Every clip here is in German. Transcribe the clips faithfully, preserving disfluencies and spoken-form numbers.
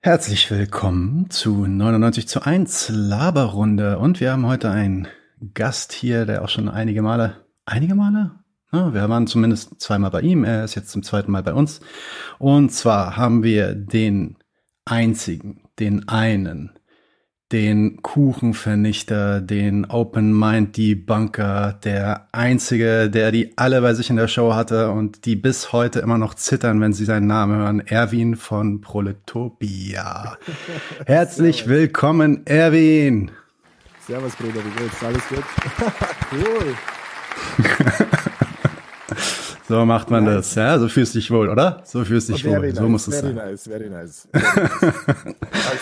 Herzlich willkommen zu neunundneunzig zu eins Laberrunde, und wir haben heute einen Gast hier, der auch schon einige Male, einige Male? Ja, wir waren zumindest zweimal bei ihm, er ist jetzt zum zweiten Mal bei uns, und zwar haben wir den einzigen, den einen, den Kuchenvernichter, den Open Mind Debunker, der einzige, der die alle bei sich in der Show hatte und die bis heute immer noch zittern, wenn sie seinen Namen hören, Erwin von Proletopia. Herzlich willkommen, Erwin! Servus, Bruder, wie geht's? Alles gut? Cool! So macht man nice. Das, ja? So fühlst du dich wohl, oder? So fühlst du dich very wohl, nice, so muss es sein. Nice, very nice, very nice.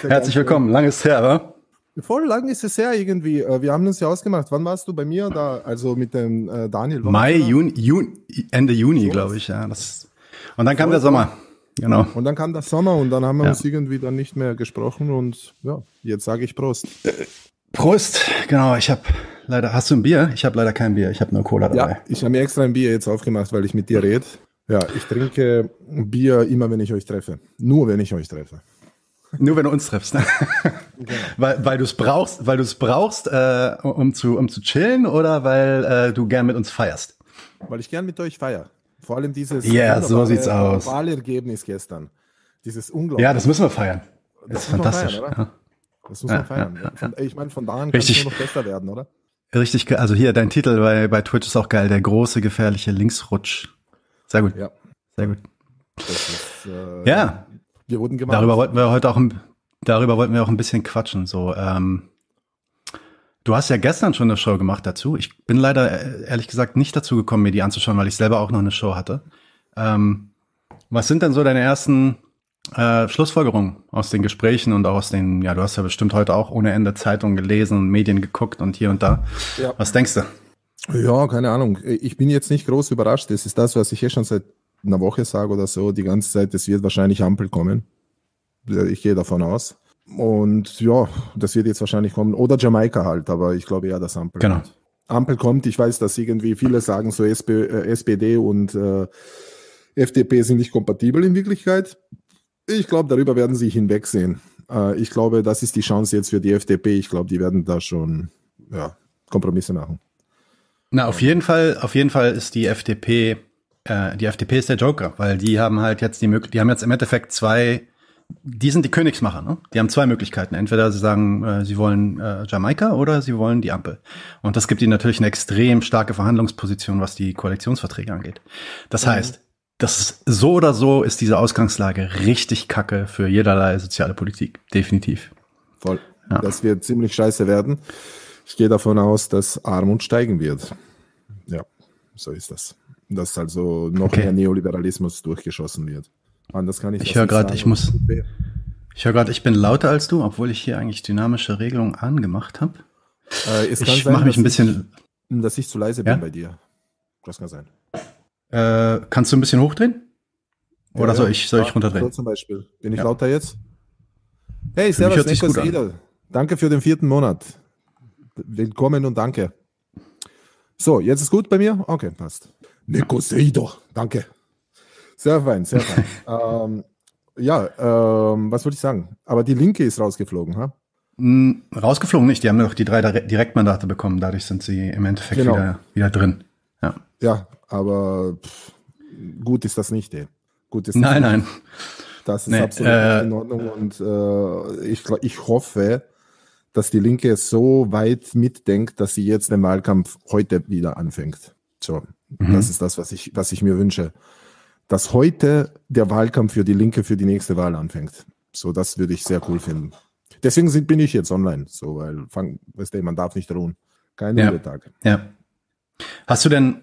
Herzlich willkommen, lang ist her, wa? Voll lang ist es her irgendwie. Wir haben uns ja ausgemacht. Wann warst du bei mir da? Also mit dem äh, Daniel? Mai, Juni, Juni, Ende Juni, glaube ich. Ja. Das, und dann kam der Sommer. Genau. Und dann kam der Sommer und dann haben wir ja. uns irgendwie dann nicht mehr gesprochen und ja, jetzt sage ich Prost. Prost, genau. Ich habe leider, hast du ein Bier? Ich habe leider kein Bier. Ich habe nur Cola dabei. Ja, ich habe mir extra ein Bier jetzt aufgemacht, weil ich mit dir rede. Ja, ich trinke Bier immer, wenn ich euch treffe. Nur, wenn ich euch treffe. Nur wenn du uns treffst, ne? Genau. Weil, weil du es brauchst, weil du es brauchst, äh, um zu, um zu chillen, oder weil äh, du gern mit uns feierst? Weil ich gern mit euch feiere. Vor allem dieses yeah, so sieht's aus. Wahlergebnis gestern. Dieses Unglaubliche. Ja, das müssen wir feiern. Das, das ist fantastisch. Feiern, ja. Das muss man ja, feiern. Ja, ja. Ich meine, von da an kann es nur noch besser werden, oder? Richtig, also hier, dein Titel bei, bei Twitch ist auch geil, der große, gefährliche Linksrutsch. Sehr gut. Ja. Sehr gut. Das ist, äh, ja. Wir wurden gemacht. Darüber wollten wir heute auch ein, darüber wollten wir auch ein bisschen quatschen. So, ähm, du hast ja gestern schon eine Show gemacht dazu. Ich bin leider, ehrlich gesagt, nicht dazu gekommen, mir die anzuschauen, weil ich selber auch noch eine Show hatte. Ähm, was sind denn so deine ersten Äh, Schlussfolgerung aus den Gesprächen und auch aus den, ja, du hast ja bestimmt heute auch ohne Ende Zeitungen gelesen und Medien geguckt und hier und da. Ja. Was denkst du? Ja, keine Ahnung. Ich bin jetzt nicht groß überrascht. Das ist das, was ich eh schon seit einer Woche sage oder so, die ganze Zeit, es wird wahrscheinlich Ampel kommen. Ich gehe davon aus. Und ja, das wird jetzt wahrscheinlich kommen. Oder Jamaika halt, aber ich glaube ja, dass Ampel genau. kommt. Ampel kommt. Ich weiß, dass irgendwie viele sagen, so S P, äh, S P D und äh, F D P sind nicht kompatibel in Wirklichkeit. Ich glaube, darüber werden sie hinwegsehen. Ich glaube, das ist die Chance jetzt für die F D P. Ich glaube, die werden da schon ja, Kompromisse machen. Na, auf jeden Fall, auf jeden Fall ist die F D P, äh, die F D P ist der Joker, weil die haben halt jetzt die Möglichkeit, die haben jetzt im Endeffekt zwei, die sind die Königsmacher, ne? Die haben zwei Möglichkeiten. Entweder sie sagen, äh, sie wollen äh, Jamaika oder sie wollen die Ampel. Und das gibt ihnen natürlich eine extrem starke Verhandlungsposition, was die Koalitionsverträge angeht. Das heißt, das ist, so oder so ist diese Ausgangslage richtig kacke für jederlei soziale Politik. Definitiv. Voll. Ja. Das wird ziemlich scheiße werden. Ich gehe davon aus, dass Armut steigen wird. Ja, so ist das. Dass also noch okay. mehr Neoliberalismus durchgeschossen wird. Anders kann ich das nicht sagen. Ich höre gerade, ich muss. Ich höre gerade, ich bin lauter als du, obwohl ich hier eigentlich dynamische Regelungen angemacht habe. Äh, ich mache mich ein bisschen. Ich, dass ich zu leise bin ja? bei dir. Das kann sein. Äh, kannst du ein bisschen hochdrehen? Oder ja, soll ich, soll ja, ich runterdrehen? So zum Beispiel. Bin ich ja. lauter jetzt? Hey, servus, Nikos Edel. Danke für den vierten Monat. Willkommen und danke. So, jetzt ist gut bei mir? Okay, passt. Nikos Edel, danke. Sehr fein, sehr fein. ähm, ja, ähm, was wollte ich sagen? Aber die Linke ist rausgeflogen, ha? Mm, rausgeflogen nicht. Die haben doch die drei Direktmandate bekommen. Dadurch sind sie im Endeffekt genau. wieder, wieder drin. Ja. Ja. Aber pff, gut ist das nicht, ey. Gut ist das nein, nicht. nein. Das ist nee, absolut äh, in Ordnung. Und äh, ich, ich hoffe, dass die Linke so weit mitdenkt, dass sie jetzt den Wahlkampf heute wieder anfängt. So, mhm. Das ist das, was ich, was ich mir wünsche. Dass heute der Wahlkampf für die Linke für die nächste Wahl anfängt. So, das würde ich sehr cool finden. Deswegen sind, bin ich jetzt online. So, weil, fang, weißt du, man darf nicht ruhen. Kein ja. Ruhetag. Ja. Hast du denn...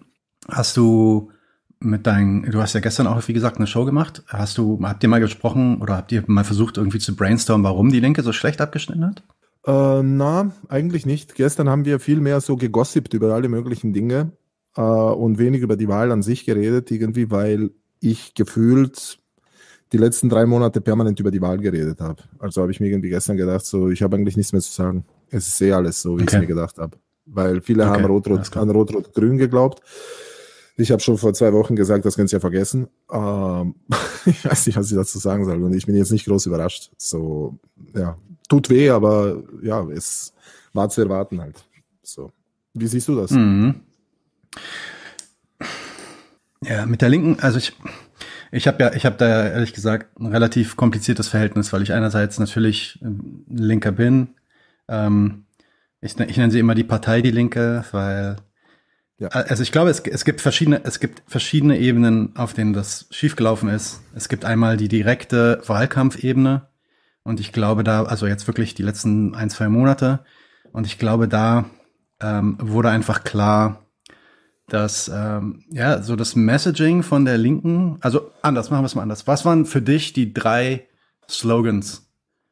Hast du mit deinen, du hast ja gestern auch, wie gesagt, eine Show gemacht. Hast du, habt ihr mal gesprochen oder habt ihr mal versucht, irgendwie zu brainstormen, warum die Linke so schlecht abgeschnitten hat? Äh, na, eigentlich nicht. Gestern haben wir viel mehr so gegossipt über alle möglichen Dinge äh, und wenig über die Wahl an sich geredet irgendwie, weil ich gefühlt die letzten drei Monate permanent über die Wahl geredet habe. Also habe ich mir irgendwie gestern gedacht, so, ich habe eigentlich nichts mehr zu sagen. Es ist eh alles so, wie okay. ich es mir gedacht habe. Weil viele okay. haben Rot-Rot, an Rot-Rot-Grün geglaubt. Ich habe schon vor zwei Wochen gesagt, das könnt ihr ja vergessen. Ähm, ich weiß nicht, was ich dazu sagen soll. Und ich bin jetzt nicht groß überrascht. So, ja, tut weh, aber ja, es war zu erwarten halt. So. Wie siehst du das? Mhm. Ja, mit der Linken, also ich, ich habe ja, ich habe da ja ehrlich gesagt ein relativ kompliziertes Verhältnis, weil ich einerseits natürlich Linker bin. Ähm, ich, ich nenne sie immer die Partei Die Linke, weil ja. Also ich glaube, es, es gibt verschiedene, es gibt verschiedene Ebenen, auf denen das schiefgelaufen ist. Es gibt einmal die direkte Wahlkampfebene und ich glaube da, also jetzt wirklich die letzten ein, zwei Monate, und ich glaube da ähm, wurde einfach klar, dass ähm, ja so das Messaging von der Linken, also anders, machen wir es mal anders. Was waren für dich die drei Slogans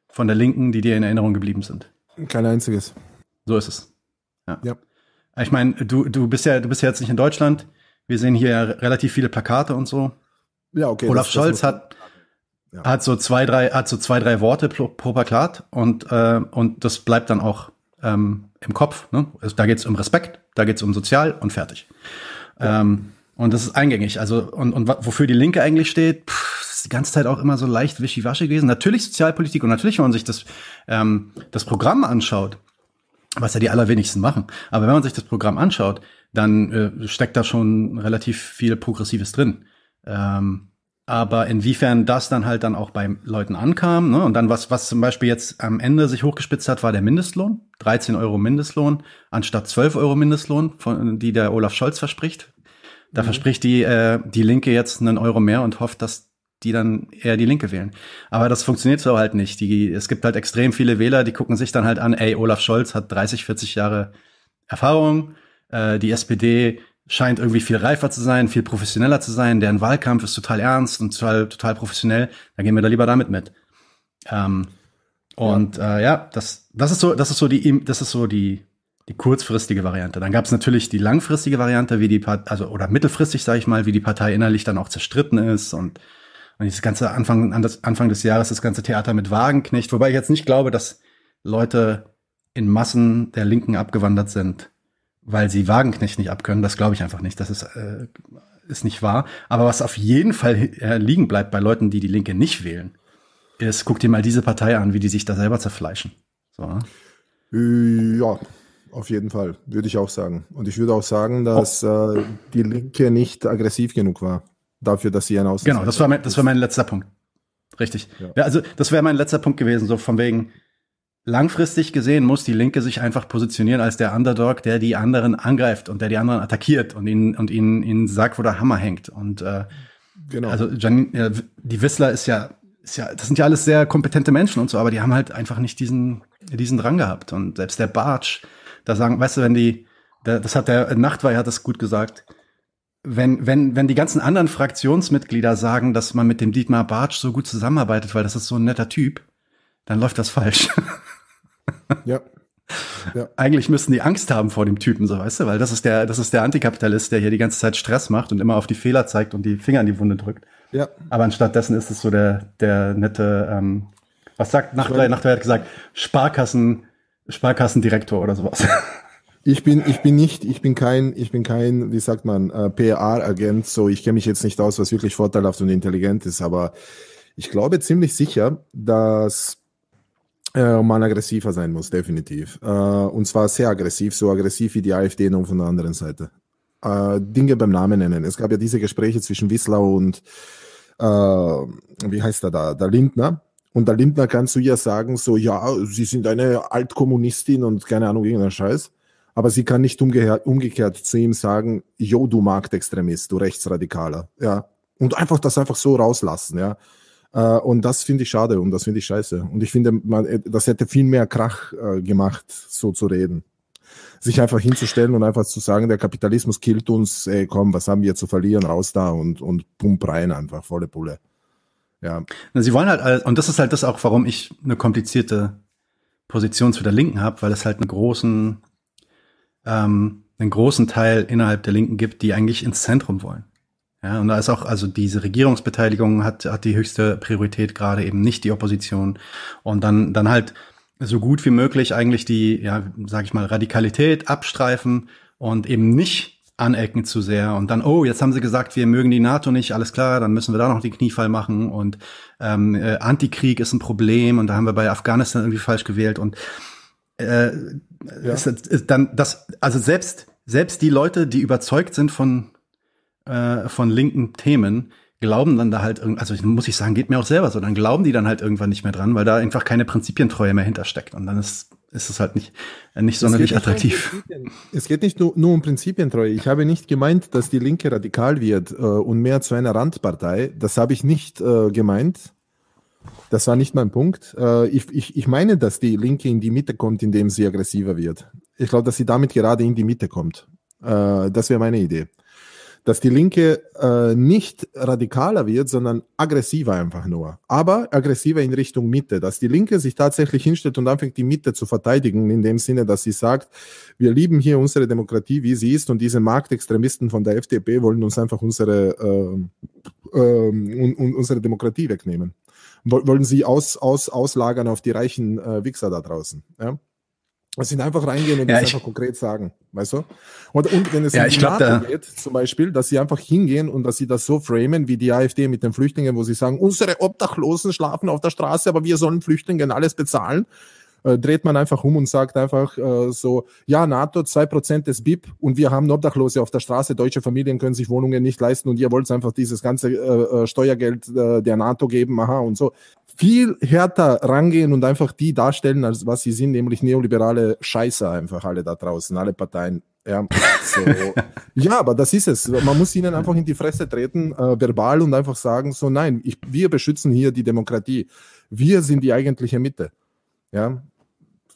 von der Linken, die dir in Erinnerung geblieben sind? Kein einziges. So ist es. Ja. ja. Ich meine, du, du bist ja, du bist ja jetzt nicht in Deutschland. Wir sehen hier ja relativ viele Plakate und so. Ja, okay. Olaf das, Scholz das hat, ja. hat so zwei, drei, hat so zwei, drei Worte pro, pro Plakat und, äh, und das bleibt dann auch ähm, im Kopf. Ne? Also da geht's um Respekt, da geht's um Sozial und fertig. Ja. Ähm, und das ist eingängig. Also, und, und wofür die Linke eigentlich steht, pff, ist die ganze Zeit auch immer so leicht wischiwaschi gewesen. Natürlich Sozialpolitik, und natürlich, wenn man sich das, ähm, das Programm anschaut, was ja die allerwenigsten machen. Aber wenn man sich das Programm anschaut, dann äh, steckt da schon relativ viel Progressives drin. Ähm, aber inwiefern das dann halt dann auch bei Leuten ankam, ne? Und dann was, was zum Beispiel jetzt am Ende sich hochgespitzt hat, war der Mindestlohn. dreizehn Euro Mindestlohn anstatt zwölf Euro Mindestlohn, von, die der Olaf Scholz verspricht. Da mhm. verspricht die, äh, die Linke jetzt einen Euro mehr und hofft, dass die dann eher die Linke wählen. Aber das funktioniert so halt nicht. Die, es gibt halt extrem viele Wähler, die gucken sich dann halt an, ey, Olaf Scholz hat dreißig, vierzig Jahre Erfahrung, äh, die S P D scheint irgendwie viel reifer zu sein, viel professioneller zu sein, deren Wahlkampf ist total ernst und total, total professionell, dann gehen wir da lieber damit mit. Ähm, und ja, äh, ja das, das ist so, das ist so die, das ist so die, die kurzfristige Variante. Dann gab es natürlich die langfristige Variante, wie die Part- also oder mittelfristig, sage ich mal, wie die Partei innerlich dann auch zerstritten ist und Und dieses ganze Anfang, Anfang des Jahres, das ganze Theater mit Wagenknecht, wobei ich jetzt nicht glaube, dass Leute in Massen der Linken abgewandert sind, weil sie Wagenknecht nicht abkönnen. Das glaube ich einfach nicht. Das ist, äh, ist nicht wahr. Aber was auf jeden Fall äh, liegen bleibt bei Leuten, die die Linke nicht wählen, ist, guck dir mal diese Partei an, wie die sich da selber zerfleischen. So. Ja, auf jeden Fall. Würde ich auch sagen. Und ich würde auch sagen, dass oh. äh, die Linke nicht aggressiv genug war. Dafür, dass sie einen Aussatz Genau, das war, mein, das war mein letzter Punkt. Richtig. Ja. Ja, also das wäre mein letzter Punkt gewesen, so von wegen, langfristig gesehen muss die Linke sich einfach positionieren als der Underdog, der die anderen angreift und der die anderen attackiert und ihnen und ihnen, ihnen sagt, wo der Hammer hängt. Und äh, genau. Also Janine, äh, die Wissler ist ja, ist ja, das sind ja alles sehr kompetente Menschen und so, aber die haben halt einfach nicht diesen, diesen Drang gehabt. Und selbst der Bartsch, da sagen, weißt du, wenn die, der, das hat der Nachtwey hat das gut gesagt. Wenn, wenn, wenn die ganzen anderen Fraktionsmitglieder sagen, dass man mit dem Dietmar Bartsch so gut zusammenarbeitet, weil das ist so ein netter Typ, dann läuft das falsch. Ja. ja. Eigentlich müssten die Angst haben vor dem Typen, so weißt du, weil das ist der, das ist der Antikapitalist, der hier die ganze Zeit Stress macht und immer auf die Fehler zeigt und die Finger in die Wunde drückt. Ja. Aber anstattdessen ist es so der, der nette, ähm, was sagt Nachtwey? Nachtwey hat gesagt, Sparkassen, Sparkassendirektor oder sowas. Ich bin, ich bin nicht, ich bin kein, ich bin kein, wie sagt man, äh, P R-Agent, so ich kenne mich jetzt nicht aus, was wirklich vorteilhaft und intelligent ist, aber ich glaube ziemlich sicher, dass äh, man aggressiver sein muss, definitiv. Äh, und zwar sehr aggressiv, so aggressiv wie die AfD nur von der anderen Seite. Äh, Dinge beim Namen nennen. Es gab ja diese Gespräche zwischen Wissler und, äh, wie heißt er da, der Lindner. Und der Lindner kannst du ja sagen, so, ja, sie sind eine Altkommunistin und keine Ahnung, irgendein Scheiß. Aber sie kann nicht umge- umgekehrt zu ihm sagen, jo, du Marktextremist, du Rechtsradikaler, ja. Und einfach das einfach so rauslassen, ja. Äh, und das finde ich schade und das finde ich scheiße. Und ich finde, man, das hätte viel mehr Krach äh, gemacht, so zu reden. Sich einfach hinzustellen und einfach zu sagen, der Kapitalismus killt uns, ey, komm, was haben wir zu verlieren, raus da und, und pump rein einfach, volle Pulle. Ja. Na, sie wollen halt, und das ist halt das auch, warum ich eine komplizierte Position zu der Linken habe, weil es halt einen großen einen großen Teil innerhalb der Linken gibt, die eigentlich ins Zentrum wollen. Ja, und da ist auch, also diese Regierungsbeteiligung hat, hat die höchste Priorität gerade, eben nicht die Opposition. Und dann, dann halt so gut wie möglich eigentlich die, ja, sag ich mal, Radikalität abstreifen und eben nicht anecken zu sehr und dann, oh, jetzt haben sie gesagt, wir mögen die NATO nicht, alles klar, dann müssen wir da noch den Kniefall machen und ähm, äh, Antikrieg ist ein Problem und da haben wir bei Afghanistan irgendwie falsch gewählt und äh, ja. ist, ist dann das, also selbst selbst die Leute, die überzeugt sind von äh, von linken Themen, glauben dann da halt, also muss ich sagen, geht mir auch selber so, dann glauben die dann halt irgendwann nicht mehr dran, weil da einfach keine Prinzipientreue mehr hintersteckt und dann ist ist es halt nicht, nicht sonderlich attraktiv. Es geht nicht nur, nur um Prinzipientreue. Ich habe nicht gemeint, dass die Linke radikal wird äh, und mehr zu einer Randpartei. Das habe ich nicht äh, gemeint. Das war nicht mein Punkt. Äh, ich, ich, ich meine, dass die Linke in die Mitte kommt, indem sie aggressiver wird. Ich glaube, dass sie damit gerade in die Mitte kommt. Äh, das wäre meine Idee. Dass die Linke äh, nicht radikaler wird, sondern aggressiver einfach nur. Aber aggressiver in Richtung Mitte. Dass die Linke sich tatsächlich hinstellt und anfängt, die Mitte zu verteidigen, in dem Sinne, dass sie sagt, wir lieben hier unsere Demokratie, wie sie ist, und diese Marktextremisten von der F D P wollen uns einfach unsere, äh, äh, un, un, unsere Demokratie wegnehmen. Wollen sie aus, aus, auslagern auf die reichen äh, Wichser da draußen. Ja? Es sind einfach reingehen und ja, das einfach konkret sagen, weißt du? Und, und wenn es ja, um die glaub, NATO geht, zum Beispiel, dass sie einfach hingehen und dass sie das so framen, wie die AfD mit den Flüchtlingen, wo sie sagen, unsere Obdachlosen schlafen auf der Straße, aber wir sollen Flüchtlingen alles bezahlen, äh, dreht man einfach um und sagt einfach äh, so, ja, NATO, zwei Prozent des B I P und wir haben Obdachlose auf der Straße, deutsche Familien können sich Wohnungen nicht leisten und ihr wollt einfach dieses ganze äh, Steuergeld äh, der NATO geben, aha und so. Viel härter rangehen und einfach die darstellen, als was sie sind, nämlich neoliberale Scheiße einfach alle da draußen, alle Parteien. Ja, so. Ja, aber das ist es. Man muss ihnen einfach in die Fresse treten, äh, verbal und einfach sagen, so nein, ich, wir beschützen hier die Demokratie. Wir sind die eigentliche Mitte. Ja.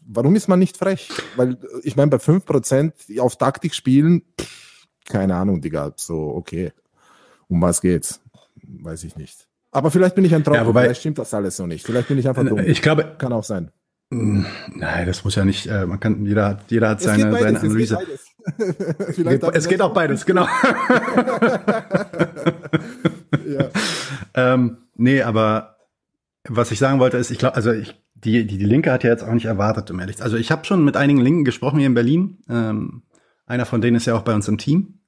Warum ist man nicht frech? Weil ich meine, bei fünf Prozent auf Taktik spielen, pff, keine Ahnung, Digga, so okay. Um was geht's? Weiß ich nicht. Aber vielleicht bin ich ein Trottel, ja, wobei, vielleicht stimmt das alles noch nicht. Vielleicht bin ich einfach dumm. Ich glaube, kann auch sein. Nein, das muss ja nicht. Man kann jeder, jeder hat seine, beides, seine Analyse. Es geht, beides. Vielleicht es geht, geht auch beides, genau. Ja. ähm, nee, aber was ich sagen wollte ist, ich glaube, also ich, die, die die Linke hat ja jetzt auch nicht erwartet, um ehrlich zu sein. Also ich habe schon mit einigen Linken gesprochen hier in Berlin. Ähm, einer von denen ist ja auch bei uns im Team.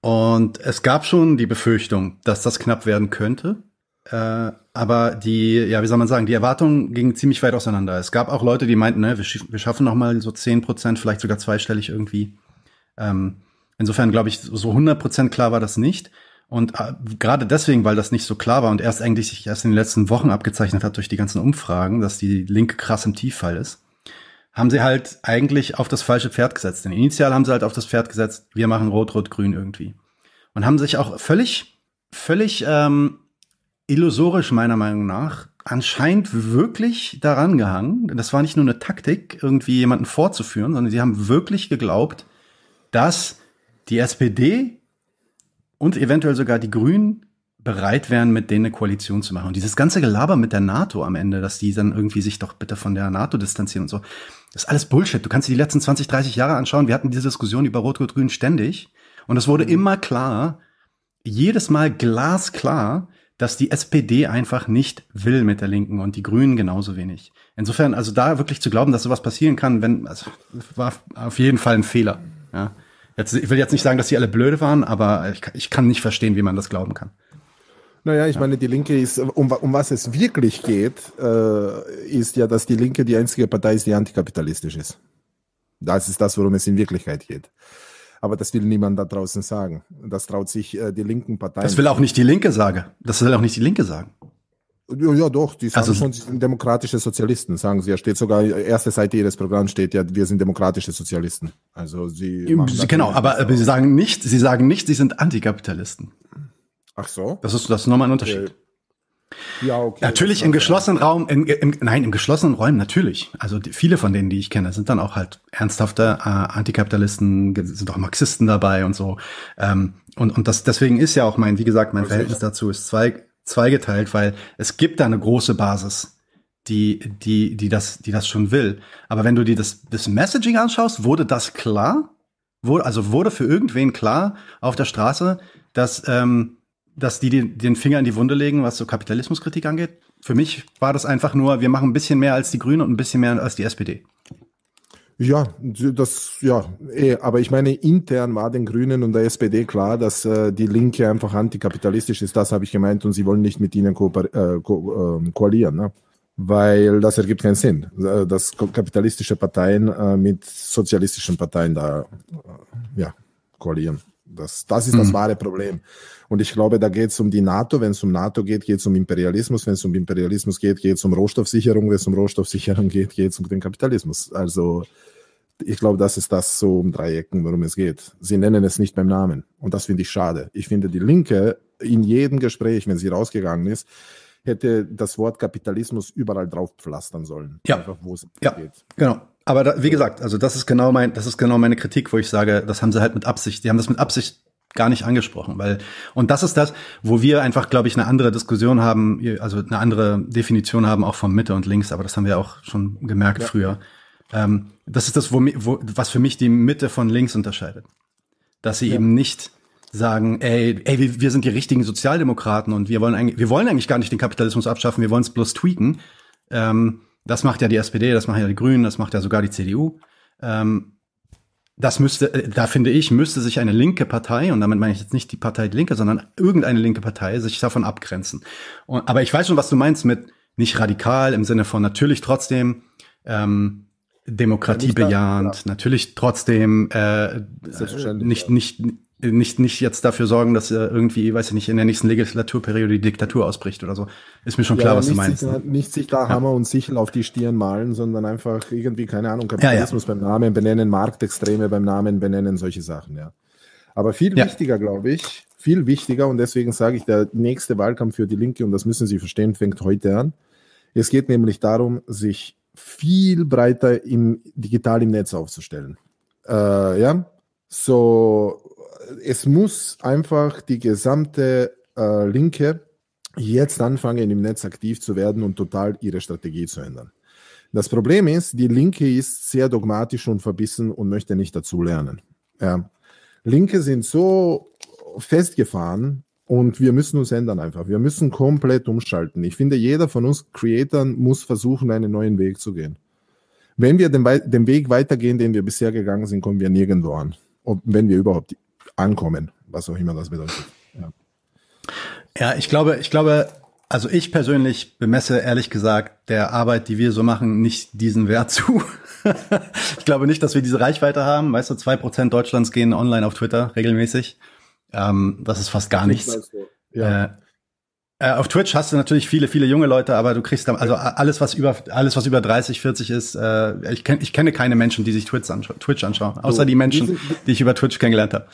Und es gab schon die Befürchtung, dass das knapp werden könnte. Äh, aber die, ja, wie soll man sagen, die Erwartungen gingen ziemlich weit auseinander. Es gab auch Leute, die meinten, ne, wir, sch- wir schaffen noch mal so zehn Prozent, vielleicht sogar zweistellig irgendwie. Ähm, insofern glaube ich, so hundert Prozent klar war das nicht. Und äh, gerade deswegen, weil das nicht so klar war und erst eigentlich sich erst in den letzten Wochen abgezeichnet hat durch die ganzen Umfragen, dass die Linke krass im Tieffall ist, haben sie halt eigentlich auf das falsche Pferd gesetzt. Denn initial haben sie halt auf das Pferd gesetzt, wir machen Rot-Rot-Grün irgendwie. Und haben sich auch völlig, völlig ähm, illusorisch meiner Meinung nach anscheinend wirklich daran gehangen. Das war nicht nur eine Taktik, irgendwie jemanden vorzuführen, sondern sie haben wirklich geglaubt, dass die S P D und eventuell sogar die Grünen bereit wären, mit denen eine Koalition zu machen. Und dieses ganze Gelaber mit der NATO am Ende, dass die dann irgendwie sich doch bitte von der NATO distanzieren und so, das ist alles Bullshit. Du kannst dir die letzten zwanzig, dreißig Jahre anschauen. Wir hatten diese Diskussion über Rot-Rot-Grün ständig. Und es wurde mhm. immer klarer, jedes Mal glasklar, dass die S P D einfach nicht will mit der Linken und die Grünen genauso wenig. Insofern, also da wirklich zu glauben, dass sowas passieren kann, wenn, also, war auf jeden Fall ein Fehler. Ja. Jetzt, ich will jetzt nicht sagen, dass die alle blöde waren, aber ich, ich kann nicht verstehen, wie man das glauben kann. Naja, ich meine, die Linke ist, um, um was es wirklich geht, äh, ist ja, dass die Linke die einzige Partei ist, die antikapitalistisch ist. Das ist das, worum es in Wirklichkeit geht. Aber das will niemand da draußen sagen. Das traut sich äh, die linken Parteien. Das will auch nicht die Linke sagen. Das will auch nicht die Linke sagen. Ja, ja doch, die sagen also, schon, sie sind demokratische Sozialisten, sagen sie. Ja, steht sogar, erste Seite ihres Programms steht ja, wir sind demokratische Sozialisten. Also sie. sie genau, aber äh, sie sagen nicht, sie sagen nicht, sie sind Antikapitalisten. Ach so. Das ist, das ist nochmal ein Unterschied. Okay. Ja, okay. Natürlich im geschlossenen Raum, in, im, nein, im geschlossenen Räumen natürlich. Also die, viele von denen, die ich kenne, sind dann auch halt ernsthafte äh, Antikapitalisten, sind auch Marxisten dabei und so. Ähm, und und das deswegen ist ja auch mein, wie gesagt, mein Verhältnis dazu ist zwei, zweigeteilt, weil es gibt da eine große Basis, die, die, die das, die das schon will. Aber wenn du dir das, das Messaging anschaust, wurde das klar? Wurde, also wurde für irgendwen klar auf der Straße, dass, ähm, dass die den Finger in die Wunde legen, was so Kapitalismuskritik angeht. Für mich war das einfach nur, wir machen ein bisschen mehr als die Grünen und ein bisschen mehr als die S P D. Ja, das, ja, eh, aber ich meine, intern war den Grünen und der S P D klar, dass äh, die Linke einfach antikapitalistisch ist, das habe ich gemeint, und sie wollen nicht mit ihnen kooper- äh, ko- äh, koalieren, ne? Weil das ergibt keinen Sinn, dass kapitalistische Parteien äh, mit sozialistischen Parteien da äh, ja, koalieren. Das, das ist das mhm. wahre Problem. Und ich glaube, da geht es um die NATO. Wenn es um NATO geht, geht es um Imperialismus. Wenn es um Imperialismus geht, geht es um Rohstoffsicherung. Wenn es um Rohstoffsicherung geht, geht es um den Kapitalismus. Also ich glaube, das ist das so um Dreiecken, worum es geht. Sie nennen es nicht beim Namen. Und das finde ich schade. Ich finde, die Linke in jedem Gespräch, wenn sie rausgegangen ist, hätte das Wort Kapitalismus überall drauf pflastern sollen. Ja, einfach, wo es ja geht. Genau. Aber da, wie gesagt, also das ist genau mein, das ist genau meine Kritik, wo ich sage, das haben sie halt mit Absicht, die haben das mit Absicht gar nicht angesprochen, weil, und das ist das, wo wir einfach, glaube ich, eine andere Diskussion haben, also eine andere Definition haben, auch von Mitte und Links, aber das haben wir auch schon gemerkt ja. früher. Ähm, das ist das, wo, wo, was für mich die Mitte von Links unterscheidet. Dass sie ja. eben nicht sagen, ey, ey, wir sind die richtigen Sozialdemokraten und wir wollen eigentlich, wir wollen eigentlich gar nicht den Kapitalismus abschaffen, wir wollen es bloß tweaken. Ähm, Das macht ja die S P D, das machen ja die Grünen, das macht ja sogar die C D U. Ähm, das müsste, da finde ich, müsste sich eine linke Partei, und damit meine ich jetzt nicht die Partei die Linke, sondern irgendeine linke Partei, sich davon abgrenzen. Und, aber ich weiß schon, was du meinst mit nicht radikal, im Sinne von natürlich trotzdem ähm, Demokratie ja, bejahend, da, natürlich trotzdem äh, nicht, nicht, nicht, nicht jetzt dafür sorgen, dass irgendwie, weiß ich nicht, in der nächsten Legislaturperiode die Diktatur ausbricht oder so. Ist mir schon klar, ja, was du meinst. Sich da, nicht sich da ja. Hammer und Sichel auf die Stirn malen, sondern einfach irgendwie, keine Ahnung, Kapitalismus ja, ja. beim Namen benennen, Marktextreme beim Namen benennen, solche Sachen, ja. Aber viel ja. wichtiger, glaube ich, viel wichtiger, und deswegen sage ich, der nächste Wahlkampf für die Linke, und das müssen Sie verstehen, fängt heute an. Es geht nämlich darum, sich viel breiter im, digital im Netz aufzustellen. Äh, ja, so... Es muss einfach die gesamte äh, Linke jetzt anfangen, im Netz aktiv zu werden und total ihre Strategie zu ändern. Das Problem ist, die Linke ist sehr dogmatisch und verbissen und möchte nicht dazu lernen. Ja. Linke sind so festgefahren und wir müssen uns ändern einfach. Wir müssen komplett umschalten. Ich finde, jeder von uns Creatoren muss versuchen, einen neuen Weg zu gehen. Wenn wir den, den Weg weitergehen, den wir bisher gegangen sind, kommen wir nirgendwo an. Und wenn wir überhaupt ankommen, was auch immer das bedeutet. Ja, ja ich glaube, ich glaube, also ich persönlich bemesse ehrlich gesagt der Arbeit, die wir so machen, nicht diesen Wert zu. Ich glaube nicht, dass wir diese Reichweite haben. Weißt du, zwei Prozent Deutschlands gehen online auf Twitter regelmäßig. Ähm, das ist fast gar nichts. Ja. Äh, Auf Twitch hast du natürlich viele, viele junge Leute, aber du kriegst dann, also alles, was über, alles, was über dreißig, vierzig ist, äh, ich kenne, ich kenne keine Menschen, die sich Twitch anschauen, Twitch anschauen, außer du, die Menschen, die, sind, die ich über Twitch kennengelernt habe.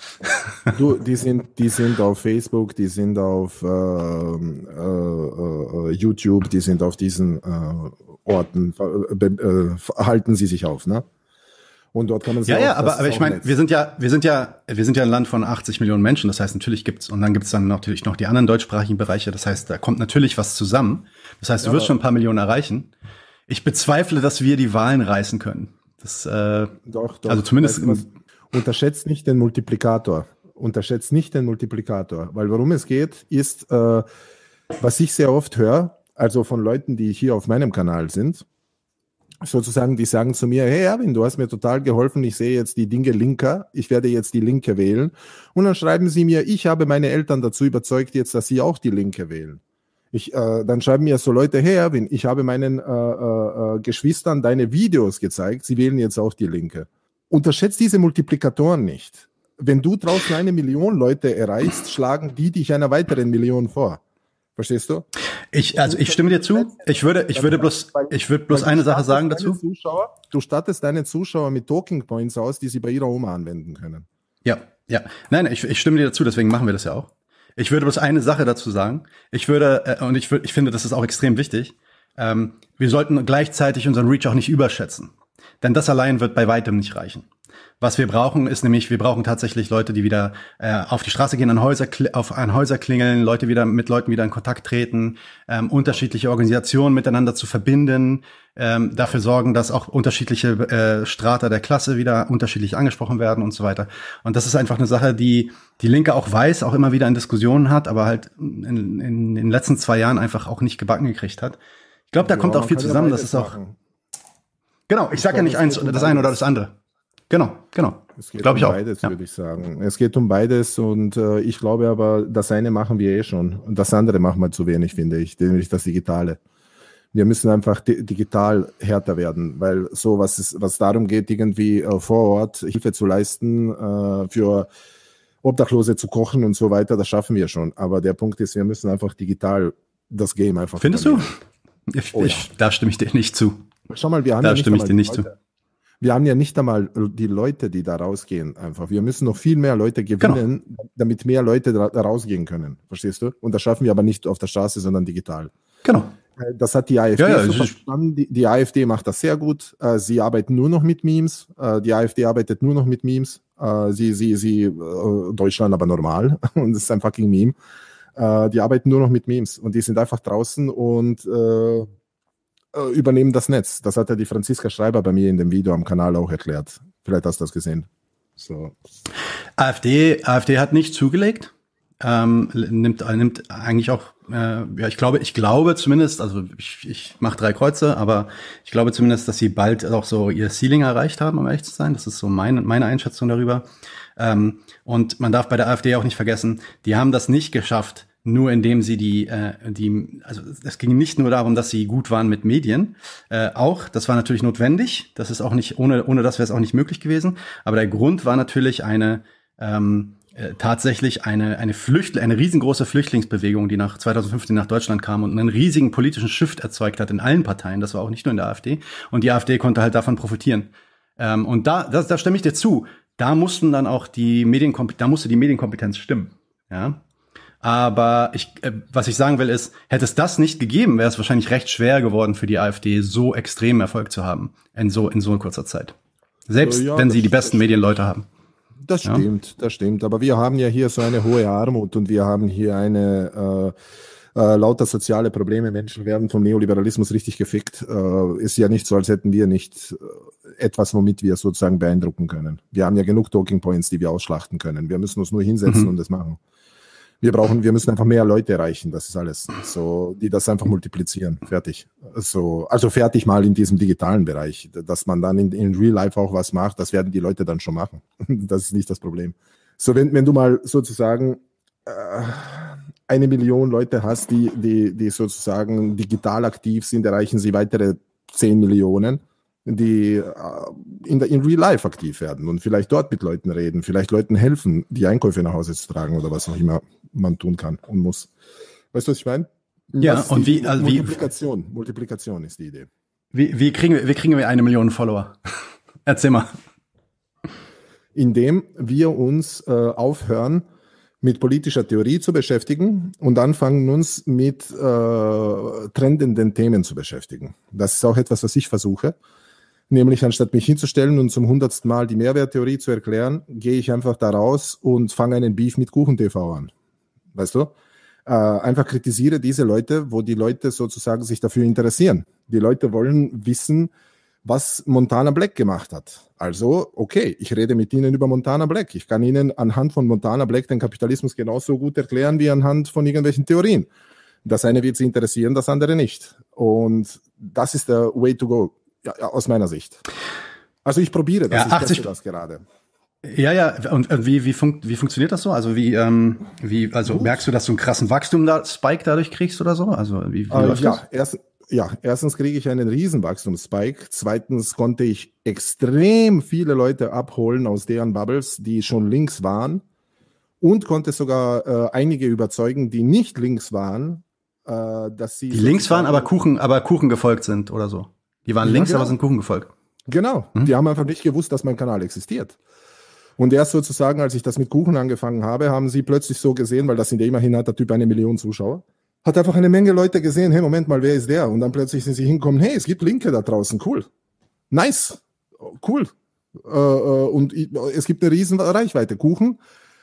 Du, die sind, die sind auf Facebook, die sind auf, äh, äh, YouTube, die sind auf diesen, äh, Orten, äh, halten sie sich auf, ne? Und dort kann man ja, auch, ja, aber, aber ich meine, wir sind ja, wir sind ja, wir sind ja ein Land von achtzig Millionen Menschen. Das heißt, natürlich gibt's, und dann gibt's dann natürlich noch die anderen deutschsprachigen Bereiche. Das heißt, da kommt natürlich was zusammen. Das heißt, du ja, wirst schon ein paar Millionen erreichen. Ich bezweifle, dass wir die Wahlen reißen können. Das, äh, doch, doch. Also zumindest. Weißt du, unterschätzt nicht den Multiplikator. Unterschätzt nicht den Multiplikator. Weil worum es geht, ist, äh, was ich sehr oft höre, also von Leuten, die hier auf meinem Kanal sind, sozusagen, die sagen zu mir, hey Erwin, du hast mir total geholfen, ich sehe jetzt die Dinge linker, ich werde jetzt die Linke wählen. Und dann schreiben sie mir, ich habe meine Eltern dazu überzeugt jetzt, dass sie auch die Linke wählen. Ich, äh, dann schreiben mir so Leute, hey Erwin, ich habe meinen äh, äh, Geschwistern deine Videos gezeigt, sie wählen jetzt auch die Linke. Unterschätzt diese Multiplikatoren nicht. Wenn du draußen eine Million Leute erreichst, schlagen die dich einer weiteren Million vor. Verstehst du? Ich, also ich stimme dir zu. Ich würde, ich würde bloß, ich würde bloß eine Sache sagen dazu. Zuschauer, du stattest deine Zuschauer mit Talking Points aus, die sie bei ihrer Oma anwenden können. Ja, ja. Nein, ich, ich stimme dir dazu, deswegen machen wir das ja auch. Ich würde bloß eine Sache dazu sagen. Ich würde, und ich würde, ich finde, das ist auch extrem wichtig. Ähm, wir sollten gleichzeitig unseren Reach auch nicht überschätzen. Denn das allein wird bei weitem nicht reichen. Was wir brauchen, ist nämlich, wir brauchen tatsächlich Leute, die wieder äh, auf die Straße gehen, an Häuser, auf, an Häuser klingeln, Leute wieder mit Leuten wieder in Kontakt treten, ähm, unterschiedliche Organisationen miteinander zu verbinden, ähm, dafür sorgen, dass auch unterschiedliche äh, Strata der Klasse wieder unterschiedlich angesprochen werden und so weiter. Und das ist einfach eine Sache, die die Linke auch weiß, auch immer wieder in Diskussionen hat, aber halt in, in, in den letzten zwei Jahren einfach auch nicht gebacken gekriegt hat. Ich glaube, da ja, kommt auch viel zusammen. Das ist auch Genau, ich sage ja nicht eins oder das eine oder das andere. Genau, genau. Es geht glaube um ich beides, auch. Ja. würde ich sagen. Es geht um beides und äh, ich glaube aber, das eine machen wir eh schon und das andere machen wir zu wenig, finde ich, nämlich das Digitale. Wir müssen einfach di- digital härter werden, weil so, was es was darum geht, irgendwie äh, vor Ort Hilfe zu leisten, äh, für Obdachlose zu kochen und so weiter, das schaffen wir schon. Aber der Punkt ist, wir müssen einfach digital das Game einfach... Findest du? Ich, oh, ja. ich, da stimme ich dir nicht zu. Schau mal, wir haben da ja stimme nicht ich dir nicht Leute. zu. Wir haben ja nicht einmal die Leute, die da rausgehen, einfach. Wir müssen noch viel mehr Leute gewinnen, genau. damit mehr Leute da rausgehen können. Verstehst du? Und das schaffen wir aber nicht auf der Straße, sondern digital. Genau. Das hat die AfD ja, ja, so verstanden. Die, die AfD macht das sehr gut. Sie arbeitet nur noch mit Memes. Die AfD arbeitet nur noch mit Memes. Sie, sie, sie, Deutschland aber normal. Und es ist ein fucking Meme. Die arbeiten nur noch mit Memes. Und die sind einfach draußen und übernehmen das Netz. Das hat ja die Franziska Schreiber bei mir in dem Video am Kanal auch erklärt. Vielleicht hast du das gesehen. So. AfD, AfD hat nicht zugelegt. Ähm, nimmt, nimmt eigentlich auch, äh, ja, ich glaube, ich glaube zumindest, also ich, ich mache drei Kreuze, aber ich glaube zumindest, dass sie bald auch so ihr Ceiling erreicht haben, um ehrlich zu sein. Das ist so meine, meine Einschätzung darüber. Ähm, und man darf bei der AfD auch nicht vergessen, die haben das nicht geschafft, nur indem sie die, äh, die, also es ging nicht nur darum, dass sie gut waren mit Medien, äh, auch, das war natürlich notwendig, das ist auch nicht, ohne, ohne das wäre es auch nicht möglich gewesen, aber der Grund war natürlich eine, ähm, äh, tatsächlich eine, eine Flüchtl- eine riesengroße Flüchtlingsbewegung, die nach zweitausendfünfzehn nach Deutschland kam und einen riesigen politischen Shift erzeugt hat in allen Parteien, das war auch nicht nur in der AfD, und die AfD konnte halt davon profitieren. Ähm, und da, das, da stimme ich dir zu, da mussten dann auch die Medienkompetenz, da musste die Medienkompetenz stimmen, ja. Aber ich, äh, was ich sagen will ist, hätte es das nicht gegeben, wäre es wahrscheinlich recht schwer geworden für die AfD, so extremen Erfolg zu haben in so in so kurzer Zeit. Selbst ja, wenn sie die besten Medienleute haben. Das ja? stimmt, das stimmt. Aber wir haben ja hier so eine hohe Armut und wir haben hier eine äh, äh, lauter soziale Probleme. Menschen werden vom Neoliberalismus richtig gefickt. Äh, ist ja nicht so, als hätten wir nicht etwas, womit wir sozusagen beeindrucken können. Wir haben ja genug Talking Points, die wir ausschlachten können. Wir müssen uns nur hinsetzen mhm. und das machen. Wir brauchen, wir müssen einfach mehr Leute erreichen, das ist alles. So, die das einfach multiplizieren, fertig. So, also fertig mal in diesem digitalen Bereich, dass man dann in, in Real Life auch was macht, das werden die Leute dann schon machen. Das ist nicht das Problem. So, wenn, wenn du mal sozusagen äh, eine Million Leute hast, die, die, die sozusagen digital aktiv sind, erreichen sie weitere zehn Millionen, die äh, in, der, in Real Life aktiv werden und vielleicht dort mit Leuten reden, vielleicht Leuten helfen, die Einkäufe nach Hause zu tragen oder was auch immer man tun kann und muss. Weißt du, was ich meine? Ja, und wie, also Multiplikation. Wie, Multiplikation ist die Idee. Wie, wie kriegen wir, wie kriegen wir eine Million Follower? Erzähl mal. Indem wir uns äh, aufhören, mit politischer Theorie zu beschäftigen und anfangen, uns mit äh, trendenden Themen zu beschäftigen. Das ist auch etwas, was ich versuche. Nämlich, anstatt mich hinzustellen und zum hundertsten Mal die Mehrwerttheorie zu erklären, gehe ich einfach da raus und fange einen Beef mit Kuchen-T V an. Weißt du? Äh, einfach kritisiere diese Leute, wo die Leute sozusagen sich dafür interessieren. Die Leute wollen wissen, was Montana Black gemacht hat. Also, okay, ich rede mit ihnen über Montana Black. Ich kann ihnen anhand von Montana Black den Kapitalismus genauso gut erklären, wie anhand von irgendwelchen Theorien. Das eine wird sie interessieren, das andere nicht. Und das ist der way to go. Ja, ja, aus meiner Sicht. Also ich probiere das, ja, achtzig, ich teste das gerade. Ja, ja, und wie, wie, funkt, wie funktioniert das so? Also wie, ähm, wie also Gut. merkst du, dass du einen krassen Wachstum da, Spike dadurch kriegst oder so? Also wie, wie äh, ja, erst, ja, erstens kriege ich einen riesen Wachstumsspike. Zweitens konnte ich extrem viele Leute abholen aus deren Bubbles, die schon links waren, und konnte sogar äh, einige überzeugen, die nicht links waren, äh, dass sie. Die links waren, aber Kuchen, aber Kuchen gefolgt sind oder so. Die waren ja, links, genau. aber sind Kuchen gefolgt. Genau, mhm. die haben einfach nicht gewusst, dass mein Kanal existiert. Und erst sozusagen, als ich das mit Kuchen angefangen habe, haben sie plötzlich so gesehen, weil das sind ja immerhin, hat der Typ eine Million Zuschauer, hat einfach eine Menge Leute gesehen, hey, Moment mal, wer ist der? Und dann plötzlich sind sie hinkommen, hey, es gibt Linke da draußen, cool, nice, cool. Und es gibt eine riesen Reichweite. Kuchen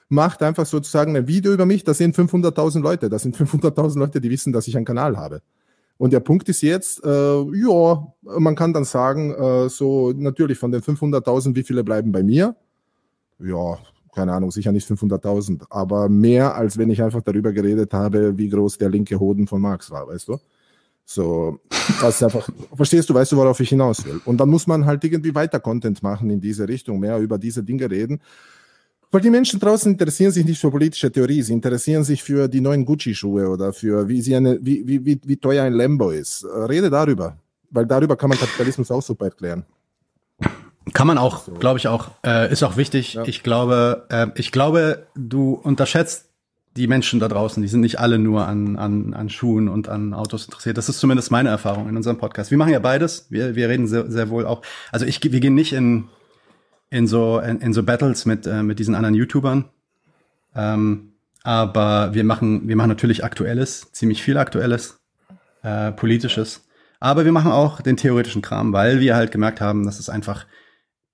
macht einfach sozusagen ein Video über mich, das sehen fünfhunderttausend Leute, das sind fünfhunderttausend Leute, die wissen, dass ich einen Kanal habe. Und der Punkt ist jetzt, äh, ja, man kann dann sagen, äh, so natürlich von den fünfhunderttausend, wie viele bleiben bei mir? Ja, keine Ahnung, sicher nicht fünfhunderttausend, aber mehr, als wenn ich einfach darüber geredet habe, wie groß der linke Hoden von Marx war, weißt du? So, das einfach, verstehst du, weißt du, worauf ich hinaus will? Und dann muss man halt irgendwie weiter Content machen in diese Richtung, mehr über diese Dinge reden. Weil die Menschen draußen interessieren sich nicht für politische Theorie, sie interessieren sich für die neuen Gucci-Schuhe oder für wie, sie eine, wie, wie, wie, wie teuer ein Lambo ist. Rede darüber, weil darüber kann man Kapitalismus auch super erklären. Kann man auch, so. glaube ich auch. Äh, ist auch wichtig. Ja. Ich glaube, äh, ich glaube, du unterschätzt die Menschen da draußen, die sind nicht alle nur an, an, an Schuhen und an Autos interessiert. Das ist zumindest meine Erfahrung in unserem Podcast. Wir machen ja beides. Wir, wir reden sehr, sehr wohl auch. Also ich, wir gehen nicht in, in so, in, in so Battles mit, äh, mit diesen anderen YouTubern. Ähm, aber wir machen, wir machen natürlich Aktuelles, ziemlich viel Aktuelles, äh, Politisches. Aber wir machen auch den theoretischen Kram, weil wir halt gemerkt haben, dass es einfach,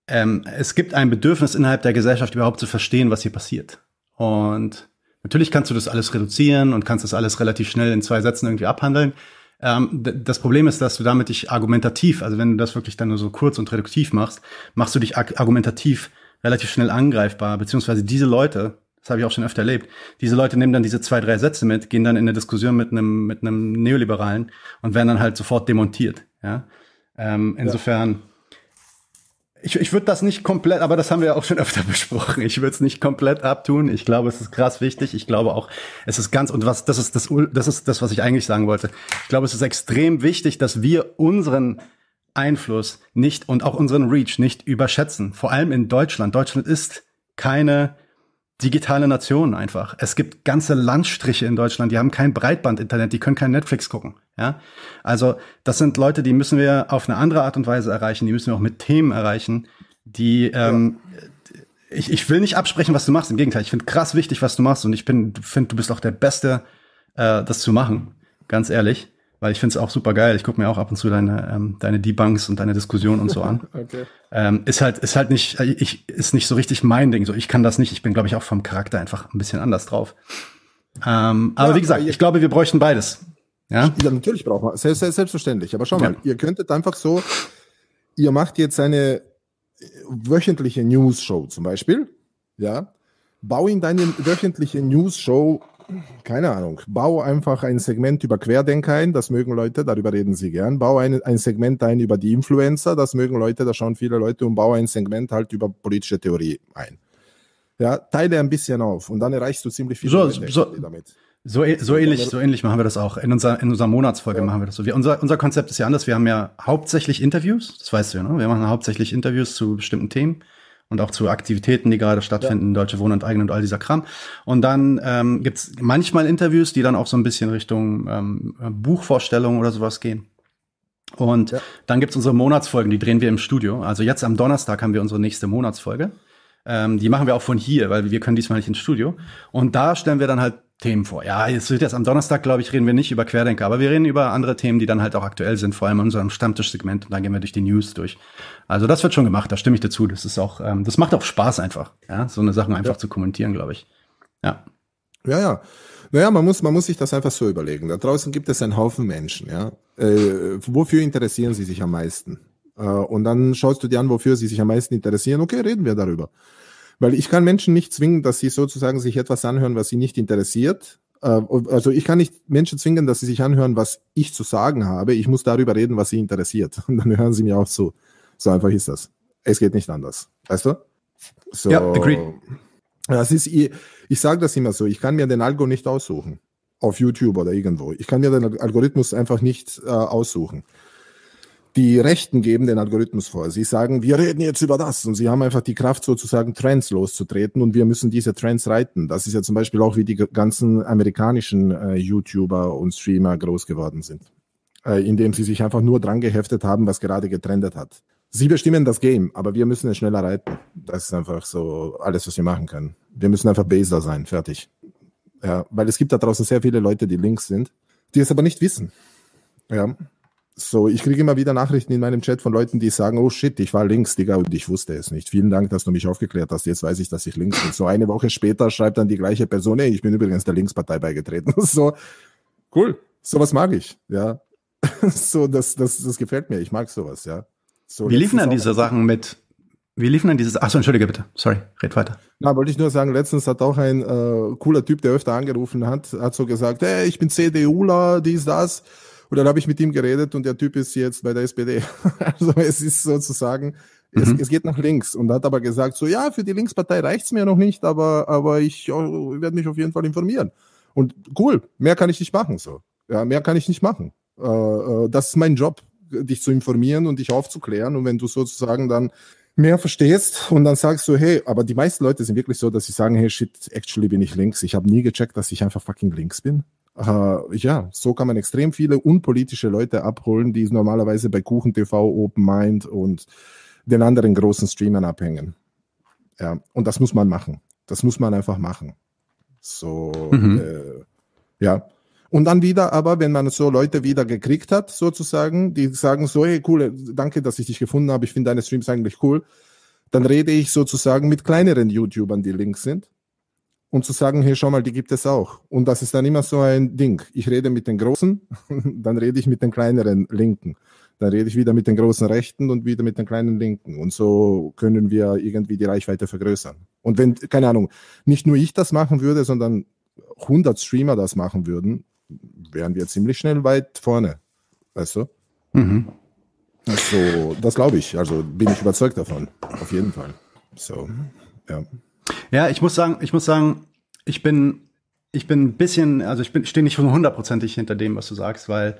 ähm, es gibt ein Bedürfnis innerhalb der Gesellschaft überhaupt zu verstehen, was hier passiert. Und natürlich kannst du das alles reduzieren und kannst das alles relativ schnell in zwei Sätzen irgendwie abhandeln. Ähm, das Problem ist, dass du damit dich argumentativ, also wenn du das wirklich dann nur so kurz und reduktiv machst, machst du dich argumentativ relativ schnell angreifbar, beziehungsweise diese Leute, das habe ich auch schon öfter erlebt, diese Leute nehmen dann diese zwei, drei Sätze mit, gehen dann in eine Diskussion mit einem mit einem Neoliberalen und werden dann halt sofort demontiert. Ja? Ähm, insofern... Ja. Ich, ich würde das nicht komplett, aber das haben wir ja auch schon öfter besprochen. Ich würde es nicht komplett abtun. Ich glaube, es ist krass wichtig. Ich glaube auch, es ist ganz, und was, das ist das, das ist das, was ich eigentlich sagen wollte. Ich glaube, es ist extrem wichtig, dass wir unseren Einfluss nicht und auch unseren Reach nicht überschätzen. Vor allem in Deutschland. Deutschland ist keine digitale Nation einfach. Es gibt ganze Landstriche in Deutschland, die haben kein Breitbandinternet, die können kein Netflix gucken. Ja, also das sind Leute, die müssen wir auf eine andere Art und Weise erreichen. Die müssen wir auch mit Themen erreichen, die ähm, ich, ich will nicht absprechen, was du machst. Im Gegenteil, ich finde krass wichtig, was du machst, und ich bin finde, du bist auch der Beste, äh, das zu machen. Ganz ehrlich, weil ich finde es auch super geil. Ich gucke mir auch ab und zu deine ähm, deine Debunks und deine Diskussionen und so an. Okay. Ähm, ist halt ist halt nicht ich ist nicht so richtig mein Ding. So, ich kann das nicht. Ich bin, glaube ich, auch vom Charakter einfach ein bisschen anders drauf. Ähm, aber ja, wie gesagt, ich glaube, wir bräuchten beides. Ja? Ja, natürlich braucht man, selbstverständlich. Aber schau mal, ja. Ihr könntet einfach so, ihr macht jetzt eine wöchentliche News-Show zum Beispiel, ja, bau in deine wöchentliche News-Show, keine Ahnung, bau einfach ein Segment über Querdenker ein, das mögen Leute, darüber reden sie gern, bau ein, ein Segment ein über die Influencer, das mögen Leute, da schauen viele Leute, und bau ein Segment halt über politische Theorie ein. Ja, teile ein bisschen auf und dann erreichst du ziemlich viel so, so. damit. So, so ähnlich, so ähnlich machen wir das auch. In unserer, in unserer Monatsfolge ja. machen wir das so. Wir, unser, unser Konzept ist ja anders. Wir haben ja hauptsächlich Interviews. Das weißt du ja, ne? Wir machen hauptsächlich Interviews zu bestimmten Themen und auch zu Aktivitäten, die gerade stattfinden, ja. Deutsche Wohnen und Eigenen und all dieser Kram. Und dann ähm, gibt's manchmal Interviews, die dann auch so ein bisschen Richtung ähm, Buchvorstellungen oder sowas gehen. Und ja. dann gibt's unsere Monatsfolgen, die drehen wir im Studio. Also jetzt am Donnerstag haben wir unsere nächste Monatsfolge. Ähm, die machen wir auch von hier, weil wir können diesmal nicht ins Studio. Und da stellen wir dann halt Themen vor. Ja, jetzt wird jetzt am Donnerstag, glaube ich, reden wir nicht über Querdenker, aber wir reden über andere Themen, die dann halt auch aktuell sind, vor allem in unserem Stammtischsegment, und dann gehen wir durch die News durch. Also das wird schon gemacht, da stimme ich dir zu. Das ist auch, ähm, das macht auch Spaß einfach, ja, so eine Sachen einfach ja. zu kommentieren, glaube ich. Ja. Ja, ja. Naja, man muss, man muss sich das einfach so überlegen. Da draußen gibt es einen Haufen Menschen, ja. Äh, wofür interessieren sie sich am meisten? Äh, und dann schaust du dir an, wofür sie sich am meisten interessieren. Okay, reden wir darüber. Weil ich kann Menschen nicht zwingen, dass sie sozusagen sich etwas anhören, was sie nicht interessiert. Also ich kann nicht Menschen zwingen, dass sie sich anhören, was ich zu sagen habe. Ich muss darüber reden, was sie interessiert. Und dann hören sie mir auch zu. So einfach ist das. Es geht nicht anders. Weißt du? So, ja, agreed. Das ist, ich ich sage das immer so, ich kann mir den Algo nicht aussuchen. Auf YouTube oder irgendwo. Ich kann mir den Algorithmus einfach nicht äh, aussuchen. Die Rechten geben den Algorithmus vor. Sie sagen, wir reden jetzt über das. Und sie haben einfach die Kraft, sozusagen Trends loszutreten. Und wir müssen diese Trends reiten. Das ist ja zum Beispiel auch, wie die ganzen amerikanischen äh, YouTuber und Streamer groß geworden sind. Äh, indem sie sich einfach nur dran geheftet haben, was gerade getrendet hat. Sie bestimmen das Game, aber wir müssen es schneller reiten. Das ist einfach so alles, was wir machen können. Wir müssen einfach Baser sein. Fertig. Ja, weil es gibt da draußen sehr viele Leute, die links sind, die es aber nicht wissen. Ja. So, ich kriege immer wieder Nachrichten in meinem Chat von Leuten, die sagen, oh shit, ich war links, Digga, und ich wusste es nicht. Vielen Dank, dass du mich aufgeklärt hast. Jetzt weiß ich, dass ich links bin. So eine Woche später schreibt dann die gleiche Person, ey, ich bin übrigens der Linkspartei beigetreten. So, cool, sowas mag ich, ja. So, das, das, das gefällt mir, ich mag sowas, ja. So, wie liefen dann diese Sachen mit, wie liefen dann dieses, achso, entschuldige bitte, sorry, red weiter. Na, wollte ich nur sagen, letztens hat auch ein äh, cooler Typ, der öfter angerufen hat, hat so gesagt, ey, ich bin CDUler, dies, das. Und dann habe ich mit ihm geredet und der Typ ist jetzt bei der S P D. Also es ist sozusagen, es, mhm. es geht nach links. Und hat aber gesagt, so ja, für die Linkspartei reicht es mir noch nicht, aber, aber ich, oh, ich werde mich auf jeden Fall informieren. Und cool, mehr kann ich nicht machen. So. Ja, mehr kann ich nicht machen. Äh, das ist mein Job, dich zu informieren und dich aufzuklären. Und wenn du sozusagen dann mehr verstehst und dann sagst du, hey, aber die meisten Leute sind wirklich so, dass sie sagen, hey, shit, actually bin ich links. Ich habe nie gecheckt, dass ich einfach fucking links bin. Äh, ja, so kann man extrem viele unpolitische Leute abholen, die normalerweise bei Kuchen-T V, Open Mind und den anderen großen Streamern abhängen. Ja, und das muss man machen. Das muss man einfach machen. So, mhm. äh, ja. Und dann wieder aber, wenn man so Leute wieder gekriegt hat, sozusagen, die sagen so, hey, cool, danke, dass ich dich gefunden habe, ich finde deine Streams eigentlich cool, dann rede ich sozusagen mit kleineren YouTubern, die links sind, um zu sagen, hey, schau mal, die gibt es auch. Und das ist dann immer so ein Ding. Ich rede mit den Großen, dann rede ich mit den kleineren Linken. Dann rede ich wieder mit den großen Rechten und wieder mit den kleinen Linken. Und so können wir irgendwie die Reichweite vergrößern. Und wenn, keine Ahnung, nicht nur ich das machen würde, sondern hundert Streamer das machen würden, wären wir ziemlich schnell weit vorne. Weißt du? Mhm. Also, das glaube ich. Also bin ich überzeugt davon. Auf jeden Fall. So, ja. Ja, ich muss sagen, ich muss sagen, ich bin, ich bin ein bisschen, also ich bin, stehe nicht hundertprozentig hinter dem, was du sagst, weil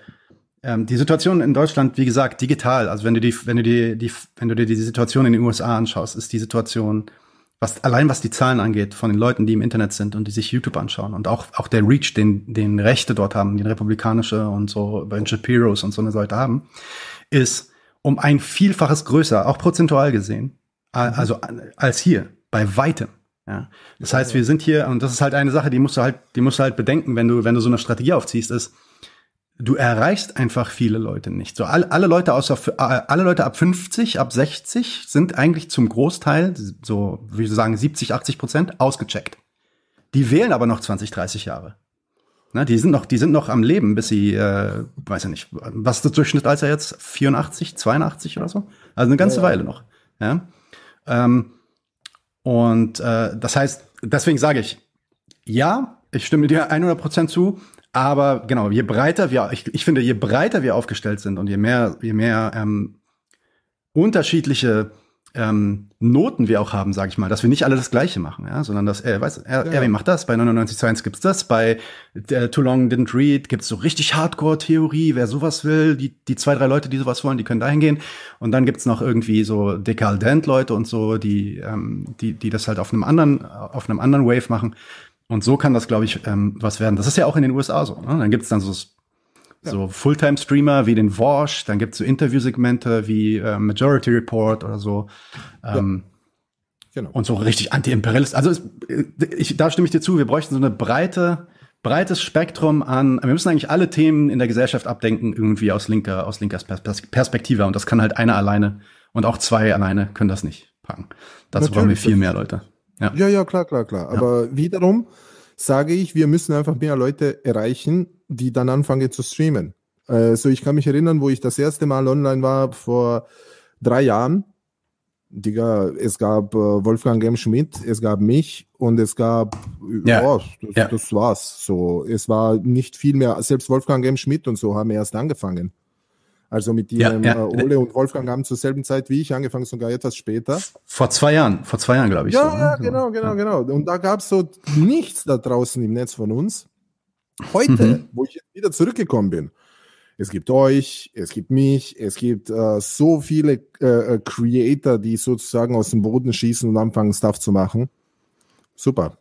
ähm, die Situation in Deutschland, wie gesagt, digital, also wenn du die, wenn du die, die, wenn du dir die Situation in den U S A anschaust, ist die Situation, was, allein was die Zahlen angeht, von den Leuten, die im Internet sind und die sich YouTube anschauen und auch, auch der Reach, den, den Rechte dort haben, den republikanische und so, Ben Shapiros und so eine Leute haben, ist um ein Vielfaches größer, auch prozentual gesehen, also als hier, bei weitem. Ja. Das ja, heißt, ja. wir sind hier, und das ist halt eine Sache, die musst du halt, die musst du halt bedenken, wenn du, wenn du so eine Strategie aufziehst, ist, du erreichst einfach viele Leute nicht. So alle, alle Leute außer alle Leute ab fünfzig, ab sechzig sind eigentlich zum Großteil, so würde ich sagen siebzig, achtzig Prozent ausgecheckt. Die wählen aber noch zwanzig, dreißig Jahre. Na, die sind noch, die sind noch am Leben, bis sie, äh, weiß ja nicht, was ist das Durchschnittsalter jetzt? vierundachtzig, zweiundachtzig oder so? Also eine ganze ja, ja. Weile noch. Ja. Ähm, und äh, das heißt, deswegen sage ich, ja, ich stimme dir hundert Prozent zu. Aber genau, je breiter wir, ich, ich finde, je breiter wir aufgestellt sind und je mehr, je mehr ähm, unterschiedliche ähm, Noten wir auch haben, sage ich mal, dass wir nicht alle das Gleiche machen, ja, sondern dass, äh, weißt du, er, Erwin macht das, bei neunundneunzig zu eins gibt's das, bei äh, Too Long Didn't Read gibt's so richtig Hardcore-Theorie, wer sowas will, die, die zwei, drei Leute, die sowas wollen, die können da hingehen. Und dann gibt's noch irgendwie so Dekadent-Leute und so, die, ähm, die, die das halt auf einem anderen, auf einem anderen Wave machen. Und so kann das, glaube ich, ähm, was werden. Das ist ja auch in den U S A so. Ne? Dann gibt es dann so, ja. so Fulltime-Streamer wie den Vosh, dann gibt es so Interviewsegmente wie äh, Majority Report oder so. Ähm, ja. genau. Und so richtig anti-imperialist. Also es, ich, da stimme ich dir zu, wir bräuchten so eine breite, breites Spektrum an, wir müssen eigentlich alle Themen in der Gesellschaft abdenken, irgendwie aus linker, aus linker Perspektive. Und das kann halt einer alleine und auch zwei alleine können das nicht packen. Dazu Natürlich. brauchen wir viel mehr Leute. Ja. ja, ja, klar, klar, klar. Aber ja. wiederum sage ich, wir müssen einfach mehr Leute erreichen, die dann anfangen zu streamen. Äh, so, ich kann mich erinnern, wo ich das erste Mal online war, vor drei Jahren. Digga, es gab äh, Wolfgang M. Schmidt, es gab mich und es gab, ja, oh, das, ja. das war's. So, es war nicht viel mehr, selbst Wolfgang M. Schmidt und so haben erst angefangen. Also mit ihrem ja, ja. Ole und Wolfgang haben zur selben Zeit wie ich angefangen, sogar etwas später. Vor zwei Jahren, vor zwei Jahren, glaube ich. Ja, so, ja, genau, genau, genau. Und da gab es so nichts da draußen im Netz von uns. Heute, mhm. wo ich wieder zurückgekommen bin, es gibt euch, es gibt mich, es gibt äh, so viele äh, Creator, die sozusagen aus dem Boden schießen und anfangen, Stuff zu machen. Super.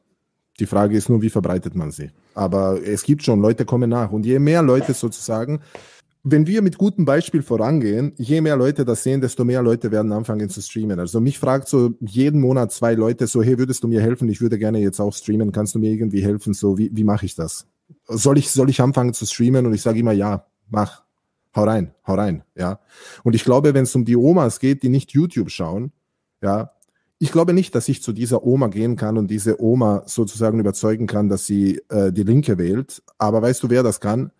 Die Frage ist nur, wie verbreitet man sie? Aber es gibt schon, Leute kommen nach. Und je mehr Leute sozusagen... Wenn wir mit gutem Beispiel vorangehen, je mehr Leute das sehen, desto mehr Leute werden anfangen zu streamen. Also mich fragt so jeden Monat zwei Leute so, hey, würdest du mir helfen? Ich würde gerne jetzt auch streamen. Kannst du mir irgendwie helfen? So, wie, wie mache ich das? Soll ich, soll ich anfangen zu streamen? Und ich sage immer, ja, mach. Hau rein, hau rein, ja. Und ich glaube, wenn es um die Omas geht, die nicht YouTube schauen, ja, ich glaube nicht, dass ich zu dieser Oma gehen kann und diese Oma sozusagen überzeugen kann, dass sie äh, die Linke wählt. Aber weißt du, wer das kann?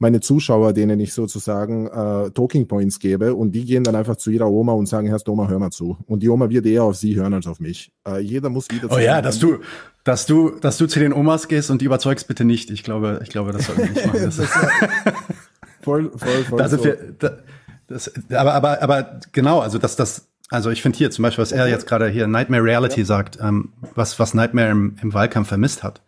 Meine Zuschauer, denen ich sozusagen äh, Talking Points gebe und die gehen dann einfach zu ihrer Oma und sagen, erst Oma, hör mal zu. Und die Oma wird eher auf sie hören als auf mich. Äh, jeder muss wieder zu Oh ja, dass du, dass, du, dass du zu den Omas gehst und die überzeugst bitte nicht. Ich glaube, ich glaube das sollten wir nicht machen. das das voll, voll, voll. Das so. wir, das, aber, aber, aber genau, also dass das, also ich finde hier zum Beispiel, was er jetzt gerade hier Nightmare Reality ja. sagt, ähm, was, was Nightmare im, im Wahlkampf vermisst hat,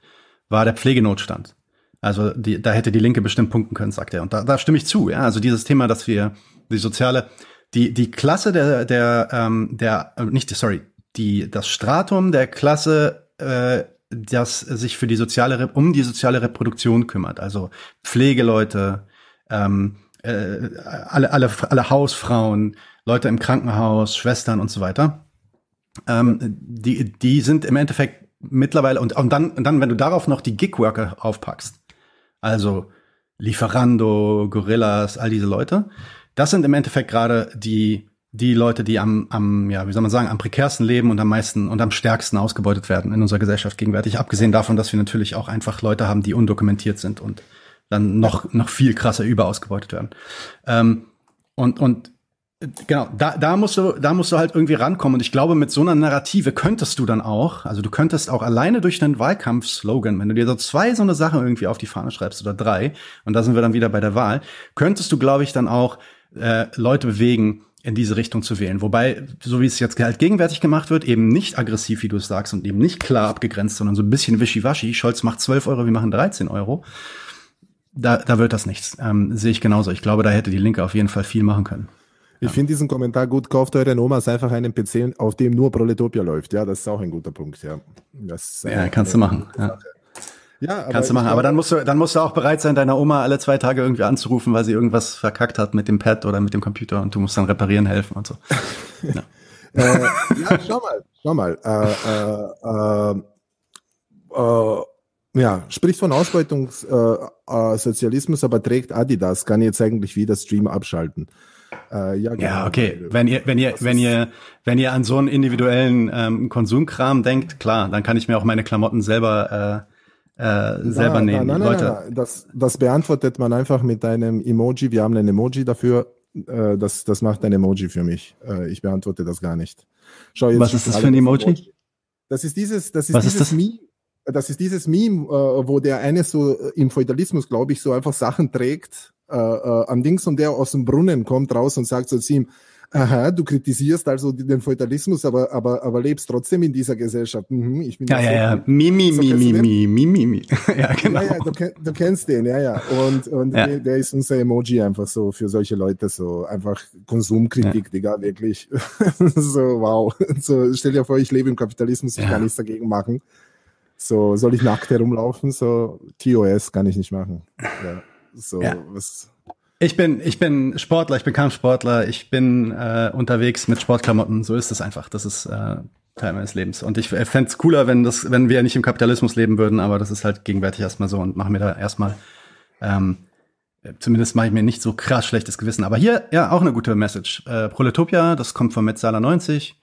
war der Pflegenotstand. Also die, da hätte die Linke bestimmt punkten können, sagt er. Und da, da stimme ich zu. Ja, also dieses Thema, dass wir die soziale, die die Klasse der der ähm, der nicht sorry, die das Stratum der Klasse, äh, das sich für die soziale um die soziale Reproduktion kümmert. Also Pflegeleute, ähm, äh, alle alle alle Hausfrauen, Leute im Krankenhaus, Schwestern und so weiter. Ähm, die die sind im Endeffekt mittlerweile, und, und, dann, und dann, wenn du darauf noch die Gigworker aufpackst, also Lieferando, Gorillas, all diese Leute, das sind im Endeffekt gerade die, die Leute, die am, am, ja, wie soll man sagen, am prekärsten leben und am meisten und am stärksten ausgebeutet werden in unserer Gesellschaft gegenwärtig. Abgesehen davon, dass wir natürlich auch einfach Leute haben, die undokumentiert sind und dann noch, noch viel krasser überausgebeutet werden. Ähm, und, und, Genau, da, da musst du, da musst du halt irgendwie rankommen. Und ich glaube, mit so einer Narrative könntest du dann auch, also du könntest auch alleine durch deinen Wahlkampfslogan, wenn du dir so zwei so eine Sache irgendwie auf die Fahne schreibst oder drei, und da sind wir dann wieder bei der Wahl, könntest du, glaube ich, dann auch äh, Leute bewegen, in diese Richtung zu wählen. Wobei, so wie es jetzt halt gegenwärtig gemacht wird, eben nicht aggressiv, wie du es sagst, und eben nicht klar abgegrenzt, sondern so ein bisschen wischiwaschi. Scholz macht zwölf Euro, wir machen dreizehn Euro. Da, da wird das nichts. Ähm, sehe ich genauso. Ich glaube, da hätte die Linke auf jeden Fall viel machen können. Ich ja. finde diesen Kommentar gut, kauft euren Omas einfach einen P C, auf dem nur Proletopia läuft. Ja, das ist auch ein guter Punkt. Ja, das, äh, ja kannst du machen. Ja. Ja, aber kannst du machen, aber dann musst du, dann musst du auch bereit sein, deiner Oma alle zwei Tage irgendwie anzurufen, weil sie irgendwas verkackt hat mit dem Pad oder mit dem Computer, und du musst dann reparieren helfen und so. Ja, äh, ja schau mal, schau mal. Äh, äh, äh, äh, ja, spricht von Ausbeutungssozialismus, äh, äh, aber trägt Adidas, kann jetzt eigentlich wieder Stream abschalten. Äh, ja, genau. Ja, okay. Wenn ihr, wenn ihr, wenn ihr, wenn ihr an so einen individuellen ähm, Konsumkram denkt, klar, dann kann ich mir auch meine Klamotten selber äh, äh, selber na, nehmen. Nein, nein, Leute. Nein, nein. Das, das beantwortet man einfach mit einem Emoji. Wir haben ein Emoji dafür. Äh, das, das macht ein Emoji für mich. Äh, ich beantworte das gar nicht. Schau, jetzt Was ist das für ein Emoji? Emoji? Das ist dieses, das ist Was dieses ist das? Meme. Das ist dieses Meme, äh, wo der eine so im Feudalismus, glaube ich, so einfach Sachen trägt. Äh, äh, am Dings, und der aus dem Brunnen kommt raus und sagt so zu ihm, aha, du kritisierst also den Feudalismus, aber, aber, aber lebst trotzdem in dieser Gesellschaft. Mhm, ich bin ja, ja, ja, Mimi, Mimi, Mimi, Mimi. Ja, genau. Ja, ja, du, du kennst den, ja, ja. Und, und ja. Der, der ist unser Emoji einfach so für solche Leute, so einfach Konsumkritik, ja. Digga, wirklich. So, wow. So, stell dir vor, ich lebe im Kapitalismus, ich ja. kann nichts dagegen machen. So, soll ich nackt herumlaufen? So, T O S kann ich nicht machen. Ja. So, ja. was ich bin, ich bin Sportler, ich bin Kampfsportler, ich bin äh, unterwegs mit Sportklamotten, so ist es einfach. Das ist äh, Teil meines Lebens. Und ich äh, fände es cooler, wenn das, wenn wir nicht im Kapitalismus leben würden, aber das ist halt gegenwärtig erstmal so, und machen wir da erstmal, ähm, zumindest mache ich mir nicht so krass schlechtes Gewissen. Aber hier, ja, auch eine gute Message. Äh, Proletopia, das kommt von Metzala neunzig,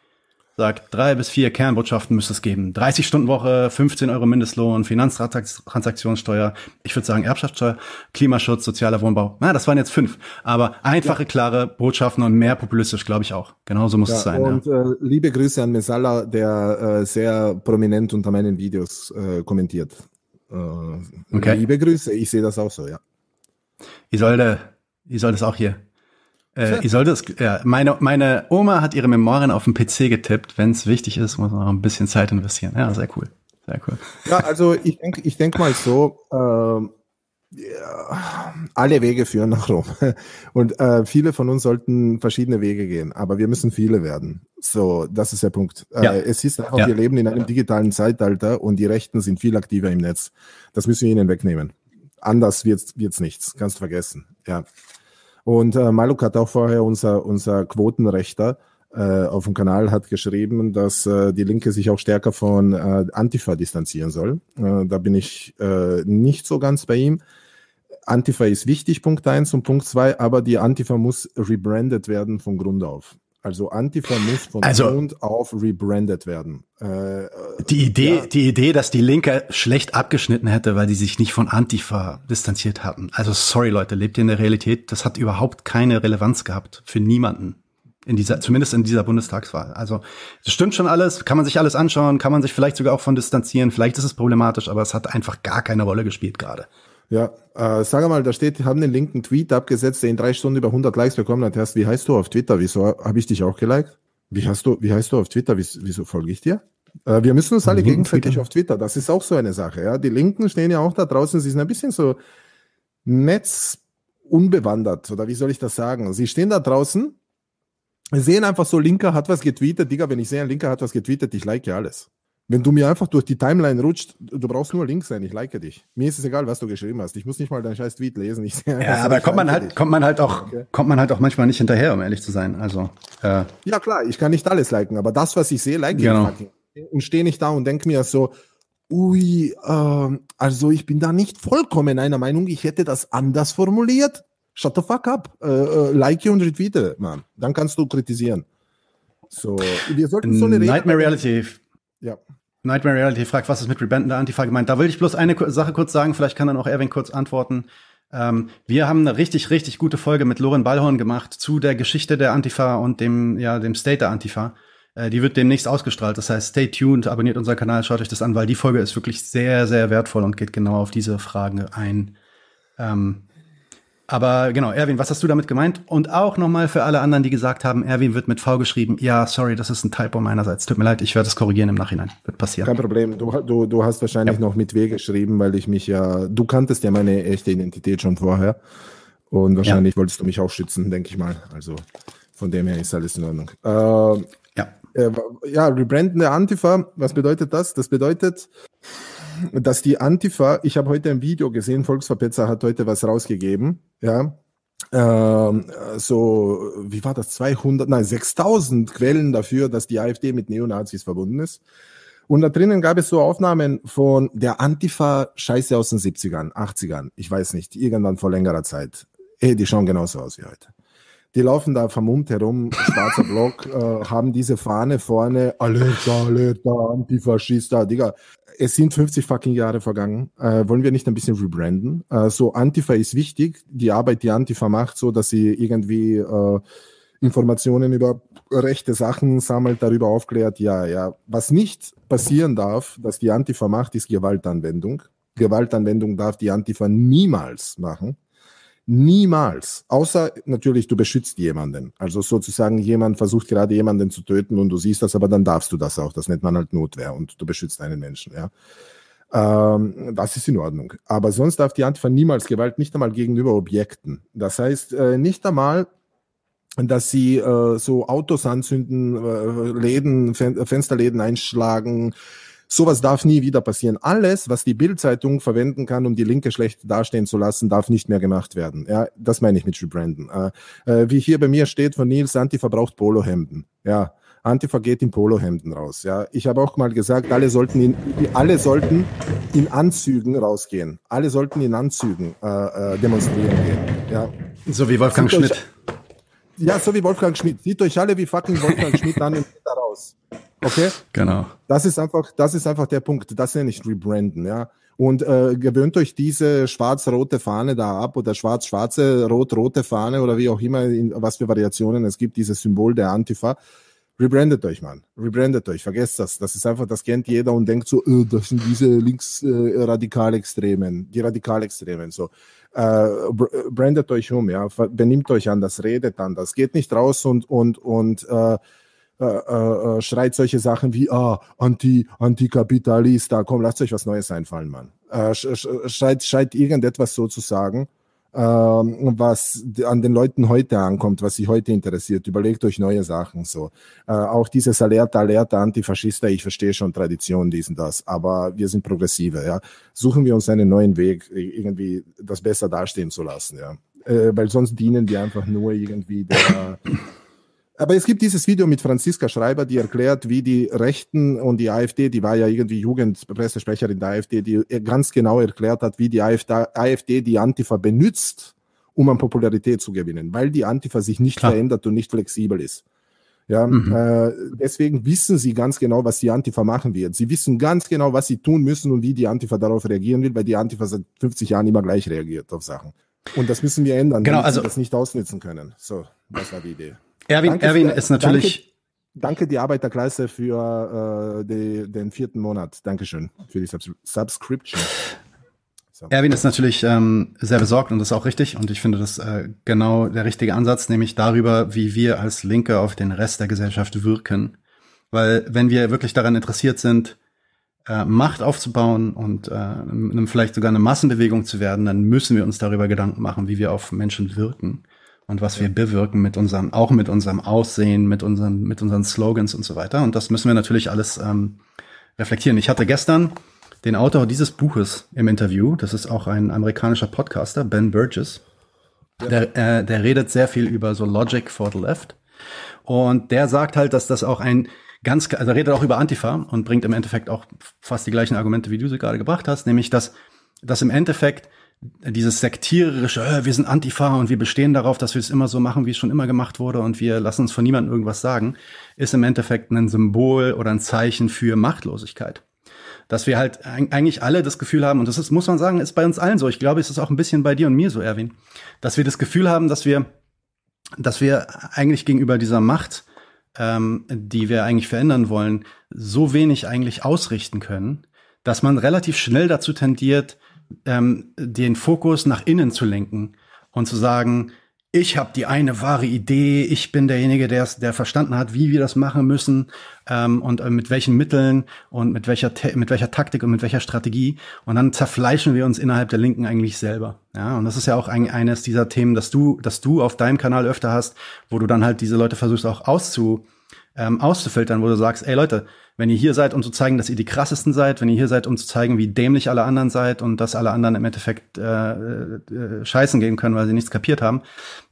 sagt, drei bis vier Kernbotschaften müsste es geben. dreißig-Stunden-Woche, fünfzehn Euro Mindestlohn, Finanztransaktionssteuer, ich würde sagen Erbschaftssteuer, Klimaschutz, sozialer Wohnbau. Na, das waren jetzt fünf. Aber einfache, ja. klare Botschaften und mehr populistisch, glaube ich auch. Genau so muss ja, es sein. Und ja. äh, liebe Grüße an Mesala, der äh, sehr prominent unter meinen Videos äh, kommentiert. Äh, okay. Liebe Grüße, ich sehe das auch so, ja. Isolde, Isolde ist auch hier. Äh, ihr solltet es, ja, meine, meine Oma hat ihre Memoiren auf dem P C getippt. Wenn es wichtig ist, muss man auch ein bisschen Zeit investieren. Ja, sehr cool. Sehr cool. Ja, also ich denke ich denk mal so, äh, ja, alle Wege führen nach Rom. Und äh, viele von uns sollten verschiedene Wege gehen, aber wir müssen viele werden. So, das ist der Punkt. Äh, ja. Es ist einfach, ja. wir leben in einem digitalen Zeitalter und die Rechten sind viel aktiver im Netz. Das müssen wir ihnen wegnehmen. Anders wird's, wird's nichts. Kannst vergessen. Ja. Und äh, Maluk hat auch vorher, unser, unser Quotenrechter äh, auf dem Kanal, hat geschrieben, dass äh, die Linke sich auch stärker von äh, Antifa distanzieren soll. Äh, da bin ich äh, nicht so ganz bei ihm. Antifa ist wichtig, Punkt eins. Und Punkt zwei, aber die Antifa muss rebrandet werden von Grund auf. Also Antifa muss von also, Grund auf rebrandet werden. Äh, die Idee, ja. die Idee, dass die Linke schlecht abgeschnitten hätte, weil die sich nicht von Antifa distanziert hatten. Also sorry Leute, lebt ihr in der Realität? Das hat überhaupt keine Relevanz gehabt für niemanden. In dieser, zumindest in dieser Bundestagswahl. Also das stimmt schon alles, kann man sich alles anschauen, kann man sich vielleicht sogar auch von distanzieren. Vielleicht ist es problematisch, aber es hat einfach gar keine Rolle gespielt gerade. Ja, äh, sag mal, da steht, haben den linken Tweet abgesetzt, der in drei Stunden über hundert Likes bekommen hat. Erst, wie heißt du auf Twitter? Wieso habe ich dich auch geliked? Wie, hast du, wie heißt du auf Twitter? Wieso, wieso folge ich dir? Äh, wir müssen uns alle gegenseitig auf Twitter. Das ist auch so eine Sache. Ja? Die Linken stehen ja auch da draußen. Sie sind ein bisschen so netzunbewandert. Oder wie soll ich das sagen? Sie stehen da draußen, sehen einfach so, Linker hat was getweetet. Digga, wenn ich sehe, ein Linker hat was getweetet, ich like ja alles. Wenn du mir einfach durch die Timeline rutscht, du brauchst nur Link sein, ich like dich. Mir ist es egal, was du geschrieben hast. Ich muss nicht mal deinen scheiß Tweet lesen. Ich sehe ja, aber kommt man, halt, kommt, man halt auch, okay. kommt man halt auch manchmal nicht hinterher, um ehrlich zu sein. Also, äh ja klar, ich kann nicht alles liken, aber das, was ich sehe, like genau. ich. Und stehe nicht da und denke mir so, ui, äh, also ich bin da nicht vollkommen einer Meinung, ich hätte das anders formuliert. Shut the fuck up. Äh, äh, like und retweete, Mann. Dann kannst du kritisieren. So, wir sollten so eine Nightmare Rede Reality. Ja. Nightmare Reality fragt, was ist mit rebandender Antifa gemeint? Da will ich bloß eine Sache kurz sagen, vielleicht kann dann auch Erwin kurz antworten. Ähm, wir haben eine richtig, richtig gute Folge mit Loren Ballhorn gemacht zu der Geschichte der Antifa und dem, ja, dem State der Antifa. Äh, die wird demnächst ausgestrahlt, das heißt, stay tuned, abonniert unseren Kanal, schaut euch das an, weil die Folge ist wirklich sehr, sehr wertvoll und geht genau auf diese Fragen ein. Ähm, aber genau, Erwin, was hast du damit gemeint? Und auch nochmal für alle anderen, die gesagt haben, Erwin wird mit V geschrieben. Ja, sorry, das ist ein Typo meinerseits. Tut mir leid, ich werde es korrigieren im Nachhinein. Wird passieren. Kein Problem. Du, du, du hast wahrscheinlich ja. noch mit W geschrieben, weil ich mich ja, du kanntest ja meine echte Identität schon vorher. Und wahrscheinlich ja. wolltest du mich auch schützen, denke ich mal. Also von dem her ist alles in Ordnung. Äh, ja. Äh, ja, Rebranden der Antifa, was bedeutet das? Das bedeutet, dass die Antifa, ich habe heute ein Video gesehen, Volksverpetzer hat heute was rausgegeben, ja, ähm, so, wie war das, zweihundert, nein, sechstausend Quellen dafür, dass die AfD mit Neonazis verbunden ist. Und da drinnen gab es so Aufnahmen von der Antifa-Scheiße aus den siebzigern, achtzigern, ich weiß nicht, irgendwann vor längerer Zeit. Ey, die schauen genauso aus wie heute. Die laufen da vermummt herum, schwarzer Block, äh, haben diese Fahne vorne, Alerta, Alerta, Antifaschista, Digga. Es sind fünfzig fucking Jahre vergangen. Äh, wollen wir nicht ein bisschen rebranden? Äh, so, Antifa ist wichtig, die Arbeit, die Antifa macht, so dass sie irgendwie äh, Informationen über rechte Sachen sammelt, darüber aufklärt, ja, ja. Was nicht passieren darf, dass die Antifa macht, ist Gewaltanwendung. Gewaltanwendung darf die Antifa niemals machen. Niemals. Außer natürlich, du beschützt jemanden. Also sozusagen jemand versucht gerade jemanden zu töten und du siehst das, aber dann darfst du das auch. Das nennt man halt Notwehr und du beschützt einen Menschen. Ja, ähm, das ist in Ordnung. Aber sonst darf die Antifa niemals Gewalt, nicht einmal gegenüber Objekten. Das heißt, äh, nicht einmal, dass sie äh, so Autos anzünden, äh, Läden, Fen- Fensterläden einschlagen. Sowas darf nie wieder passieren. Alles, was die Bild-Zeitung verwenden kann, um die Linke schlecht dastehen zu lassen, darf nicht mehr gemacht werden. Ja, das meine ich mit rebranden. Äh, wie hier bei mir steht von Nils, Antifa braucht Polohemden. Ja, Antifa geht in Polohemden raus. Ja, ich habe auch mal gesagt, alle sollten in, alle sollten in Anzügen rausgehen. Alle sollten in Anzügen äh, äh, demonstrieren gehen. Ja. So wie Wolfgang Sieht Schmidt. Euch, ja, so wie Wolfgang Schmidt. Sieht euch alle wie fucking Wolfgang Schmidt an und geht da raus. Okay? Genau. Das ist einfach, das ist einfach der Punkt. Das nenne ich rebranden, ja. Und äh, gewöhnt euch diese schwarz-rote Fahne da ab oder schwarz-schwarze, rot-rote Fahne oder wie auch immer, in, was für Variationen es gibt, dieses Symbol der Antifa. Rebrandet euch, Mann. Rebrandet euch. Vergesst das. Das ist einfach, das kennt jeder und denkt so, oh, das sind diese Links-Radikal-Extremen, äh, die Radikal-Extremen, so. Äh, brandet euch um, ja. Benimmt euch anders, redet anders. Geht nicht raus und, und, und, äh, Äh, äh, schreit solche Sachen wie ah, Anti, Antikapitalist, da komm, lasst euch was Neues einfallen, Mann. Äh, schreit, schreit irgendetwas so zu sagen, ähm, was an den Leuten heute ankommt, was sie heute interessiert. Überlegt euch neue Sachen so. Äh, auch dieses Alerta, Alerta, Antifaschista, ich verstehe schon Tradition, diesen, das, aber wir sind Progressive, ja. Suchen wir uns einen neuen Weg, irgendwie das besser dastehen zu lassen, ja. Äh, weil sonst dienen wir einfach nur irgendwie der Aber es gibt dieses Video mit Franziska Schreiber, die erklärt, wie die Rechten und die AfD, die war ja irgendwie Jugendpressesprecherin der AfD, die ganz genau erklärt hat, wie die AfD die Antifa benutzt, um an Popularität zu gewinnen, weil die Antifa sich nicht Klar. verändert und nicht flexibel ist. Ja, mhm. äh, deswegen wissen sie ganz genau, was die Antifa machen wird. Sie wissen ganz genau, was sie tun müssen und wie die Antifa darauf reagieren will, weil die Antifa seit fünfzig Jahren immer gleich reagiert auf Sachen. Und das müssen wir ändern, genau, damit also sie das nicht ausnutzen können. So, das war die Idee. Erwin, danke, Erwin ist natürlich... Danke, danke die Arbeiterklasse für äh, die, den vierten Monat. Dankeschön für die Subs- Subscription. Erwin ist natürlich ähm, sehr besorgt und das ist auch richtig. Und ich finde das äh, genau der richtige Ansatz, nämlich darüber, wie wir als Linke auf den Rest der Gesellschaft wirken. Weil wenn wir wirklich daran interessiert sind, äh, Macht aufzubauen und äh, vielleicht sogar eine Massenbewegung zu werden, dann müssen wir uns darüber Gedanken machen, wie wir auf Menschen wirken und was ja. wir bewirken mit unserem, auch mit unserem Aussehen, mit unseren, mit unseren Slogans und so weiter. Und das müssen wir natürlich alles ähm, reflektieren. Ich hatte gestern den Autor dieses Buches im Interview, das ist auch ein amerikanischer Podcaster, Ben Burgess, ja. der, äh, der redet sehr viel über so Logic for the Left. Und der sagt halt, dass das auch ein ganz, also er redet auch über Antifa und bringt im Endeffekt auch fast die gleichen Argumente, wie du sie gerade gebracht hast, nämlich, dass, dass im Endeffekt dieses sektiererische, äh, wir sind Antifa und wir bestehen darauf, dass wir es immer so machen, wie es schon immer gemacht wurde und wir lassen uns von niemandem irgendwas sagen, ist im Endeffekt ein Symbol oder ein Zeichen für Machtlosigkeit. Dass wir halt eigentlich alle das Gefühl haben, und das ist, muss man sagen, ist bei uns allen so. Ich glaube, es ist auch ein bisschen bei dir und mir so, Erwin, dass wir das Gefühl haben, dass wir, dass wir eigentlich gegenüber dieser Macht, ähm, die wir eigentlich verändern wollen, so wenig eigentlich ausrichten können, dass man relativ schnell dazu tendiert, ähm, den Fokus nach innen zu lenken und zu sagen, ich habe die eine wahre Idee, ich bin derjenige, der der verstanden hat, wie wir das machen müssen ähm, und äh, mit welchen Mitteln und mit welcher mit welcher Taktik und mit welcher Strategie. Und dann zerfleischen wir uns innerhalb der Linken eigentlich selber. Ja, und das ist ja auch ein, eines dieser Themen, dass du, dass du auf deinem Kanal öfter hast, wo du dann halt diese Leute versuchst auch auszu, ähm, auszufiltern, wo du sagst, ey Leute, wenn ihr hier seid, um zu zeigen, dass ihr die krassesten seid, wenn ihr hier seid, um zu zeigen, wie dämlich alle anderen seid und dass alle anderen im Endeffekt äh, äh, scheißen gehen können, weil sie nichts kapiert haben,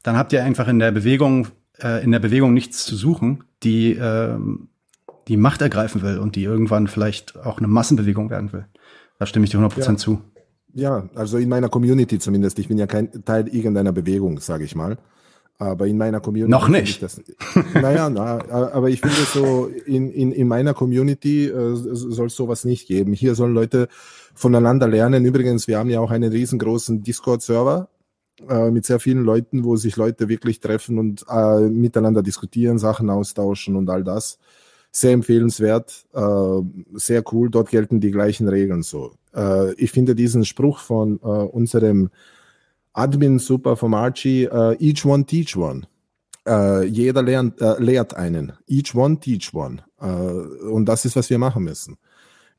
dann habt ihr einfach in der Bewegung, äh, in der Bewegung nichts zu suchen, die äh, die Macht ergreifen will und die irgendwann vielleicht auch eine Massenbewegung werden will. Da stimme ich dir hundert Prozent ja. zu. Ja, also in meiner Community zumindest. Ich bin ja kein Teil irgendeiner Bewegung, sage ich mal. Aber in meiner Community... Noch nicht. Das, naja, na, aber ich finde so, in, in, in meiner Community äh, soll es sowas nicht geben. Hier sollen Leute voneinander lernen. Übrigens, wir haben ja auch einen riesengroßen Discord-Server äh, mit sehr vielen Leuten, wo sich Leute wirklich treffen und äh, miteinander diskutieren, Sachen austauschen und all das. Sehr empfehlenswert, äh, sehr cool. Dort gelten die gleichen Regeln so. Äh, ich finde diesen Spruch von äh, unserem Admin Super vom Archie, uh, each one teach one. Uh, jeder lernt, uh, lehrt einen. Each one teach one. Uh, und das ist, was wir machen müssen.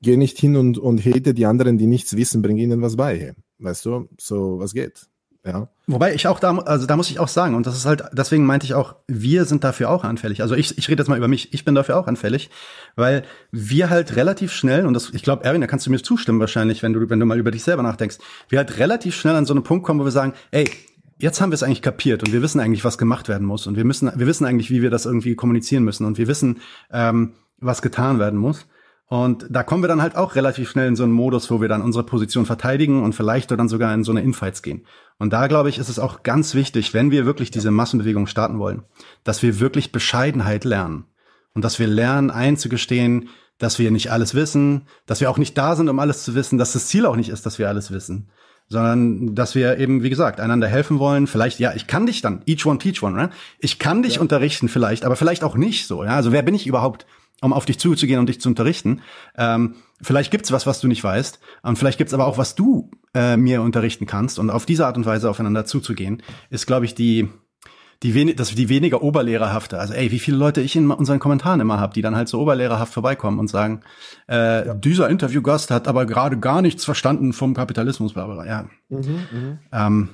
Geh nicht hin und, und hate die anderen, die nichts wissen, bring ihnen was bei. Weißt du, so was geht. Ja. Wobei ich auch da, also da muss ich auch sagen, und das ist halt, deswegen meinte ich auch, wir sind dafür auch anfällig. Also ich, ich rede jetzt mal über mich, ich bin dafür auch anfällig, weil wir halt relativ schnell, und das, ich glaube, Erwin, da kannst du mir zustimmen wahrscheinlich, wenn du, wenn du mal über dich selber nachdenkst, wir halt relativ schnell an so einen Punkt kommen, wo wir sagen, ey, jetzt haben wir es eigentlich kapiert und wir wissen eigentlich, was gemacht werden muss und wir müssen, wir wissen eigentlich, wie wir das irgendwie kommunizieren müssen und wir wissen, ähm, was getan werden muss. Und da kommen wir dann halt auch relativ schnell in so einen Modus, wo wir dann unsere Position verteidigen und vielleicht dann sogar in so eine Infights gehen. Und da, glaube ich, ist es auch ganz wichtig, wenn wir wirklich diese Massenbewegung starten wollen, dass wir wirklich Bescheidenheit lernen. Und dass wir lernen, einzugestehen, dass wir nicht alles wissen, dass wir auch nicht da sind, um alles zu wissen, dass das Ziel auch nicht ist, dass wir alles wissen. Sondern, dass wir eben, wie gesagt, einander helfen wollen. Vielleicht, ja, ich kann dich dann, each one teach one, ne? Ich kann dich ja. unterrichten vielleicht, aber vielleicht auch nicht so, ja? Also wer bin ich überhaupt, um auf dich zuzugehen und dich zu unterrichten. Ähm, vielleicht gibt's was, was du nicht weißt. Und vielleicht gibt's aber auch, was du äh, mir unterrichten kannst. Und auf diese Art und Weise aufeinander zuzugehen, ist, glaube ich, die die, wen das, die weniger oberlehrerhafte. Also ey, wie viele Leute ich in unseren Kommentaren immer habe, die dann halt so oberlehrerhaft vorbeikommen und sagen, äh, ja. dieser Interviewgast hat aber gerade gar nichts verstanden vom Kapitalismus. Bla bla. Ja. Mhm, mh. ähm,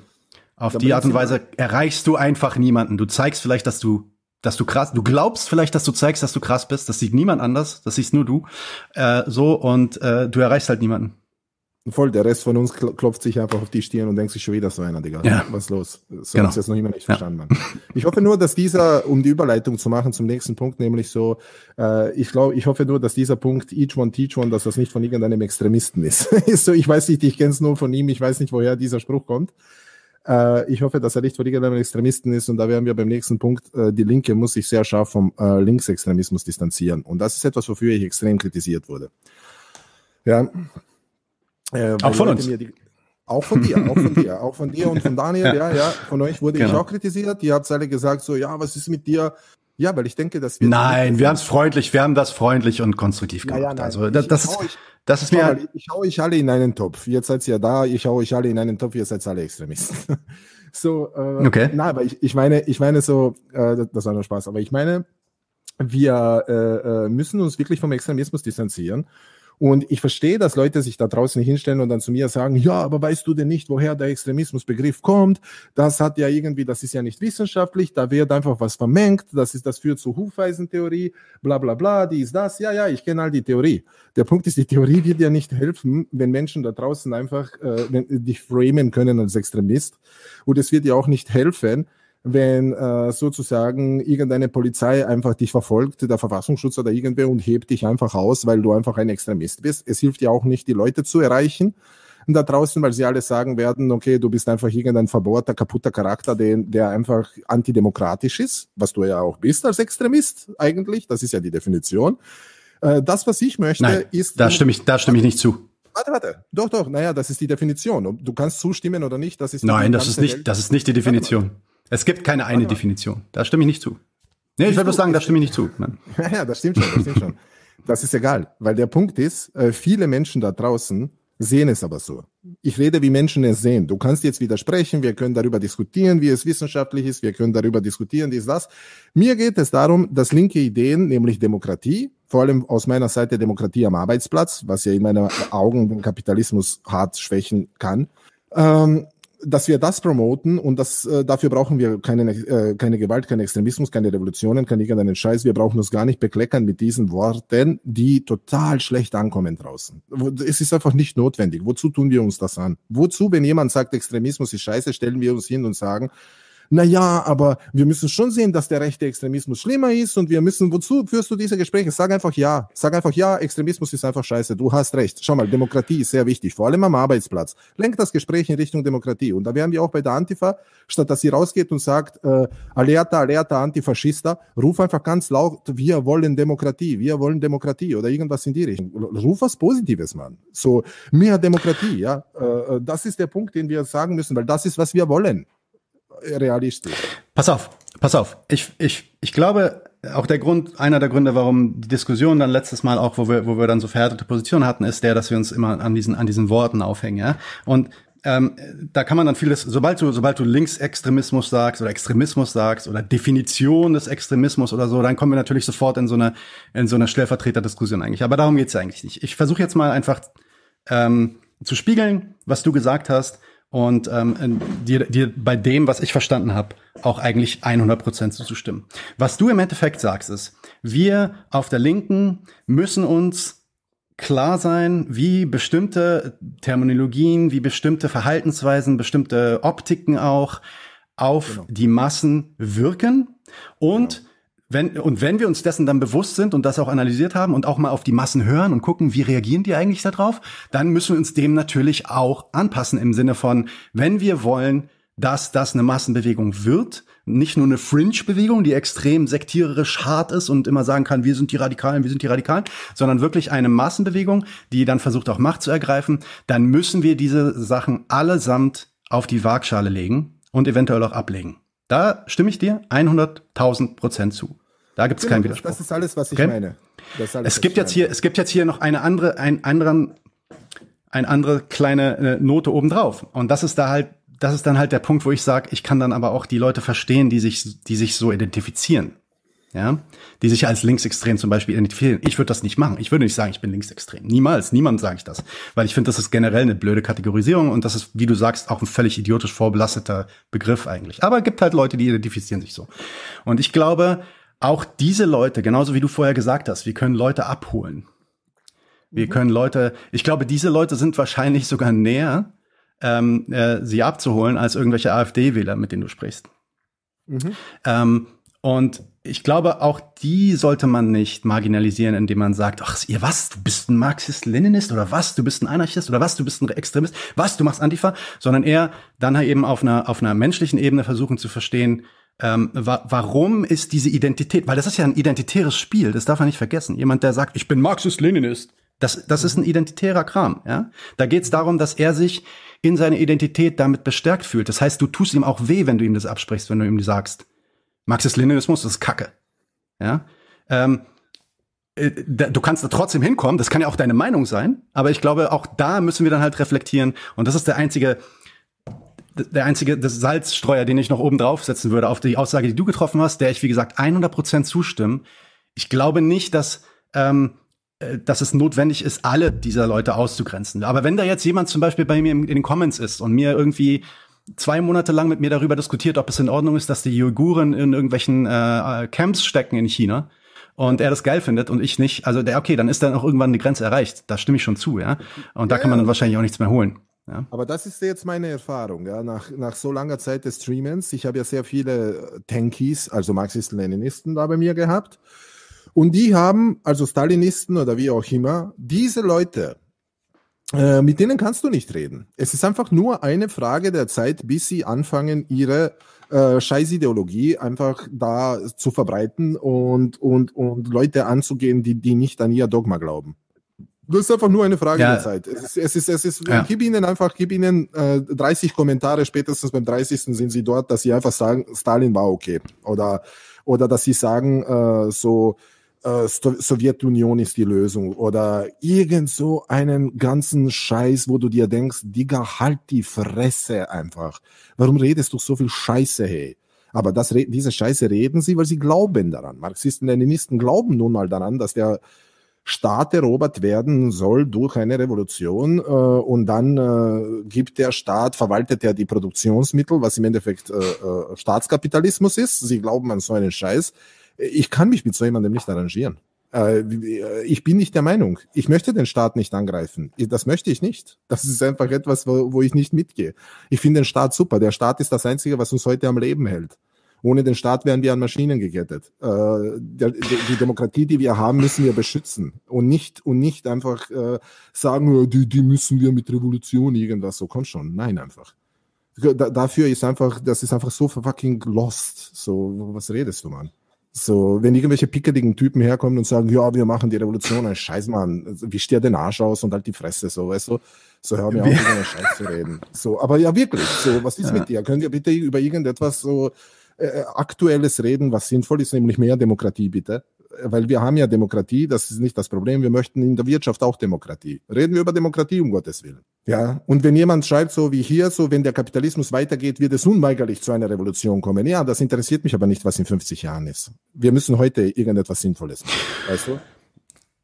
auf da die Art und Weise erreichst du einfach niemanden. Du zeigst vielleicht, dass du Dass du krass, du glaubst vielleicht, dass du zeigst, dass du krass bist. Das sieht niemand anders, das siehst nur du. Äh, so und äh, du erreichst halt niemanden. Voll, der Rest von uns klopft sich einfach auf die Stirn und denkt sich schon wieder so einer, Digga. Ja. Was ist los? So genau. Ist das noch immer nicht verstanden. Ja. Ich hoffe nur, dass dieser, um die Überleitung zu machen zum nächsten Punkt, nämlich so, äh, ich glaube, ich hoffe nur, dass dieser Punkt, each one teach one, dass das nicht von irgendeinem Extremisten ist. ist so, ich weiß nicht, ich kenne es nur von ihm, ich weiß nicht, woher dieser Spruch kommt. Ich hoffe, dass er nicht von irgendeinem Extremisten ist und da wären wir beim nächsten Punkt. Die Linke muss sich sehr scharf vom äh, Linksextremismus distanzieren und das ist etwas, wofür ich extrem kritisiert wurde. Ja. Äh, auch von uns. Die, auch von dir, auch von dir, auch von dir und von Daniel, ja, ja, ja von euch wurde genau. ich auch kritisiert. Ihr habt alle gesagt so, ja, was ist mit dir? Ja, weil ich denke, dass wir... Nein, wir haben es freundlich, wir haben das freundlich und konstruktiv gemacht. Ja, ja, also das, das, ist, euch, das ist mir... Ich hau euch alle in einen Topf. Jetzt seid ihr da, ich hau euch alle in einen Topf, ihr seid alle Extremisten. So, äh, okay. Nein, aber ich, ich meine, ich meine so, äh, das war nur Spaß, aber ich meine, wir äh, müssen uns wirklich vom Extremismus distanzieren. Und ich verstehe, dass Leute sich da draußen hinstellen und dann zu mir sagen, ja, aber weißt du denn nicht, woher der Extremismusbegriff kommt? Das hat ja irgendwie, das ist ja nicht wissenschaftlich, da wird einfach was vermengt, das ist, das führt zur Hufeisentheorie, bla, bla, bla, die ist das, ja, ja, ich kenne all die Theorie. Der Punkt ist, die Theorie wird ja nicht helfen, wenn Menschen da draußen einfach äh, wenn, dich framen können als Extremist. Und es wird ja auch nicht helfen, wenn äh, sozusagen irgendeine Polizei einfach dich verfolgt, der Verfassungsschutz oder irgendwer, und hebt dich einfach aus, weil du einfach ein Extremist bist. Es hilft ja auch nicht, die Leute zu erreichen da draußen, weil sie alle sagen werden, okay, du bist einfach irgendein verbohrter, kaputter Charakter, der, der einfach antidemokratisch ist, was du ja auch bist als Extremist eigentlich, das ist ja die Definition. Äh, das, was ich möchte, Nein, ist... Da stimme ich, da stimme ich nicht zu. Warte, warte. Doch, doch, naja, das ist die Definition. Du kannst zustimmen oder nicht, das ist... Nein, das ist, nicht, das ist nicht die Definition. Es gibt keine eine ja. Definition. Da stimme ich nicht zu. Nee, ich, ich will bloß sagen, da stimme ich nicht zu. Nein. Ja, ja, das stimmt schon, das stimmt schon. Das ist egal, weil der Punkt ist, viele Menschen da draußen sehen es aber so. Ich rede, wie Menschen es sehen. Du kannst jetzt widersprechen, wir können darüber diskutieren, wie es wissenschaftlich ist, wir können darüber diskutieren, dies, das. Mir geht es darum, dass linke Ideen, nämlich Demokratie, vor allem aus meiner Seite Demokratie am Arbeitsplatz, was ja in meinen Augen den Kapitalismus hart schwächen kann, ähm, dass wir das promoten, und das äh, dafür brauchen wir keine äh, keine Gewalt, keinen Extremismus, keine Revolutionen, keinen irgendeinen Scheiß. Wir brauchen uns gar nicht bekleckern mit diesen Worten, die total schlecht ankommen draußen. Es ist einfach nicht notwendig. Wozu tun wir uns das an? Wozu, wenn jemand sagt, Extremismus ist scheiße, stellen wir uns hin und sagen, na ja, aber wir müssen schon sehen, dass der rechte Extremismus schlimmer ist, und wir müssen, wozu führst du diese Gespräche? Sag einfach ja. Sag einfach ja, Extremismus ist einfach scheiße. Du hast recht. Schau mal, Demokratie ist sehr wichtig, vor allem am Arbeitsplatz. Lenk das Gespräch in Richtung Demokratie. Und da wären wir auch bei der Antifa, statt dass sie rausgeht und sagt, äh, Alerta, Alerta, Antifaschista, ruf einfach ganz laut, wir wollen Demokratie, wir wollen Demokratie oder irgendwas in die Richtung. Ruf was Positives, Mann. So, mehr Demokratie, ja. Äh, das ist der Punkt, den wir sagen müssen, weil das ist, was wir wollen. Realistisch. Pass auf, pass auf. Ich, ich, ich glaube, auch der Grund, einer der Gründe, warum die Diskussion dann letztes Mal auch, wo wir, wo wir dann so verhärtete Positionen hatten, ist der, dass wir uns immer an diesen, an diesen Worten aufhängen, ja. Und ähm, da kann man dann vieles, sobald du, sobald du Linksextremismus sagst oder Extremismus sagst oder Definition des Extremismus oder so, dann kommen wir natürlich sofort in so eine, in so eine Stellvertreterdiskussion eigentlich. Aber darum geht's ja eigentlich nicht. Ich versuche jetzt mal einfach ähm, zu spiegeln, was du gesagt hast. Und ähm, dir, dir bei dem, was ich verstanden habe, auch eigentlich hundert Prozent zuzustimmen. Was du im Endeffekt sagst, ist, wir auf der Linken müssen uns klar sein, wie bestimmte Terminologien, wie bestimmte Verhaltensweisen, bestimmte Optiken auch auf genau. die Massen wirken. Und genau. Wenn, und wenn wir uns dessen dann bewusst sind und das auch analysiert haben und auch mal auf die Massen hören und gucken, wie reagieren die eigentlich darauf, dann müssen wir uns dem natürlich auch anpassen im Sinne von, wenn wir wollen, dass das eine Massenbewegung wird, nicht nur eine Fringe-Bewegung, die extrem sektierisch hart ist und immer sagen kann, wir sind die Radikalen, wir sind die Radikalen, sondern wirklich eine Massenbewegung, die dann versucht, auch Macht zu ergreifen, dann müssen wir diese Sachen allesamt auf die Waagschale legen und eventuell auch ablegen. Da stimme ich dir hunderttausend Prozent zu. Da gibt es keinen Widerspruch. Das ist alles, was ich okay? meine. Das ist alles, es gibt jetzt meine. hier, es gibt jetzt hier noch eine andere, ein anderen, eine andere kleine Note obendrauf. Und das ist da halt, das ist dann halt der Punkt, wo ich sage, ich kann dann aber auch die Leute verstehen, die sich, die sich so identifizieren, ja, die sich als linksextrem zum Beispiel identifizieren. Ich würde das nicht machen. Ich würde nicht sagen, ich bin linksextrem. Niemals, niemandem sage ich das, weil ich finde, das ist generell eine blöde Kategorisierung und das ist, wie du sagst, auch ein völlig idiotisch vorbelasteter Begriff eigentlich. Aber es gibt halt Leute, die identifizieren sich so. Und ich glaube, auch diese Leute, genauso wie du vorher gesagt hast, wir können Leute abholen. Wir mhm. können Leute, ich glaube, diese Leute sind wahrscheinlich sogar näher, ähm, äh, sie abzuholen, als irgendwelche AfD-Wähler, mit denen du sprichst. Mhm. Ähm, und ich glaube, auch die sollte man nicht marginalisieren, indem man sagt, ach, ihr was, du bist ein Marxist-Leninist oder was, du bist ein Anarchist oder was, du bist ein Extremist, was, du machst Antifa, sondern eher dann halt eben auf einer, auf einer menschlichen Ebene versuchen zu verstehen, ähm, wa- warum ist diese Identität, weil das ist ja ein identitäres Spiel, das darf man nicht vergessen. Jemand, der sagt, ich bin Marxist-Leninist, das, das ist ein identitärer Kram, ja. Da geht's darum, dass er sich in seiner Identität damit bestärkt fühlt. Das heißt, du tust ihm auch weh, wenn du ihm das absprichst, wenn du ihm sagst, Marxist-Leninismus ist Kacke. Ja? Ähm, Du kannst da trotzdem hinkommen, das kann ja auch deine Meinung sein, aber ich glaube, auch da müssen wir dann halt reflektieren, und das ist der einzige, der einzige das Salzstreuer, den ich noch oben draufsetzen würde, auf die Aussage, die du getroffen hast, der ich, wie gesagt, hundert Prozent zustimme. Ich glaube nicht, dass, ähm, dass es notwendig ist, alle dieser Leute auszugrenzen. Aber wenn da jetzt jemand zum Beispiel bei mir in den Comments ist und mir irgendwie zwei Monate lang mit mir darüber diskutiert, ob es in Ordnung ist, dass die Uiguren in irgendwelchen äh, Camps stecken in China, und er das geil findet und ich nicht, also der, okay, dann ist dann auch irgendwann eine Grenze erreicht. Da stimme ich schon zu, ja. Und da ja, kann man dann wahrscheinlich auch nichts mehr holen. Ja. Aber das ist jetzt meine Erfahrung, ja, nach, nach so langer Zeit des Streamens. Ich habe ja sehr viele Tankies, also Marxisten-Leninisten, da bei mir gehabt. Und die haben, also Stalinisten oder wie auch immer, diese Leute, äh, mit denen kannst du nicht reden. Es ist einfach nur eine Frage der Zeit, bis sie anfangen, ihre Äh, Scheißideologie einfach da zu verbreiten und, und, und Leute anzugehen, die, die nicht an ihr Dogma glauben. Das ist einfach nur eine Frage ja. der Zeit. Es ist, es ist, es ist, ja. Gib ihnen einfach, gib ihnen äh, dreißig Kommentare, spätestens beim dreißigsten sind sie dort, dass sie einfach sagen, Stalin war okay. Oder, oder dass sie sagen, äh, so, äh, Sowjetunion ist die Lösung. Oder irgend so einen ganzen Scheiß, wo du dir denkst, Digga, halt die Fresse einfach. Warum redest du so viel Scheiße, hey? Aber das, diese Scheiße reden sie, weil sie glauben daran. Marxisten, Leninisten glauben nun mal daran, dass der Staat erobert werden soll durch eine Revolution äh, und dann äh, gibt der Staat, verwaltet er die Produktionsmittel, was im Endeffekt äh, äh, Staatskapitalismus ist. Sie glauben an so einen Scheiß. Ich kann mich mit so jemandem nicht arrangieren. Äh, ich bin nicht der Meinung. Ich möchte den Staat nicht angreifen. Das möchte ich nicht. Das ist einfach etwas, wo, wo ich nicht mitgehe. Ich finde den Staat super. Der Staat ist das Einzige, was uns heute am Leben hält. Ohne den Staat wären wir an Maschinen gekettet. Äh, der, die Demokratie, die wir haben, müssen wir beschützen. Und nicht, und nicht einfach äh, sagen, die, die müssen wir mit Revolution irgendwas. So, komm schon. Nein, einfach. Da, dafür ist einfach, das ist einfach so fucking lost. So, was redest du, Mann? So, wenn irgendwelche pickeligen Typen herkommen und sagen, ja, wir machen die Revolution, ein Scheiß, Mann, wie steht den Arsch aus und halt die Fresse, so, weißt du, so hör mir auf, über einen Scheiß zu reden. So, aber ja, wirklich, so, was ist ja. mit dir? Könnt ihr bitte über irgendetwas so äh, Aktuelles reden, was sinnvoll ist, nämlich mehr Demokratie, bitte? Weil wir haben ja Demokratie, das ist nicht das Problem, wir möchten in der Wirtschaft auch Demokratie. Reden wir über Demokratie, um Gottes Willen. Ja, und wenn jemand schreibt, so wie hier, so, wenn der Kapitalismus weitergeht, wird es unweigerlich zu einer Revolution kommen. Ja, das interessiert mich aber nicht, was in fünfzig Jahren ist. Wir müssen heute irgendetwas Sinnvolles machen, weißt du?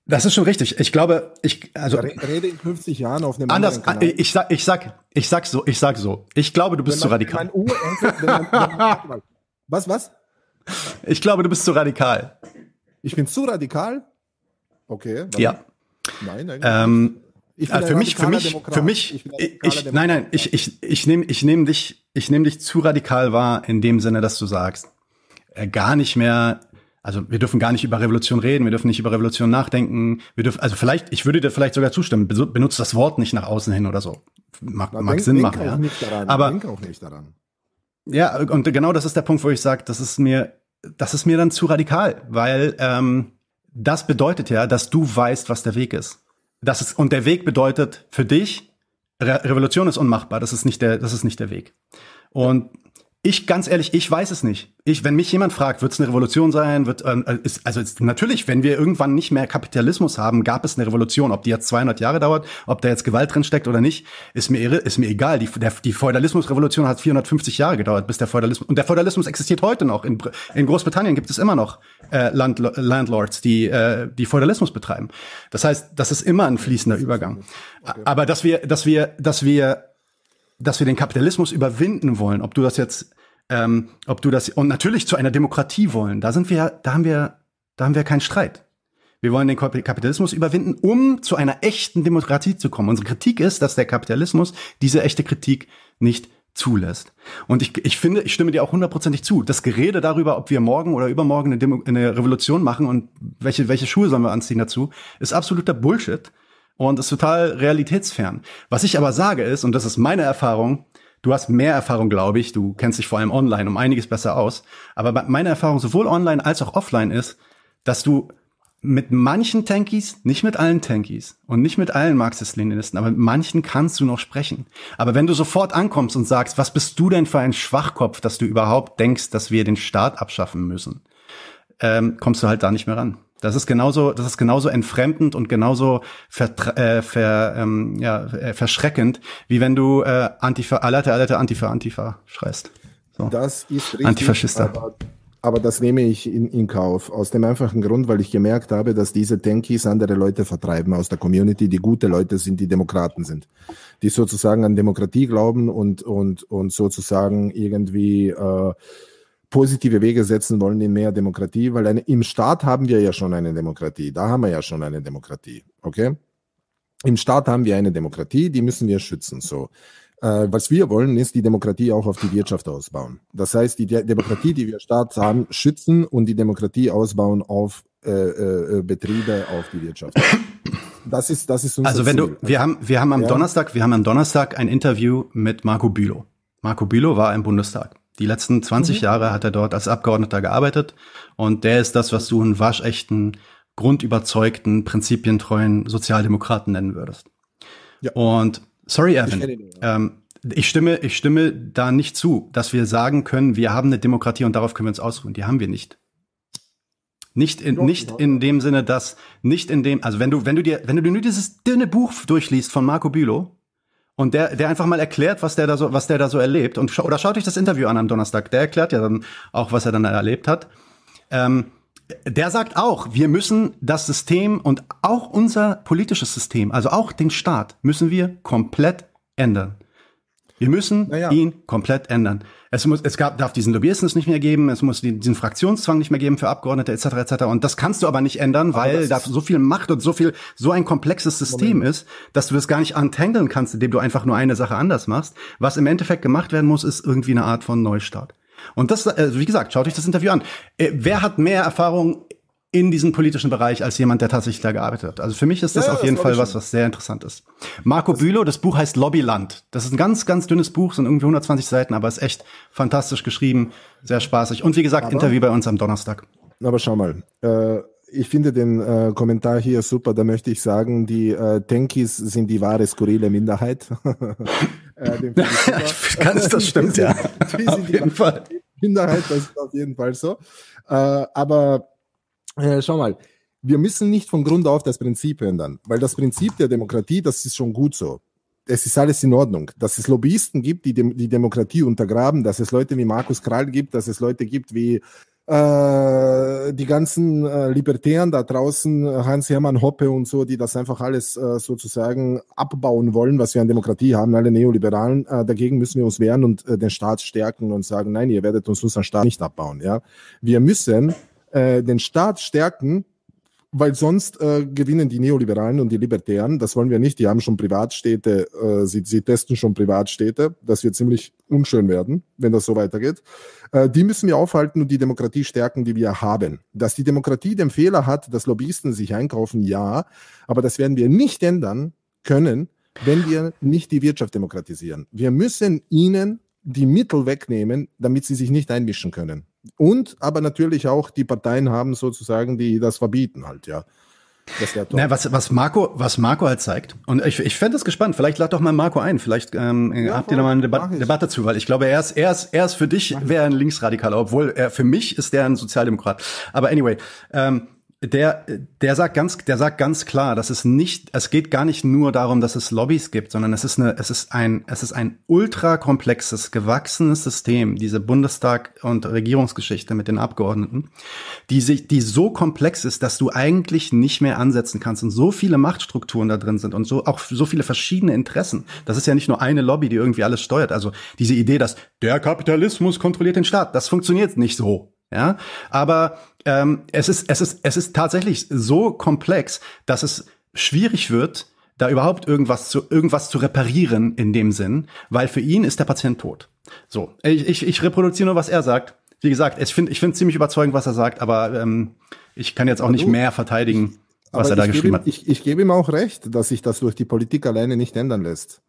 Das ist schon richtig. Ich glaube, ich, also. Rede in fünfzig Jahren auf einem anderen Kanal. Anders, ich sag, ich sag, ich sag so, ich sag so. Ich glaube, du bist zu radikal. Was, was? Ich glaube, du bist zu radikal. Ich bin zu radikal? Okay. Warum? Ja. Nein, nein. Ähm, ich bin also für mich, für mich, Demokrat. für mich, ich bin ich, ich, nein, nein, ich, ich, ich nehme, ich nehme dich, ich nehme dich zu radikal wahr in dem Sinne, dass du sagst, äh, gar nicht mehr, also wir dürfen gar nicht über Revolution reden, wir dürfen nicht über Revolution nachdenken, wir dürfen, also vielleicht, ich würde dir vielleicht sogar zustimmen, benutzt das Wort nicht nach außen hin oder so. Mag, mag denk, Sinn denk machen, auch ja. Nicht daran, aber denk auch nicht daran. Ja, und genau das ist der Punkt, wo ich sage, das ist mir Das ist mir dann zu radikal, weil ähm, das bedeutet ja, dass du weißt, was der Weg ist. Das ist und der Weg bedeutet für dich, Re- Revolution ist unmachbar, das ist nicht der, das ist nicht der Weg. Und ich, ganz ehrlich, ich weiß es nicht. Ich, wenn mich jemand fragt, wird es eine Revolution sein? Wird, äh, ist, also ist, natürlich, wenn wir irgendwann nicht mehr Kapitalismus haben, gab es eine Revolution. Ob die jetzt zweihundert Jahre dauert, ob da jetzt Gewalt drin steckt oder nicht, ist mir, ist mir egal. Die, der, die Feudalismusrevolution hat vierhundertfünfzig Jahre gedauert, bis der Feudalismus, und der Feudalismus existiert heute noch. In, in Großbritannien gibt es immer noch äh, Land, Landlords, die, äh, die Feudalismus betreiben. Das heißt, das ist immer ein fließender Übergang. Okay. Aber dass wir, dass wir, dass wir, dass wir den Kapitalismus überwinden wollen, ob du das jetzt, ähm, ob du das, und natürlich zu einer Demokratie wollen, da sind wir, da haben wir, da haben wir keinen Streit. Wir wollen den Kapitalismus überwinden, um zu einer echten Demokratie zu kommen. Unsere Kritik ist, dass der Kapitalismus diese echte Kritik nicht zulässt. Und ich, ich finde, ich stimme dir auch hundertprozentig zu. Das Gerede darüber, ob wir morgen oder übermorgen eine, Demo- eine Revolution machen und welche, welche Schuhe sollen wir anziehen dazu, ist absoluter Bullshit. Und ist total realitätsfern. Was ich aber sage ist, und das ist meine Erfahrung, du hast mehr Erfahrung, glaube ich, du kennst dich vor allem online um einiges besser aus, aber meine Erfahrung sowohl online als auch offline ist, dass du mit manchen Tankies, nicht mit allen Tankies und nicht mit allen Marxist-Leninisten, aber mit manchen kannst du noch sprechen. Aber wenn du sofort ankommst und sagst, was bist du denn für ein Schwachkopf, dass du überhaupt denkst, dass wir den Staat abschaffen müssen? ähm, kommst du halt da nicht mehr ran. Das ist genauso, das ist genauso entfremdend und genauso vertra- äh, ver, ähm, ja, äh, verschreckend, wie wenn du äh, Antifa, Alerte, Alerte, Antifa, Antifa schreist. So. Das ist richtig. Antifaschista. Aber, aber das nehme ich in, in Kauf. Aus dem einfachen Grund, weil ich gemerkt habe, dass diese Tenkis andere Leute vertreiben aus der Community, die gute Leute sind, die Demokraten sind. Die sozusagen an Demokratie glauben und, und, und sozusagen irgendwie äh, positive Wege setzen wollen in mehr Demokratie, weil eine, im Staat haben wir ja schon eine Demokratie. Da haben wir ja schon eine Demokratie, okay? Im Staat haben wir eine Demokratie, die müssen wir schützen, so. Äh, was wir wollen, ist die Demokratie auch auf die Wirtschaft ausbauen. Das heißt, die De- Demokratie, die wir im Staat haben, schützen und die Demokratie ausbauen auf äh, äh, Betriebe, auf die Wirtschaft. Das ist, das ist unser Also wenn Ziel. du, wir haben, wir haben am ja. Donnerstag, wir haben am Donnerstag ein Interview mit Marco Bülow. Marco Bülow war im Bundestag. Die letzten zwanzig mhm. Jahre hat er dort als Abgeordneter gearbeitet und der ist das, was du einen waschechten, grundüberzeugten, prinzipientreuen Sozialdemokraten nennen würdest. Ja. Und sorry, Erwin, ich, ihn, ja. ähm, ich stimme, ich stimme da nicht zu, dass wir sagen können, wir haben eine Demokratie und darauf können wir uns ausruhen. Die haben wir nicht. Nicht in, Doch, nicht ja. in dem Sinne, dass nicht in dem, also wenn du, wenn du dir, wenn du dir nur dieses dünne Buch durchliest von Marco Bülow, und der, der einfach mal erklärt, was der da so, was der da so erlebt. Und scha- oder schaut euch das Interview an am Donnerstag. Der erklärt ja dann auch, was er dann erlebt hat. Ähm, der sagt auch, wir müssen das System und auch unser politisches System, also auch den Staat, müssen wir komplett ändern. Wir müssen naja. ihn komplett ändern. Es muss, es gab, darf diesen Lobbyismus nicht mehr geben, es muss diesen Fraktionszwang nicht mehr geben für Abgeordnete et cetera et cetera. Und das kannst du aber nicht ändern, aber weil da so viel Macht und so viel so ein komplexes System Moment. ist, dass du das gar nicht untangeln kannst, indem du einfach nur eine Sache anders machst. Was im Endeffekt gemacht werden muss, ist irgendwie eine Art von Neustart. Und das, also wie gesagt, schaut euch das Interview an. Wer hat mehr Erfahrung in diesem politischen Bereich als jemand, der tatsächlich da gearbeitet hat? Also für mich ist das ja, auf das jeden Fall was, schon. was sehr interessant ist. Marco das Bülow, das Buch heißt Lobbyland. Das ist ein ganz, ganz dünnes Buch, sind irgendwie hundertzwanzig Seiten, aber ist echt fantastisch geschrieben, sehr spaßig. Und wie gesagt, aber, Interview bei uns am Donnerstag. Aber schau mal, äh, ich finde den äh, Kommentar hier super, da möchte ich sagen, die äh, Tenkis sind die wahre skurrile Minderheit. äh, den Ganz, das stimmt, die sind, ja. Die sind auf die jeden Fall. Minderheit, das ist auf jeden Fall so. Äh, aber Äh, schau mal, wir müssen nicht von Grund auf das Prinzip ändern, weil das Prinzip der Demokratie, das ist schon gut so. Es ist alles in Ordnung, dass es Lobbyisten gibt, die Dem- die Demokratie untergraben, dass es Leute wie Markus Krall gibt, dass es Leute gibt wie äh, die ganzen äh, Libertären da draußen, Hans-Hermann Hoppe und so, die das einfach alles äh, sozusagen abbauen wollen, was wir an Demokratie haben, alle Neoliberalen. Äh, dagegen müssen wir uns wehren und äh, den Staat stärken und sagen, nein, ihr werdet uns unseren Staat nicht abbauen. Ja, wir müssen den Staat stärken, weil sonst äh, gewinnen die Neoliberalen und die Libertären. Das wollen wir nicht. Die haben schon Privatstädte, äh, sie, sie testen schon Privatstädte. Das wird ziemlich unschön werden, wenn das so weitergeht. Äh, die müssen wir aufhalten und die Demokratie stärken, die wir haben. Dass die Demokratie den Fehler hat, dass Lobbyisten sich einkaufen, ja. Aber das werden wir nicht ändern können, wenn wir nicht die Wirtschaft demokratisieren. Wir müssen ihnen die Mittel wegnehmen, damit sie sich nicht einmischen können. Und aber natürlich auch die Parteien haben sozusagen, die das verbieten halt, ja. Das wäre toll. Na, was, was, Marco, was Marco halt zeigt, und ich, ich fände es gespannt, vielleicht lad doch mal Marco ein, vielleicht ähm, ja, habt voll, ihr da mal eine Deba- Debatte zu, weil ich glaube, er ist, er ist, er ist für dich, wäre ein Linksradikaler, obwohl er für mich ist der ein Sozialdemokrat. Aber anyway, ähm, der, der sagt ganz, der sagt ganz klar, dass es nicht, es geht gar nicht nur darum, dass es Lobbys gibt, sondern es ist eine, es ist ein, es ist ein ultra komplexes, gewachsenes System, diese Bundestag- und Regierungsgeschichte mit den Abgeordneten, die sich, die so komplex ist, dass du eigentlich nicht mehr ansetzen kannst und so viele Machtstrukturen da drin sind und so, auch so viele verschiedene Interessen. Das ist ja nicht nur eine Lobby, die irgendwie alles steuert. Also diese Idee, dass der Kapitalismus kontrolliert den Staat, das funktioniert nicht so. Ja, aber ähm, es ist es ist es ist tatsächlich so komplex, dass es schwierig wird, da überhaupt irgendwas zu irgendwas zu reparieren in dem Sinn, weil für ihn ist der Patient tot. So, ich ich, ich reproduziere nur, was er sagt. Wie gesagt, ich finde ich finde ziemlich überzeugend, was er sagt, aber ähm, ich kann jetzt auch nicht mehr verteidigen, was aber er da geschrieben ihm, hat. Ich, ich gebe ihm auch recht, dass sich das durch die Politik alleine nicht ändern lässt.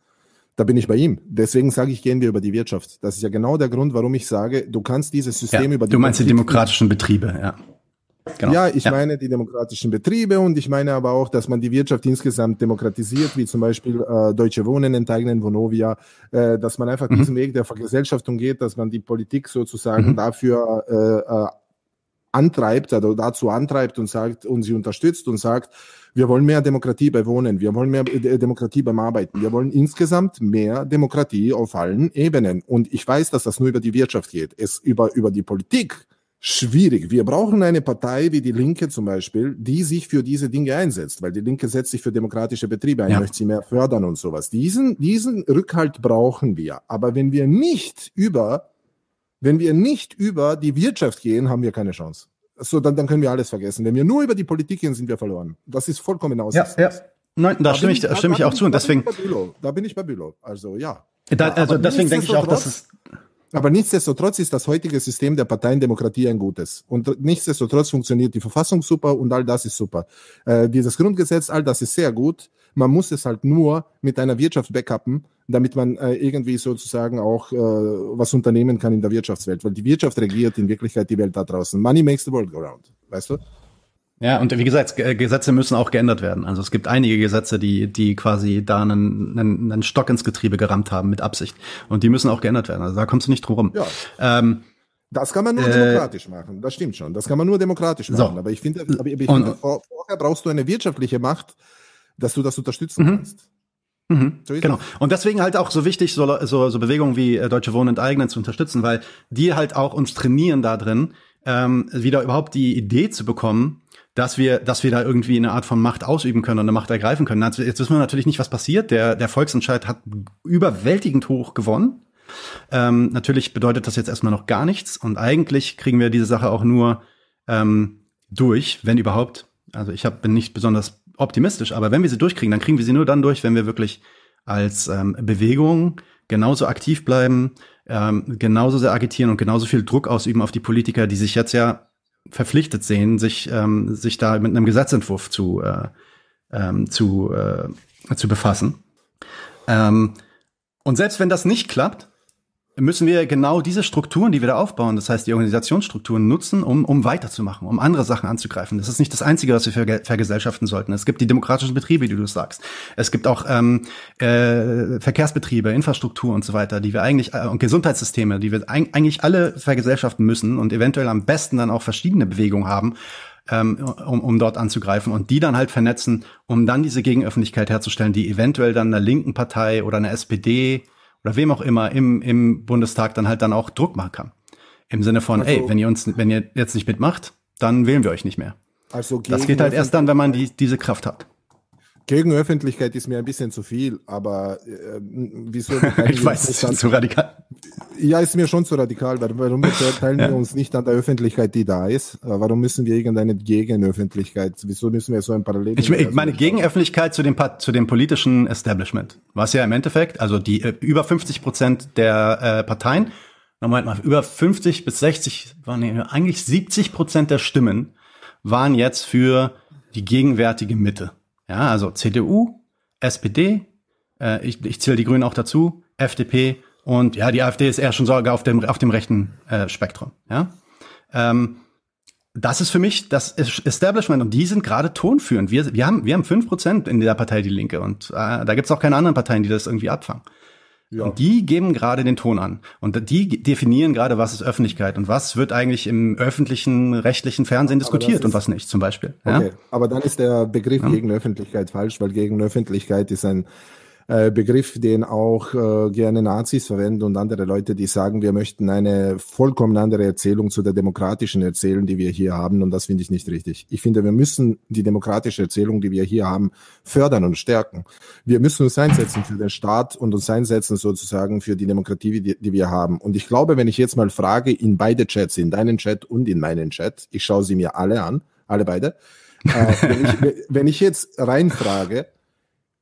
Da bin ich bei ihm. Deswegen sage ich, gehen wir über die Wirtschaft. Das ist ja genau der Grund, warum ich sage, du kannst dieses System ja, über die Du meinst Politik die demokratischen Betriebe, ja. Genau. Ja, ich ja. meine die demokratischen Betriebe und ich meine aber auch, dass man die Wirtschaft insgesamt demokratisiert, wie zum Beispiel äh, Deutsche Wohnen enteignen, Vonovia, äh, dass man einfach mhm. diesen Weg der Vergesellschaftung geht, dass man die Politik sozusagen mhm. dafür äh, äh, antreibt oder dazu antreibt und sagt und sie unterstützt und sagt, wir wollen mehr Demokratie bei Wohnen, wir wollen mehr Demokratie beim Arbeiten, wir wollen insgesamt mehr Demokratie auf allen Ebenen. Und ich weiß, dass das nur über die Wirtschaft geht, es über, über die Politik schwierig. Wir brauchen eine Partei wie die Linke zum Beispiel, die sich für diese Dinge einsetzt, weil die Linke setzt sich für demokratische Betriebe ein, ja. möchte sie mehr fördern und sowas. Diesen, diesen Rückhalt brauchen wir. Aber wenn wir nicht über, wenn wir nicht über die Wirtschaft gehen, haben wir keine Chance. So, dann, dann können wir alles vergessen. Wenn wir nur über die Politik gehen, sind wir verloren. Das ist vollkommen aussichtslos. Ja, ja. Nein, da, da stimme ich, da, stimme da, ich da auch zu. Und da deswegen, bin ich bei Bülow. Da bin ich bei Bülow. Also, ja. Da, also, deswegen denke ich auch, dass es, aber nichtsdestotrotz ist das heutige System der Parteiendemokratie ein gutes. Und nichtsdestotrotz funktioniert die Verfassung super und all das ist super. Äh, dieses Grundgesetz, all das ist sehr gut. Man muss es halt nur mit einer Wirtschaft backuppen, damit man äh, irgendwie sozusagen auch äh, was unternehmen kann in der Wirtschaftswelt. Weil die Wirtschaft regiert in Wirklichkeit die Welt da draußen. Money makes the world go round, weißt du? Ja, und wie gesagt, Gesetze müssen auch geändert werden. Also es gibt einige Gesetze, die die quasi da einen, einen, einen Stock ins Getriebe gerammt haben mit Absicht. Und die müssen auch geändert werden. Also da kommst du nicht drum rum. Ja. Ähm, das kann man nur äh, demokratisch machen. Das stimmt schon. Das kann man nur demokratisch machen. So. Aber ich finde, aber ich finde und, vor, vorher brauchst du eine wirtschaftliche Macht, dass du das unterstützen mhm. kannst. Mhm, genau. Und deswegen halt auch so wichtig, so, so, so Bewegungen wie Deutsche Wohnen enteignen zu unterstützen, weil die halt auch uns trainieren da drin, ähm, wieder überhaupt die Idee zu bekommen, dass wir, dass wir da irgendwie eine Art von Macht ausüben können und eine Macht ergreifen können. Jetzt wissen wir natürlich nicht, was passiert. Der, der Volksentscheid hat überwältigend hoch gewonnen. Ähm, natürlich bedeutet das jetzt erstmal noch gar nichts. Und eigentlich kriegen wir diese Sache auch nur ähm, durch, wenn überhaupt. Also ich hab, bin nicht besonders optimistisch, aber wenn wir sie durchkriegen, dann kriegen wir sie nur dann durch, wenn wir wirklich als ähm, Bewegung genauso aktiv bleiben, ähm, genauso sehr agitieren und genauso viel Druck ausüben auf die Politiker, die sich jetzt ja verpflichtet sehen, sich ähm, sich da mit einem Gesetzentwurf zu äh, ähm, zu äh, zu befassen. Ähm, und selbst wenn das nicht klappt, müssen wir genau diese Strukturen, die wir da aufbauen, das heißt die Organisationsstrukturen nutzen, um um weiterzumachen, um andere Sachen anzugreifen. Das ist nicht das Einzige, was wir ver- vergesellschaften sollten. Es gibt die demokratischen Betriebe, die du sagst. Es gibt auch ähm, äh, Verkehrsbetriebe, Infrastruktur und so weiter, die wir eigentlich äh, und Gesundheitssysteme, die wir ein- eigentlich alle vergesellschaften müssen und eventuell am besten dann auch verschiedene Bewegungen haben, ähm, um um dort anzugreifen und die dann halt vernetzen, um dann diese Gegenöffentlichkeit herzustellen, die eventuell dann einer linken Partei oder einer S P D oder wem auch immer im, im Bundestag dann halt dann auch Druck machen kann. Im Sinne von, also, ey, wenn ihr uns, wenn ihr jetzt nicht mitmacht, dann wählen wir euch nicht mehr. Also das geht halt erst dann, wenn man die, diese Kraft hat. Gegen Öffentlichkeit ist mir ein bisschen zu viel, aber äh, wieso? Ich weiß, ist schon zu radikal. Ja, ist mir schon zu radikal, weil warum teilen ja. wir uns nicht an der Öffentlichkeit, die da ist? Warum müssen wir irgendeine Gegenöffentlichkeit? Wieso müssen wir so ein Parallel? Ich, ich meine Gegenöffentlichkeit zu dem zu dem politischen Establishment, was ja im Endeffekt, also die äh, über fünfzig Prozent der äh, Parteien, nochmal mal über fünfzig bis sechzig, waren nee, eigentlich siebzig Prozent der Stimmen waren jetzt für die gegenwärtige Mitte. Ja, also C D U, S P D, äh, ich, ich zähle die Grünen auch dazu, F D P und ja, die AfD ist eher schon sogar auf dem, auf dem rechten äh, Spektrum. Ja, ähm, das ist für mich das Establishment und die sind gerade tonführend. Wir, wir haben, wir haben fünf Prozent in der Partei Die Linke und äh, da gibt's auch keine anderen Parteien, die das irgendwie abfangen. Ja. Und die geben gerade den Ton an und die definieren gerade, was ist Öffentlichkeit und was wird eigentlich im öffentlichen, rechtlichen Fernsehen diskutiert ist, und was nicht zum Beispiel. Okay. Ja? Aber dann ist der Begriff ja. Gegenöffentlichkeit falsch, weil Gegenöffentlichkeit ist ein äh, Begriff, den auch äh, gerne Nazis verwenden und andere Leute, die sagen, wir möchten eine vollkommen andere Erzählung zu der demokratischen Erzählung, die wir hier haben und das finde ich nicht richtig. Ich finde, wir müssen die demokratische Erzählung, die wir hier haben, fördern und stärken. Wir müssen uns einsetzen für den Staat und uns einsetzen sozusagen für die Demokratie, die, die wir haben. Und ich glaube, wenn ich jetzt mal frage, in beide Chats, in deinen Chat und in meinen Chat, ich schaue sie mir alle an, alle beide, äh, wenn, ich, wenn ich jetzt reinfrage,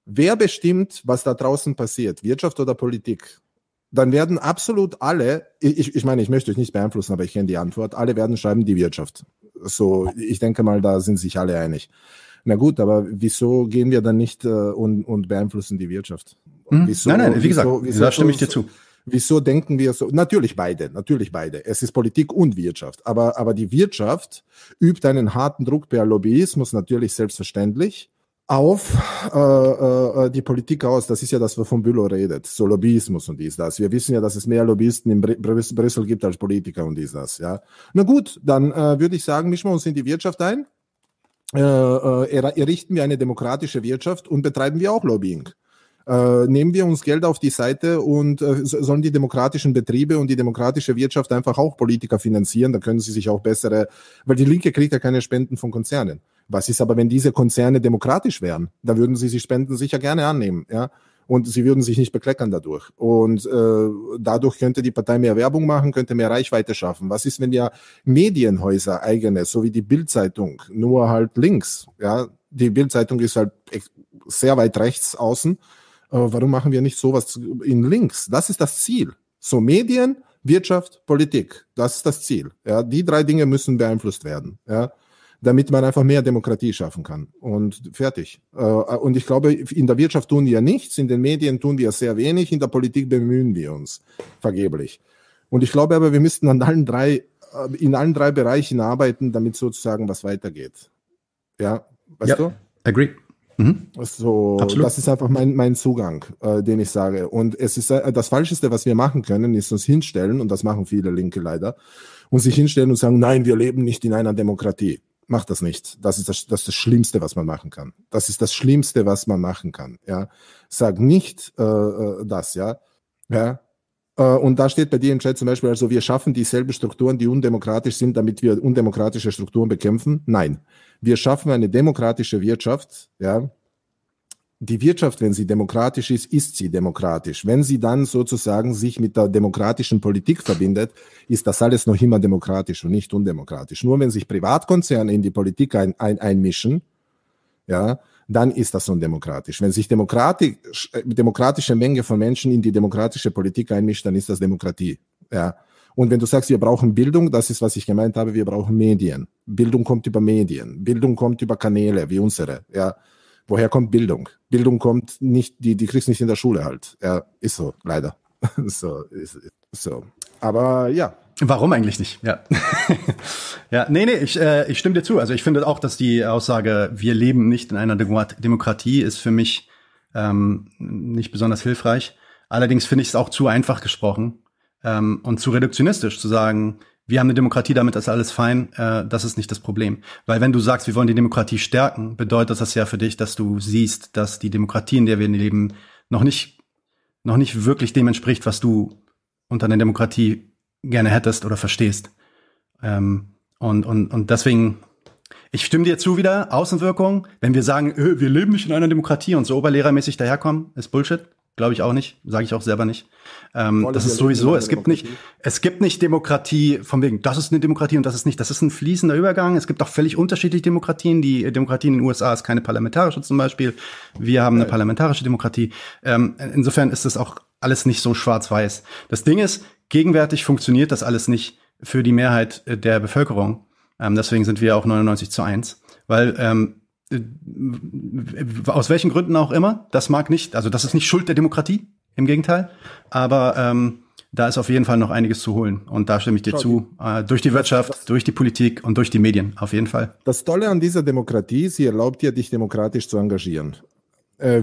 wer bestimmt, was da draußen passiert, Wirtschaft oder Politik? Dann werden absolut alle, ich, ich meine, ich möchte euch nicht beeinflussen, aber ich kenne die Antwort, alle werden schreiben, die Wirtschaft. So, ich denke mal, da sind sich alle einig. Na gut, aber wieso gehen wir dann nicht äh, und, und beeinflussen die Wirtschaft? Wieso, nein, nein, wie gesagt, wieso, wieso, da stimme ich dir zu. Wieso denken wir so? Natürlich beide, natürlich beide. Es ist Politik und Wirtschaft. Aber, aber die Wirtschaft übt einen harten Druck per Lobbyismus, natürlich selbstverständlich. auf äh, äh, die Politik aus. Das ist ja das, wovon Bülow redet. So Lobbyismus und dies, das. Wir wissen ja, dass es mehr Lobbyisten in Br- Br- Brüssel gibt als Politiker und dies, das. Ja. Na gut, dann äh, würde ich sagen, mischen wir uns in die Wirtschaft ein. Äh, äh, errichten wir eine demokratische Wirtschaft und betreiben wir auch Lobbying. Äh, nehmen wir uns Geld auf die Seite und äh, sollen die demokratischen Betriebe und die demokratische Wirtschaft einfach auch Politiker finanzieren, dann können sie sich auch bessere, weil die Linke kriegt ja keine Spenden von Konzernen. Was ist aber, wenn diese Konzerne demokratisch wären? Dann würden sie sich Spenden sicher gerne annehmen, ja. Und sie würden sich nicht bekleckern dadurch. Und äh, dadurch könnte die Partei mehr Werbung machen, könnte mehr Reichweite schaffen. Was ist, wenn ja Medienhäuser eigene, so wie die Bild-Zeitung, nur halt links, ja? Die Bild-Zeitung ist halt sehr weit rechts außen. Äh, warum machen wir nicht sowas in links? Das ist das Ziel. So Medien, Wirtschaft, Politik. Das ist das Ziel. Ja, die drei Dinge müssen beeinflusst werden, ja. Damit man einfach mehr Demokratie schaffen kann. Und fertig. Und ich glaube, in der Wirtschaft tun wir nichts, in den Medien tun wir sehr wenig, in der Politik bemühen wir uns vergeblich. Und ich glaube aber, wir müssten an allen drei, in allen drei Bereichen arbeiten, damit sozusagen was weitergeht. Ja, weißt ja, du? Agree. Mhm. So, absolut. Das ist einfach mein, mein Zugang, äh, den ich sage. Und es ist äh, das Falscheste, was wir machen können, ist uns hinstellen, und das machen viele Linke leider, und sich hinstellen und sagen, nein, wir leben nicht in einer Demokratie. Macht das nicht. Das ist das, das ist das Schlimmste, was man machen kann. Das ist das Schlimmste, was man machen kann. Ja, sag nicht äh, das, ja. Ja. Äh, und da steht bei dir im Chat zum Beispiel, also wir schaffen dieselben Strukturen, die undemokratisch sind, damit wir undemokratische Strukturen bekämpfen. Nein, wir schaffen eine demokratische Wirtschaft, ja. Die Wirtschaft, wenn sie demokratisch ist, ist sie demokratisch. Wenn sie dann sozusagen sich mit der demokratischen Politik verbindet, ist das alles noch immer demokratisch und nicht undemokratisch. Nur wenn sich Privatkonzerne in die Politik ein, ein, einmischen, ja, dann ist das undemokratisch. Wenn sich demokratisch, demokratische Menge von Menschen in die demokratische Politik einmischt, dann ist das Demokratie, ja. Und wenn du sagst, wir brauchen Bildung, das ist, was ich gemeint habe, wir brauchen Medien. Bildung kommt über Medien. Bildung kommt über Kanäle wie unsere, ja. Woher kommt Bildung? Bildung kommt nicht, die, die kriegst du nicht in der Schule halt. Ja, ist so, leider. So, ist, ist so. Aber ja. Warum eigentlich nicht? Ja. Ja, nee, nee, ich, äh, ich stimme dir zu. Also ich finde auch, dass die Aussage, wir leben nicht in einer Demokratie, ist für mich ähm, nicht besonders hilfreich. Allerdings finde ich es auch zu einfach gesprochen ähm, und zu reduktionistisch zu sagen, wir haben eine Demokratie, damit ist alles fein, äh, das ist nicht das Problem. Weil wenn du sagst, wir wollen die Demokratie stärken, bedeutet das ja für dich, dass du siehst, dass die Demokratie, in der wir leben, noch nicht, noch nicht wirklich dem entspricht, was du unter einer Demokratie gerne hättest oder verstehst. Ähm, und, und, und deswegen, ich stimme dir zu wieder, Außenwirkung, wenn wir sagen, öh, wir leben nicht in einer Demokratie und so oberlehrermäßig daherkommen, ist Bullshit. Glaube ich auch nicht, sage ich auch selber nicht. Ähm, das ist sowieso, es gibt nicht, es gibt nicht Demokratie von wegen, das ist eine Demokratie und das ist nicht, das ist ein fließender Übergang. Es gibt auch völlig unterschiedliche Demokratien. Die Demokratie in den U S A ist keine parlamentarische zum Beispiel. Wir haben eine parlamentarische Demokratie. Ähm, insofern ist das auch alles nicht so schwarz-weiß. Das Ding ist, gegenwärtig funktioniert das alles nicht für die Mehrheit der Bevölkerung. Ähm, deswegen sind wir auch neunundneunzig zu eins, weil ähm, aus welchen Gründen auch immer, das mag nicht, also das ist nicht Schuld der Demokratie, im Gegenteil, aber ähm, da ist auf jeden Fall noch einiges zu holen und da stimme ich dir Schau, zu, äh, durch die Wirtschaft, das, das, durch die Politik und durch die Medien, auf jeden Fall. Das Tolle an dieser Demokratie, sie erlaubt dir, dich demokratisch zu engagieren.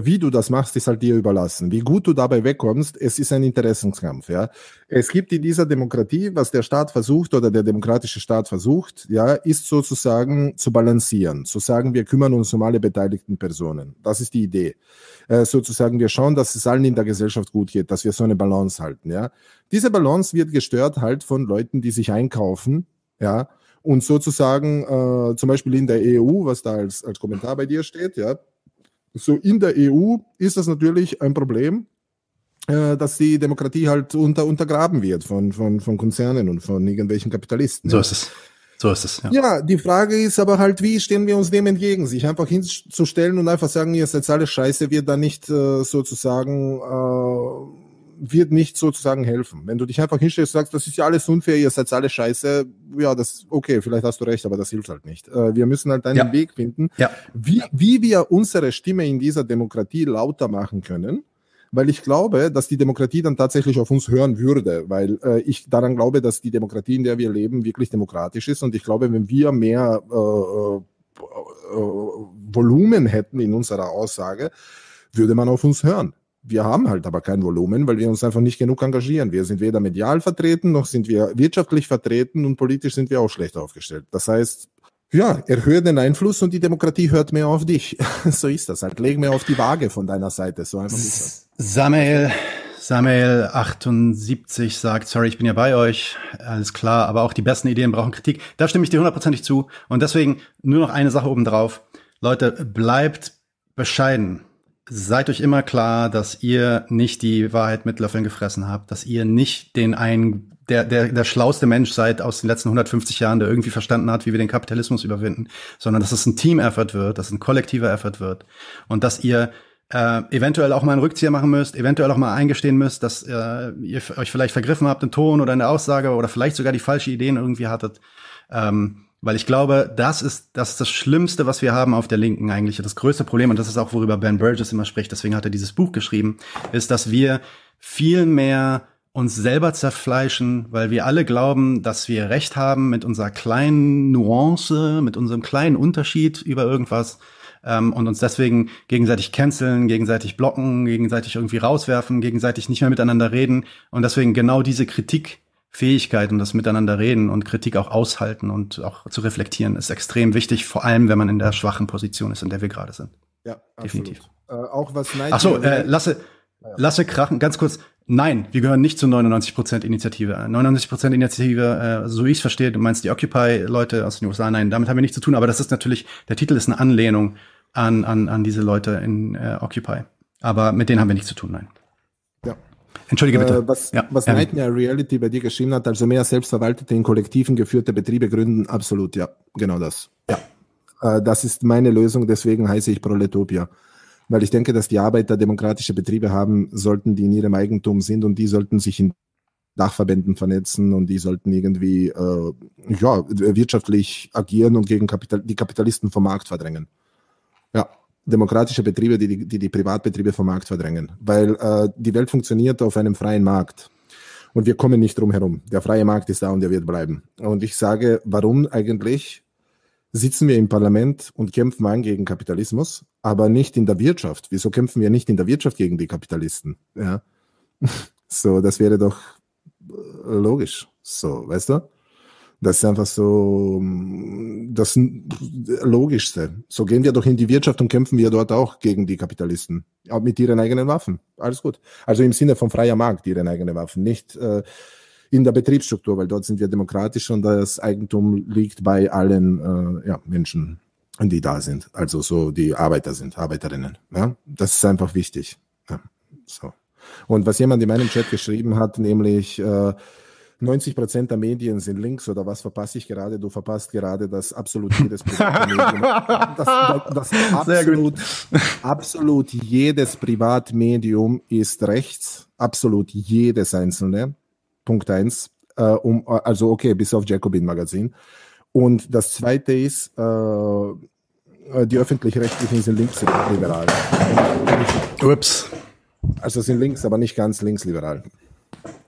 Wie du das machst, ist halt dir überlassen. Wie gut du dabei wegkommst, es ist ein Interessenskampf, ja. Es gibt in dieser Demokratie, was der Staat versucht oder der demokratische Staat versucht, ja, ist sozusagen zu balancieren, zu sagen, wir kümmern uns um alle beteiligten Personen. Das ist die Idee. Äh, sozusagen, wir schauen, dass es allen in der Gesellschaft gut geht, dass wir so eine Balance halten, ja. Diese Balance wird gestört halt von Leuten, die sich einkaufen, ja, und sozusagen, äh, zum Beispiel in der E U, was da als, als Kommentar bei dir steht, ja. So in der E U ist das natürlich ein Problem, äh, dass die Demokratie halt unter, untergraben wird von, von, von Konzernen und von irgendwelchen Kapitalisten. So ist es. So ist es. Ja. Ja, die Frage ist aber halt, wie stehen wir uns dem entgegen? Sich einfach hinzustellen und einfach sagen, ihr seid alles scheiße, wird da nicht äh, sozusagen, äh, wird nicht sozusagen helfen. Wenn du dich einfach hinstellst und sagst, das ist ja alles unfair, ihr seid alle scheiße, ja, das, okay, vielleicht hast du recht, aber das hilft halt nicht. Wir müssen halt einen ja. Weg finden, ja. wie, wie wir unsere Stimme in dieser Demokratie lauter machen können, weil ich glaube, dass die Demokratie dann tatsächlich auf uns hören würde, weil äh, ich daran glaube, dass die Demokratie, in der wir leben, wirklich demokratisch ist und ich glaube, wenn wir mehr äh, Volumen hätten in unserer Aussage, würde man auf uns hören. Wir haben halt aber kein Volumen, weil wir uns einfach nicht genug engagieren. Wir sind weder medial vertreten, noch sind wir wirtschaftlich vertreten und politisch sind wir auch schlecht aufgestellt. Das heißt, ja, erhöhe den Einfluss und die Demokratie hört mehr auf dich. So ist das halt. Leg mehr auf die Waage von deiner Seite. So einfach ist das. Samuel, Samuel achtundsiebzig sagt, sorry, ich bin ja bei euch. Alles klar, aber auch die besten Ideen brauchen Kritik. Da stimme ich dir hundertprozentig zu. Und deswegen nur noch eine Sache obendrauf. Leute, bleibt bescheiden. Seid euch immer klar, dass ihr nicht die Wahrheit mit Löffeln gefressen habt, dass ihr nicht den einen, der, der, der schlauste Mensch seid aus den letzten hundertfünfzig Jahren, der irgendwie verstanden hat, wie wir den Kapitalismus überwinden, sondern dass es ein Team-Effort wird, dass es ein kollektiver Effort wird und dass ihr äh, eventuell auch mal einen Rückzieher machen müsst, eventuell auch mal eingestehen müsst, dass äh, ihr euch vielleicht vergriffen habt im Ton oder in der Aussage oder vielleicht sogar die falschen Ideen irgendwie hattet. Ähm, Weil ich glaube, das ist, das ist das Schlimmste, was wir haben auf der Linken eigentlich. Das größte Problem, und das ist auch, worüber Ben Burgess immer spricht, deswegen hat er dieses Buch geschrieben, ist, dass wir viel mehr uns selber zerfleischen, weil wir alle glauben, dass wir Recht haben mit unserer kleinen Nuance, mit unserem kleinen Unterschied über irgendwas, ähm, und uns deswegen gegenseitig canceln, gegenseitig blocken, gegenseitig irgendwie rauswerfen, gegenseitig nicht mehr miteinander reden. Und deswegen genau diese Kritik Fähigkeit und das Miteinander reden und Kritik auch aushalten und auch zu reflektieren ist extrem wichtig, vor allem, wenn man in der schwachen Position ist, in der wir gerade sind. Ja, definitiv. Äh, auch was Nein. Ach so, äh, lasse, ja. lasse krachen, ganz kurz. Nein, wir gehören nicht zur neunundneunzig Prozent Initiative. neunundneunzig Prozent Initiative, äh, so wie ich es verstehe, du meinst die Occupy-Leute aus den U S A. Nein, damit haben wir nichts zu tun, aber das ist natürlich, der Titel ist eine Anlehnung an, an, an diese Leute in äh, Occupy. Aber mit denen haben wir nichts zu tun, nein. Ja. Entschuldige bitte. Äh, was ja, was Nightmare Reality bei dir geschrieben hat, also mehr selbstverwaltete, in Kollektiven geführte Betriebe gründen, absolut, ja, genau das. Ja. Äh, das ist meine Lösung, deswegen heiße ich Proletopia. Weil ich denke, dass die Arbeiter demokratische Betriebe haben sollten, die in ihrem Eigentum sind und die sollten sich in Dachverbänden vernetzen und die sollten irgendwie äh, ja, wirtschaftlich agieren und gegen Kapital- die Kapitalisten vom Markt verdrängen. Ja. Demokratische Betriebe, die die, die die Privatbetriebe vom Markt verdrängen. Weil äh, die Welt funktioniert auf einem freien Markt. Und wir kommen nicht drum herum. Der freie Markt ist da und der wird bleiben. Und ich sage, warum eigentlich sitzen wir im Parlament und kämpfen an gegen Kapitalismus, aber nicht in der Wirtschaft? Wieso kämpfen wir nicht in der Wirtschaft gegen die Kapitalisten? Ja. So, das wäre doch logisch. So, weißt du? Das ist einfach so das Logischste. So gehen wir doch in die Wirtschaft und kämpfen wir dort auch gegen die Kapitalisten. Auch mit ihren eigenen Waffen. Alles gut. Also im Sinne von freier Markt, ihren eigenen Waffen. Nicht äh, in der Betriebsstruktur, weil dort sind wir demokratisch und das Eigentum liegt bei allen äh, ja, Menschen, die da sind. Also so die Arbeiter sind, Arbeiterinnen. Ja? Das ist einfach wichtig. Ja, so. Und was jemand in meinem Chat geschrieben hat, nämlich äh, neunzig Prozent der Medien sind links, oder was verpasse ich gerade? Du verpasst gerade das absolut jedes Privatmedium. Das, das, das absolut, absolut jedes Privatmedium ist rechts. Absolut jedes einzelne. Punkt eins. Äh, um, also okay, bis auf Jacobin-Magazin. Und das zweite ist, äh, die Öffentlich-Rechtlichen sind linksliberal. Ups. Also sind links, aber nicht ganz linksliberal.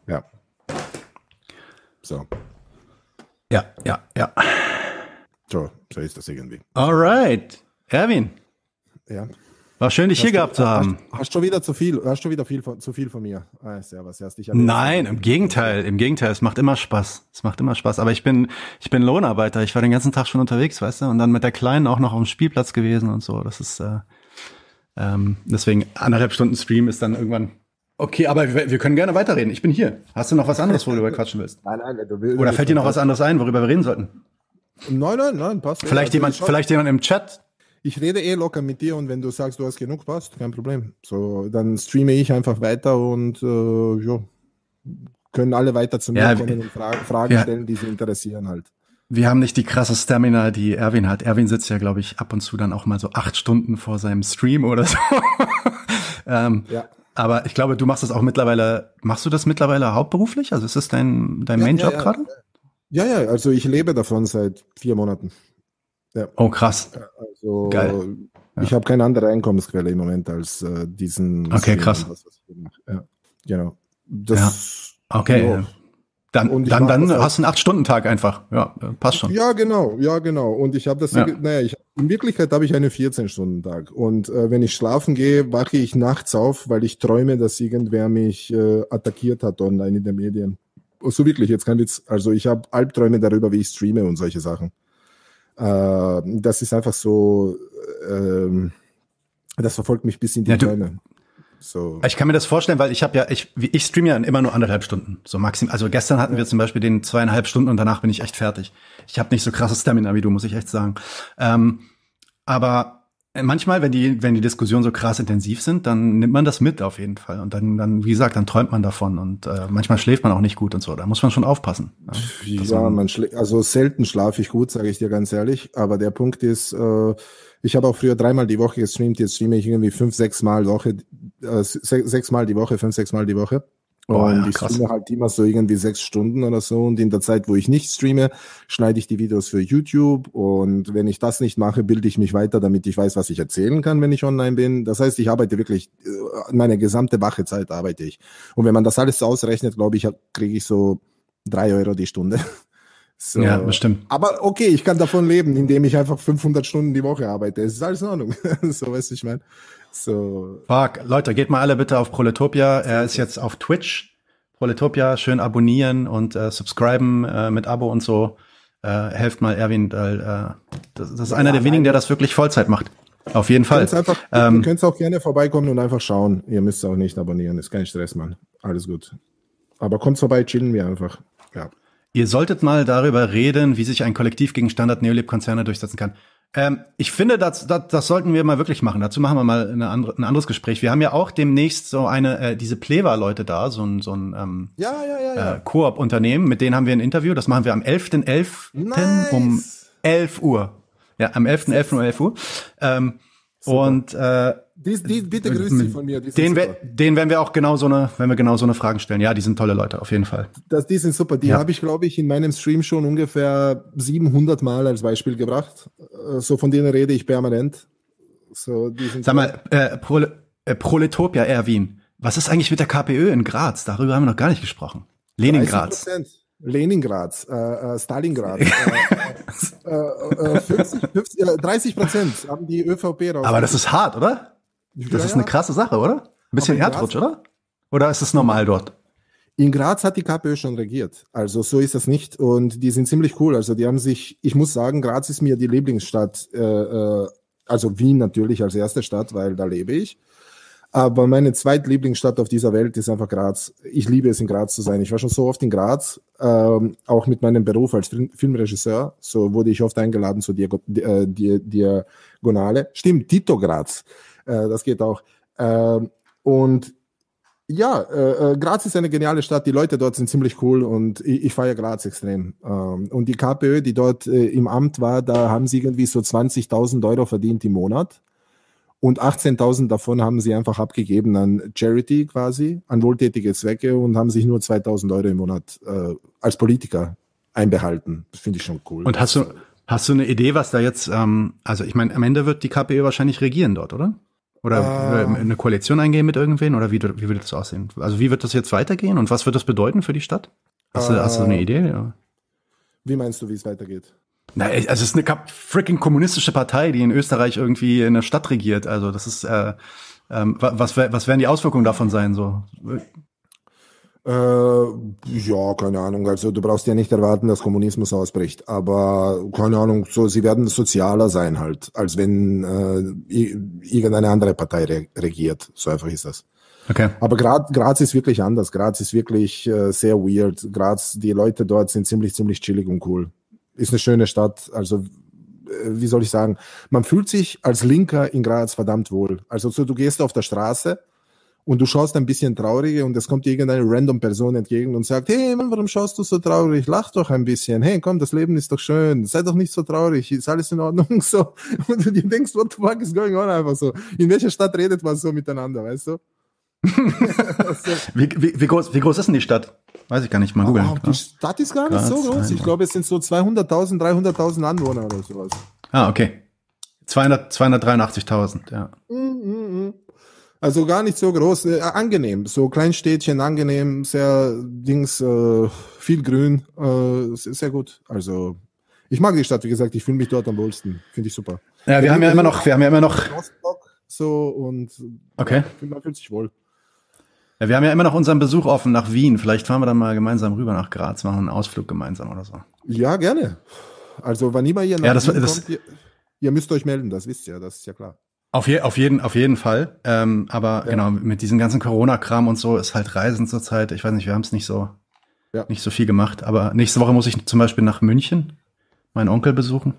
Ja. So. Ja, ja, ja. So, so ist das irgendwie. Alright. Erwin. Ja. War schön, dich hast hier du, gehabt zu haben. Hast, hast schon wieder zu viel, hast schon wieder viel von, zu viel von mir. Ah, servus, erst dich Nein, im Gegenteil, im Gegenteil. Es macht immer Spaß. Es macht immer Spaß. Aber ich bin, ich bin Lohnarbeiter. Ich war den ganzen Tag schon unterwegs, weißt du? Und dann mit der Kleinen auch noch auf dem Spielplatz gewesen und so. Das ist, äh, ähm, deswegen anderthalb Stunden Stream ist dann irgendwann. Okay, aber wir, wir können gerne weiterreden. Ich bin hier. Hast du noch was anderes, worüber du quatschen willst? Nein, nein, du willst. Oder fällt dir noch was anderes ein, worüber wir reden sollten? Nein, nein, nein, passt. Vielleicht also jemand, vielleicht jemand im Chat. Ich rede eh locker mit dir und wenn du sagst, du hast genug, passt, kein Problem. So, dann streame ich einfach weiter und äh, ja, können alle weiter zu mir ja, kommen und Fra- Fragen ja. stellen, die sie interessieren halt. Wir haben nicht die krasse Stamina, die Erwin hat. Erwin sitzt ja, glaube ich, ab und zu dann auch mal so acht Stunden vor seinem Stream oder so. ähm, ja. Aber ich glaube, du machst das auch mittlerweile, machst du das mittlerweile hauptberuflich? Also ist das dein, dein ja, Main-Job ja, ja. gerade? Ja, ja, also ich lebe davon seit vier Monaten. Ja. Oh, krass. Also geil. Ich ja. habe keine andere Einkommensquelle im Moment als äh, diesen. Okay, Stream, krass. Was, was ich mache. Ja, genau. Das, okay, ja. Dann, und dann, dann hast du einen acht-Stunden-Tag einfach. Ja, passt schon. Ja, genau. Ja, genau. Und ich habe das, ja. naja, ich, in Wirklichkeit habe ich einen vierzehn-Stunden-Tag. Und äh, wenn ich schlafen gehe, wache ich nachts auf, weil ich träume, dass irgendwer mich äh, attackiert hat online in den Medien. So wirklich, jetzt kein Witz. Also ich habe Albträume darüber, wie ich streame und solche Sachen. Äh, das ist einfach so, äh, das verfolgt mich bis in die ja, Träume. So. Ich kann mir das vorstellen, weil ich habe ja, ich, ich streame ja immer nur anderthalb Stunden, so maximal. Also gestern hatten wir zum Beispiel den zweieinhalb Stunden und danach bin ich echt fertig. Ich habe nicht so krasses Stamina wie du, muss ich echt sagen. Ähm, aber manchmal, wenn die, wenn die Diskussionen so krass intensiv sind, dann nimmt man das mit auf jeden Fall. Und dann, dann wie gesagt, dann träumt man davon und äh, manchmal schläft man auch nicht gut und so. Da muss man schon aufpassen. Ja, ja man, man schläft, also selten schlafe ich gut, sage ich dir ganz ehrlich. Aber der Punkt ist, äh, ich habe auch früher dreimal die Woche gestreamt, jetzt streame ich irgendwie fünf, sechs Mal Woche, äh, sech, sechs Mal die Woche, fünf, sechs Mal die Woche. Und oh, ja, ich krass. streame halt immer so irgendwie sechs Stunden oder so. Und in der Zeit, wo ich nicht streame, schneide ich die Videos für YouTube. Und wenn ich das nicht mache, bilde ich mich weiter, damit ich weiß, was ich erzählen kann, wenn ich online bin. Das heißt, ich arbeite wirklich, meine gesamte wache Zeit arbeite ich. Und wenn man das alles ausrechnet, glaube ich, kriege ich so drei Euro die Stunde. So. Ja, bestimmt. Aber okay, ich kann davon leben, indem ich einfach fünfhundert Stunden die Woche arbeite. Es ist alles in Ordnung. So, weißt du, ich meine. So. Fuck, Leute, geht mal alle bitte auf Proletopia. Er ist jetzt auf Twitch. Proletopia, schön abonnieren und äh, subscriben äh, mit Abo und so. Äh, helft mal Erwin, weil äh, das, das ist ja, einer der wenigen, der das wirklich Vollzeit macht. Auf jeden Fall. Einfach, ähm, ihr könnt auch gerne vorbeikommen und einfach schauen. Ihr müsst auch nicht abonnieren. Ist kein Stress, Mann. Alles gut. Aber kommt vorbei, chillen wir einfach. Ja. Ihr solltet mal darüber reden, wie sich ein Kollektiv gegen Standard-Neolib-Konzerne durchsetzen kann. Ähm, ich finde, das, das, das sollten wir mal wirklich machen. Dazu machen wir mal eine andere, ein anderes Gespräch. Wir haben ja auch demnächst so eine, äh, diese Plewa-Leute da, so ein, so ein ähm, ja, ja, ja, ja. äh, Koop-Unternehmen. Mit denen haben wir ein Interview. Das machen wir am elften elften Nice. Um elf Uhr. Ja, am elften elften um elf Uhr. Ähm, und äh, dies, dies, bitte grüß dich von mir. Den, we, den werden wir auch genau so eine, wenn wir genau so eine Fragen stellen. Ja, die sind tolle Leute, auf jeden Fall. Das, die sind super. Die ja. habe ich, glaube ich, in meinem Stream schon ungefähr siebenhundert Mal als Beispiel gebracht. So von denen rede ich permanent. So, die sind Sag mal, äh, Pro, äh, Proletopia, Erwin, was ist eigentlich mit der K P Ö in Graz? Darüber haben wir noch gar nicht gesprochen. Leningrad. Leningrad, äh, Stalingrad, äh, äh, fünfzig, fünfzig, äh, dreißig Prozent haben die ÖVP raus. Aber das ist hart, oder? Das ja, ist eine krasse Sache, oder? Ein bisschen Erdrutsch, Graz, oder? Oder ist es normal dort? In Graz hat die K P Ö schon regiert. Also so ist das nicht. Und die sind ziemlich cool. Also die haben sich, ich muss sagen, Graz ist mir die Lieblingsstadt. Äh, also Wien natürlich als erste Stadt, weil da lebe ich. Aber meine zweitlieblingsstadt auf dieser Welt ist einfach Graz. Ich liebe es, in Graz zu sein. Ich war schon so oft in Graz, ähm, auch mit meinem Beruf als Film- Filmregisseur. So wurde ich oft eingeladen zur Diago- äh, Diagonale. Stimmt, Tito Graz. Äh, das geht auch. Ähm, und ja, äh, Graz ist eine geniale Stadt. Die Leute dort sind ziemlich cool und ich, ich feiere Graz extrem. Ähm, und die K P Ö, die dort äh, im Amt war, da haben sie irgendwie so zwanzigtausend Euro verdient im Monat. Und achtzehntausend davon haben sie einfach abgegeben an Charity quasi, an wohltätige Zwecke und haben sich nur zweitausend Euro im Monat äh, als Politiker einbehalten. Das finde ich schon cool. Und hast du hast du eine Idee, was da jetzt, ähm, also ich meine, am Ende wird die K P Ö wahrscheinlich regieren dort, oder? Oder äh, eine Koalition eingehen mit irgendwen? Oder wie, wie wird das aussehen? Also wie wird das jetzt weitergehen und was wird das bedeuten für die Stadt? Hast äh, du hast du eine Idee? Ja. Wie meinst du, wie es weitergeht? Na, also es ist eine freaking kommunistische Partei, die in Österreich irgendwie in der Stadt regiert. Also das ist, äh, ähm, was, was werden die Auswirkungen davon sein? So? Äh, ja, keine Ahnung. Also du brauchst ja nicht erwarten, dass Kommunismus ausbricht. Aber keine Ahnung, so sie werden sozialer sein halt, als wenn äh, irgendeine andere Partei re- regiert. So einfach ist das. Okay. Aber Graz, Graz ist wirklich anders. Graz ist wirklich äh, sehr weird. Graz, die Leute dort sind ziemlich, ziemlich chillig und cool. Ist eine schöne Stadt, also wie soll ich sagen, man fühlt sich als Linker in Graz verdammt wohl. Also so, du gehst auf der Straße und du schaust ein bisschen traurige und es kommt irgendeine random Person entgegen und sagt, hey Mann, warum schaust du so traurig, lach doch ein bisschen, hey komm, das Leben ist doch schön, sei doch nicht so traurig, ist alles in Ordnung, so. Und du dir denkst, what the fuck is going on, einfach so. In welcher Stadt redet man so miteinander, weißt du? wie, wie, wie, groß, wie groß ist denn die Stadt? Weiß ich gar nicht, mal googeln. Oh, die Stadt ist gar nicht Graz, so groß. Ich glaube, es sind so zweihunderttausend, dreihunderttausend Anwohner oder sowas. Ah, okay. zweihundert, zweihundertdreiundachtzigtausend, ja. Mm, mm, mm. Also gar nicht so groß, äh, angenehm, so Kleinstädtchen, angenehm, sehr Dings, äh, viel Grün, äh, sehr gut. Also ich mag die Stadt, wie gesagt, ich fühle mich dort am wohlsten, finde ich super. Ja, wir, wir haben ja immer noch, wir haben ja immer noch Rostock, so und okay. Man fühlt sich wohl. Ja, wir haben ja immer noch unseren Besuch offen nach Wien. Vielleicht fahren wir dann mal gemeinsam rüber nach Graz, machen einen Ausflug gemeinsam oder so. Ja, gerne. Also wann immer ihr nach ja, das, Wien das, kommt, ihr, ihr müsst euch melden, das wisst ihr, das ist ja klar. Auf, je, auf, jeden, auf jeden Fall. Ähm, aber ja. Genau, mit diesem ganzen Corona-Kram und so ist halt Reisen zurzeit. Ich weiß nicht, wir haben es nicht so, ja. nicht so viel gemacht. Aber nächste Woche muss ich zum Beispiel nach München meinen Onkel besuchen.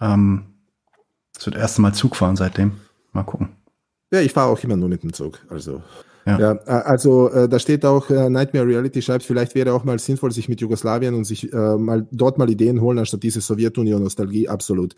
Ähm, das wird das erste Mal Zug fahren seitdem. Mal gucken. Ja, ich fahre auch immer nur mit dem Zug. Also, ja. Ja, also äh, da steht auch, äh, Nightmare Reality schreibt, vielleicht wäre auch mal sinnvoll, sich mit Jugoslawien und sich äh, mal dort mal Ideen holen, anstatt diese Sowjetunion-Nostalgie. Absolut.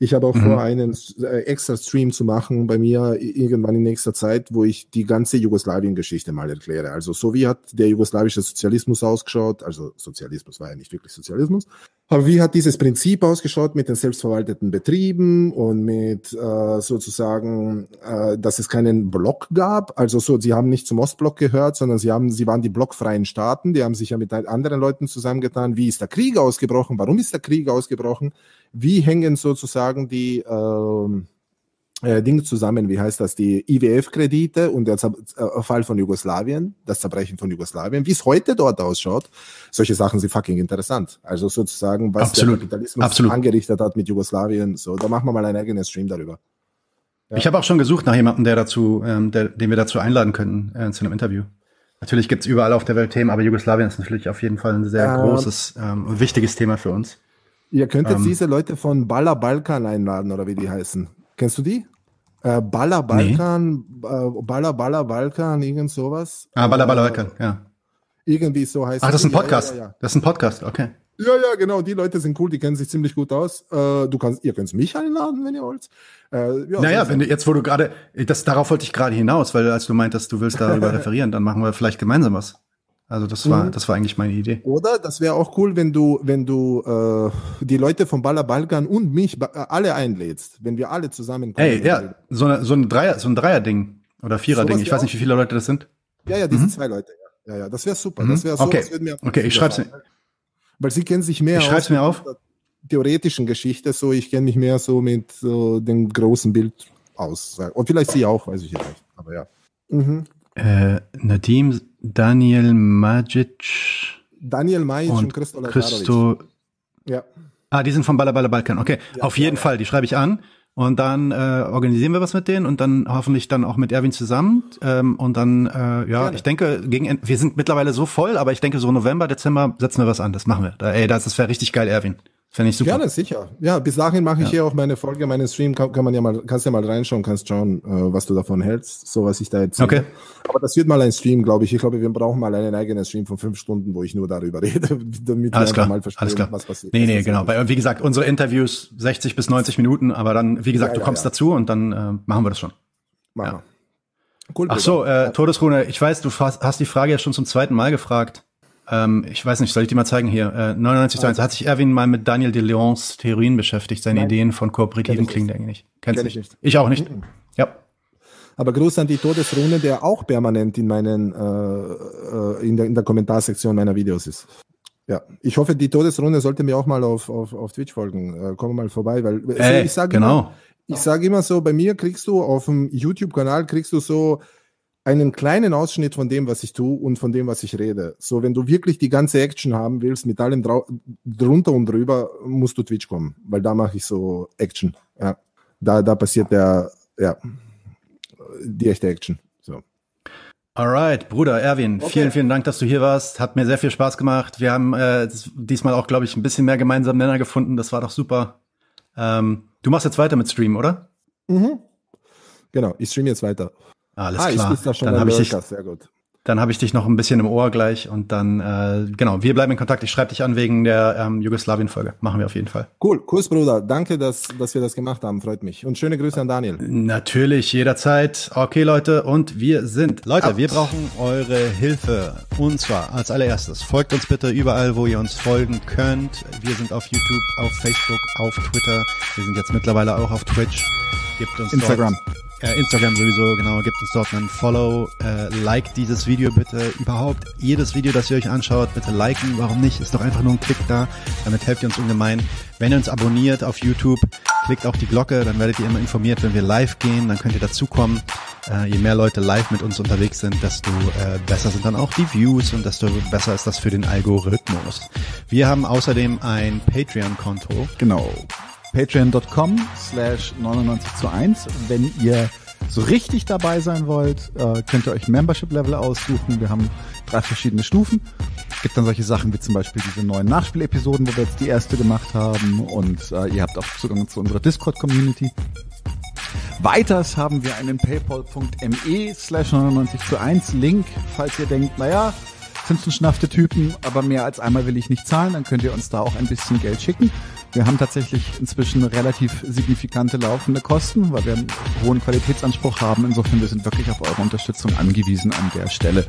Ich habe auch mhm. vor, einen extra Stream zu machen bei mir irgendwann in nächster Zeit, wo ich die ganze Jugoslawien-Geschichte mal erkläre. Also so wie hat der jugoslawische Sozialismus ausgeschaut, also Sozialismus war ja nicht wirklich Sozialismus, aber wie hat dieses Prinzip ausgeschaut mit den selbstverwalteten Betrieben und mit äh, sozusagen, äh, dass es keinen Block gab. Also so, sie haben nicht zum Ostblock gehört, sondern sie haben, sie waren die blockfreien Staaten, die haben sich ja mit anderen Leuten zusammengetan. Wie ist der Krieg ausgebrochen? Warum ist der Krieg ausgebrochen? Wie hängen sozusagen die ähm, äh, Dinge zusammen, wie heißt das, die I W F-Kredite und der Zer- äh, Fall von Jugoslawien, das Zerbrechen von Jugoslawien, wie es heute dort ausschaut, solche Sachen sind fucking interessant. Also sozusagen, was Absolut. der Kapitalismus Absolut. angerichtet hat mit Jugoslawien, so, da machen wir mal einen eigenen Stream darüber. Ja. Ich habe auch schon gesucht nach jemandem, der dazu, ähm, der, den wir dazu einladen könnten, äh, zu einem Interview. Natürlich gibt es überall auf der Welt Themen, aber Jugoslawien ist natürlich auf jeden Fall ein sehr ähm, großes und ähm, wichtiges Thema für uns. Ihr könnt jetzt um, diese Leute von Balla Balkan einladen, oder wie die heißen. Kennst du die? Äh, Balla Balkan, nee. äh, Balla Balla Balkan, irgend sowas. Ah, Balla Balla Balkan, ja. Irgendwie so heißt es. Ach, das ist ein Podcast. Ja, ja, ja. Das ist ein Podcast, okay. Ja, ja, genau. Die Leute sind cool, die kennen sich ziemlich gut aus. Äh, du kannst, ihr könnt mich einladen, wenn ihr wollt. Äh, ja, naja, wenn du, jetzt wo du gerade, das darauf wollte ich gerade hinaus, weil als du meintest, du willst darüber referieren, dann machen wir vielleicht gemeinsam was. Also das war, mhm. das war eigentlich meine Idee. Oder das wäre auch cool, wenn du, wenn du äh, die Leute von Balla Balkan und mich ba- alle einlädst, wenn wir alle zusammen kommen. Ey, ja, so, eine, so, ein Dreier, so ein Dreier-Ding oder Vierer-Ding. So ich weiß auch. Nicht, wie viele Leute das sind. Ja, ja, die mhm. sind zwei Leute. Ja, ja, ja. Das wäre super. Mhm. Das wäre so, okay, würde mir okay, ich schreibe es mir. Weil sie kennen sich mehr. Ich schreibe es mir auf. Der theoretischen Geschichte, so ich kenne mich mehr so mit so dem großen Bild aus. Und vielleicht sie auch, weiß ich jetzt nicht. Aber ja. Mhm. Äh, Nadim, Daniel Magic. Daniel Magic und, und Christo. Christo. Ja. Ah, die sind von Balla Balla Balkan. Okay, ja, auf jeden ja. Fall, die schreibe ich an. Und dann äh, organisieren wir was mit denen und dann hoffentlich dann auch mit Erwin zusammen. Ähm, und dann, äh, ja, Gerne. ich denke, gegen wir sind mittlerweile so voll, aber ich denke, so November, Dezember setzen wir was an. Das machen wir. Da, ey, das, das wäre richtig geil, Erwin. Fände ich super. Gerne, sicher. Ja, bis dahin mache ich ja. ja auch meine Folge, meinen Stream. Kann, kann man ja mal, kannst ja mal reinschauen, kannst schauen, äh, was du davon hältst, so was ich da jetzt. Okay. Aber das wird mal ein Stream, glaube ich. Ich glaube, wir brauchen mal einen eigenen Stream von fünf Stunden, wo ich nur darüber rede, damit alles wir klar. mal verstehen, alles klar. was passiert. Nee, nee, genau. Weil, wie gesagt, unsere Interviews sechzig bis neunzig Minuten, aber dann, wie gesagt, ja, ja, du kommst ja. dazu und dann äh, machen wir das schon. Machen ja. cool, Ach so, äh, Todesrune, ich weiß, du hast die Frage ja schon zum zweiten Mal gefragt. Ähm, ich weiß nicht, soll ich die mal zeigen hier? Äh, neunundneunzig zu eins. Hat sich Erwin mal mit Daniel de Leons Theorien beschäftigt? Seine Nein. Ideen von kooperativen klingen eigentlich nicht. Kennst Kenn nicht. nicht. Ich auch nicht. Mhm. Ja. Aber Gruß an die Todesrune, der auch permanent in meinen, äh, in der, in der Kommentarsektion meiner Videos ist. Ja. Ich hoffe, die Todesrune sollte mir auch mal auf, auf, auf Twitch folgen. Äh, komm mal vorbei, weil, Ey, so, ich sage genau. immer, ich sage immer so, bei mir kriegst du auf dem YouTube-Kanal kriegst du so, einen kleinen Ausschnitt von dem, was ich tue und von dem, was ich rede. So, wenn du wirklich die ganze Action haben willst, mit allem drau- drunter und drüber, musst du Twitch kommen, weil da mache ich so Action. Ja. Da, da passiert der, ja, die echte Action. So. Alright, Bruder, Erwin, okay. vielen, vielen Dank, dass du hier warst. Hat mir sehr viel Spaß gemacht. Wir haben äh, diesmal auch, glaube ich, ein bisschen mehr gemeinsamen Nenner gefunden. Das war doch super. Ähm, du machst jetzt weiter mit Streamen, oder? Mhm. Genau, ich streame jetzt weiter. Alles ah, klar, ich da schon dann habe ich, dich, Sehr gut. Dann hab ich dich noch ein bisschen im Ohr gleich und dann, äh, genau, wir bleiben in Kontakt. Ich schreibe dich an wegen der ähm, Jugoslawien-Folge. Machen wir auf jeden Fall. Cool, Kuss, Bruder. Danke, dass, dass wir das gemacht haben. Freut mich. Und schöne Grüße an Daniel. Natürlich, jederzeit. Okay, Leute, und wir sind. Leute, Out. wir brauchen eure Hilfe. Und zwar als allererstes, folgt uns bitte überall, wo ihr uns folgen könnt. Wir sind auf YouTube, auf Facebook, auf Twitter. Wir sind jetzt mittlerweile auch auf Twitch. Gebt uns Instagram. Dort, äh, Instagram sowieso, genau. Gebt uns dort einen Follow. Äh, like dieses Video bitte. Überhaupt jedes Video, das ihr euch anschaut, bitte liken. Warum nicht? Ist doch einfach nur ein Klick da. Damit helft ihr uns ungemein. Wenn ihr uns abonniert auf YouTube, klickt auch die Glocke. Dann werdet ihr immer informiert, wenn wir live gehen. Dann könnt ihr dazukommen. Äh, je mehr Leute live mit uns unterwegs sind, desto äh, besser sind dann auch die Views und desto besser ist das für den Algorithmus. Wir haben außerdem ein Patreon-Konto. Genau. patreon dot com slash neunundneunzig zu eins. Wenn ihr so richtig dabei sein wollt, könnt ihr euch Membership-Level aussuchen. Wir haben drei verschiedene Stufen. Es gibt dann solche Sachen wie zum Beispiel diese neuen Nachspielepisoden, wo wir jetzt die erste gemacht haben. Und äh, ihr habt auch Zugang zu unserer Discord-Community. Weiters haben wir einen paypal dot me slash neunundneunzig zu eins Link, falls ihr denkt, naja, sind schon schnaffte Typen, aber mehr als einmal will ich nicht zahlen. Dann könnt ihr uns da auch ein bisschen Geld schicken. Wir haben tatsächlich inzwischen relativ signifikante laufende Kosten, weil wir einen hohen Qualitätsanspruch haben. Insofern, wir sind wirklich auf eure Unterstützung angewiesen an der Stelle.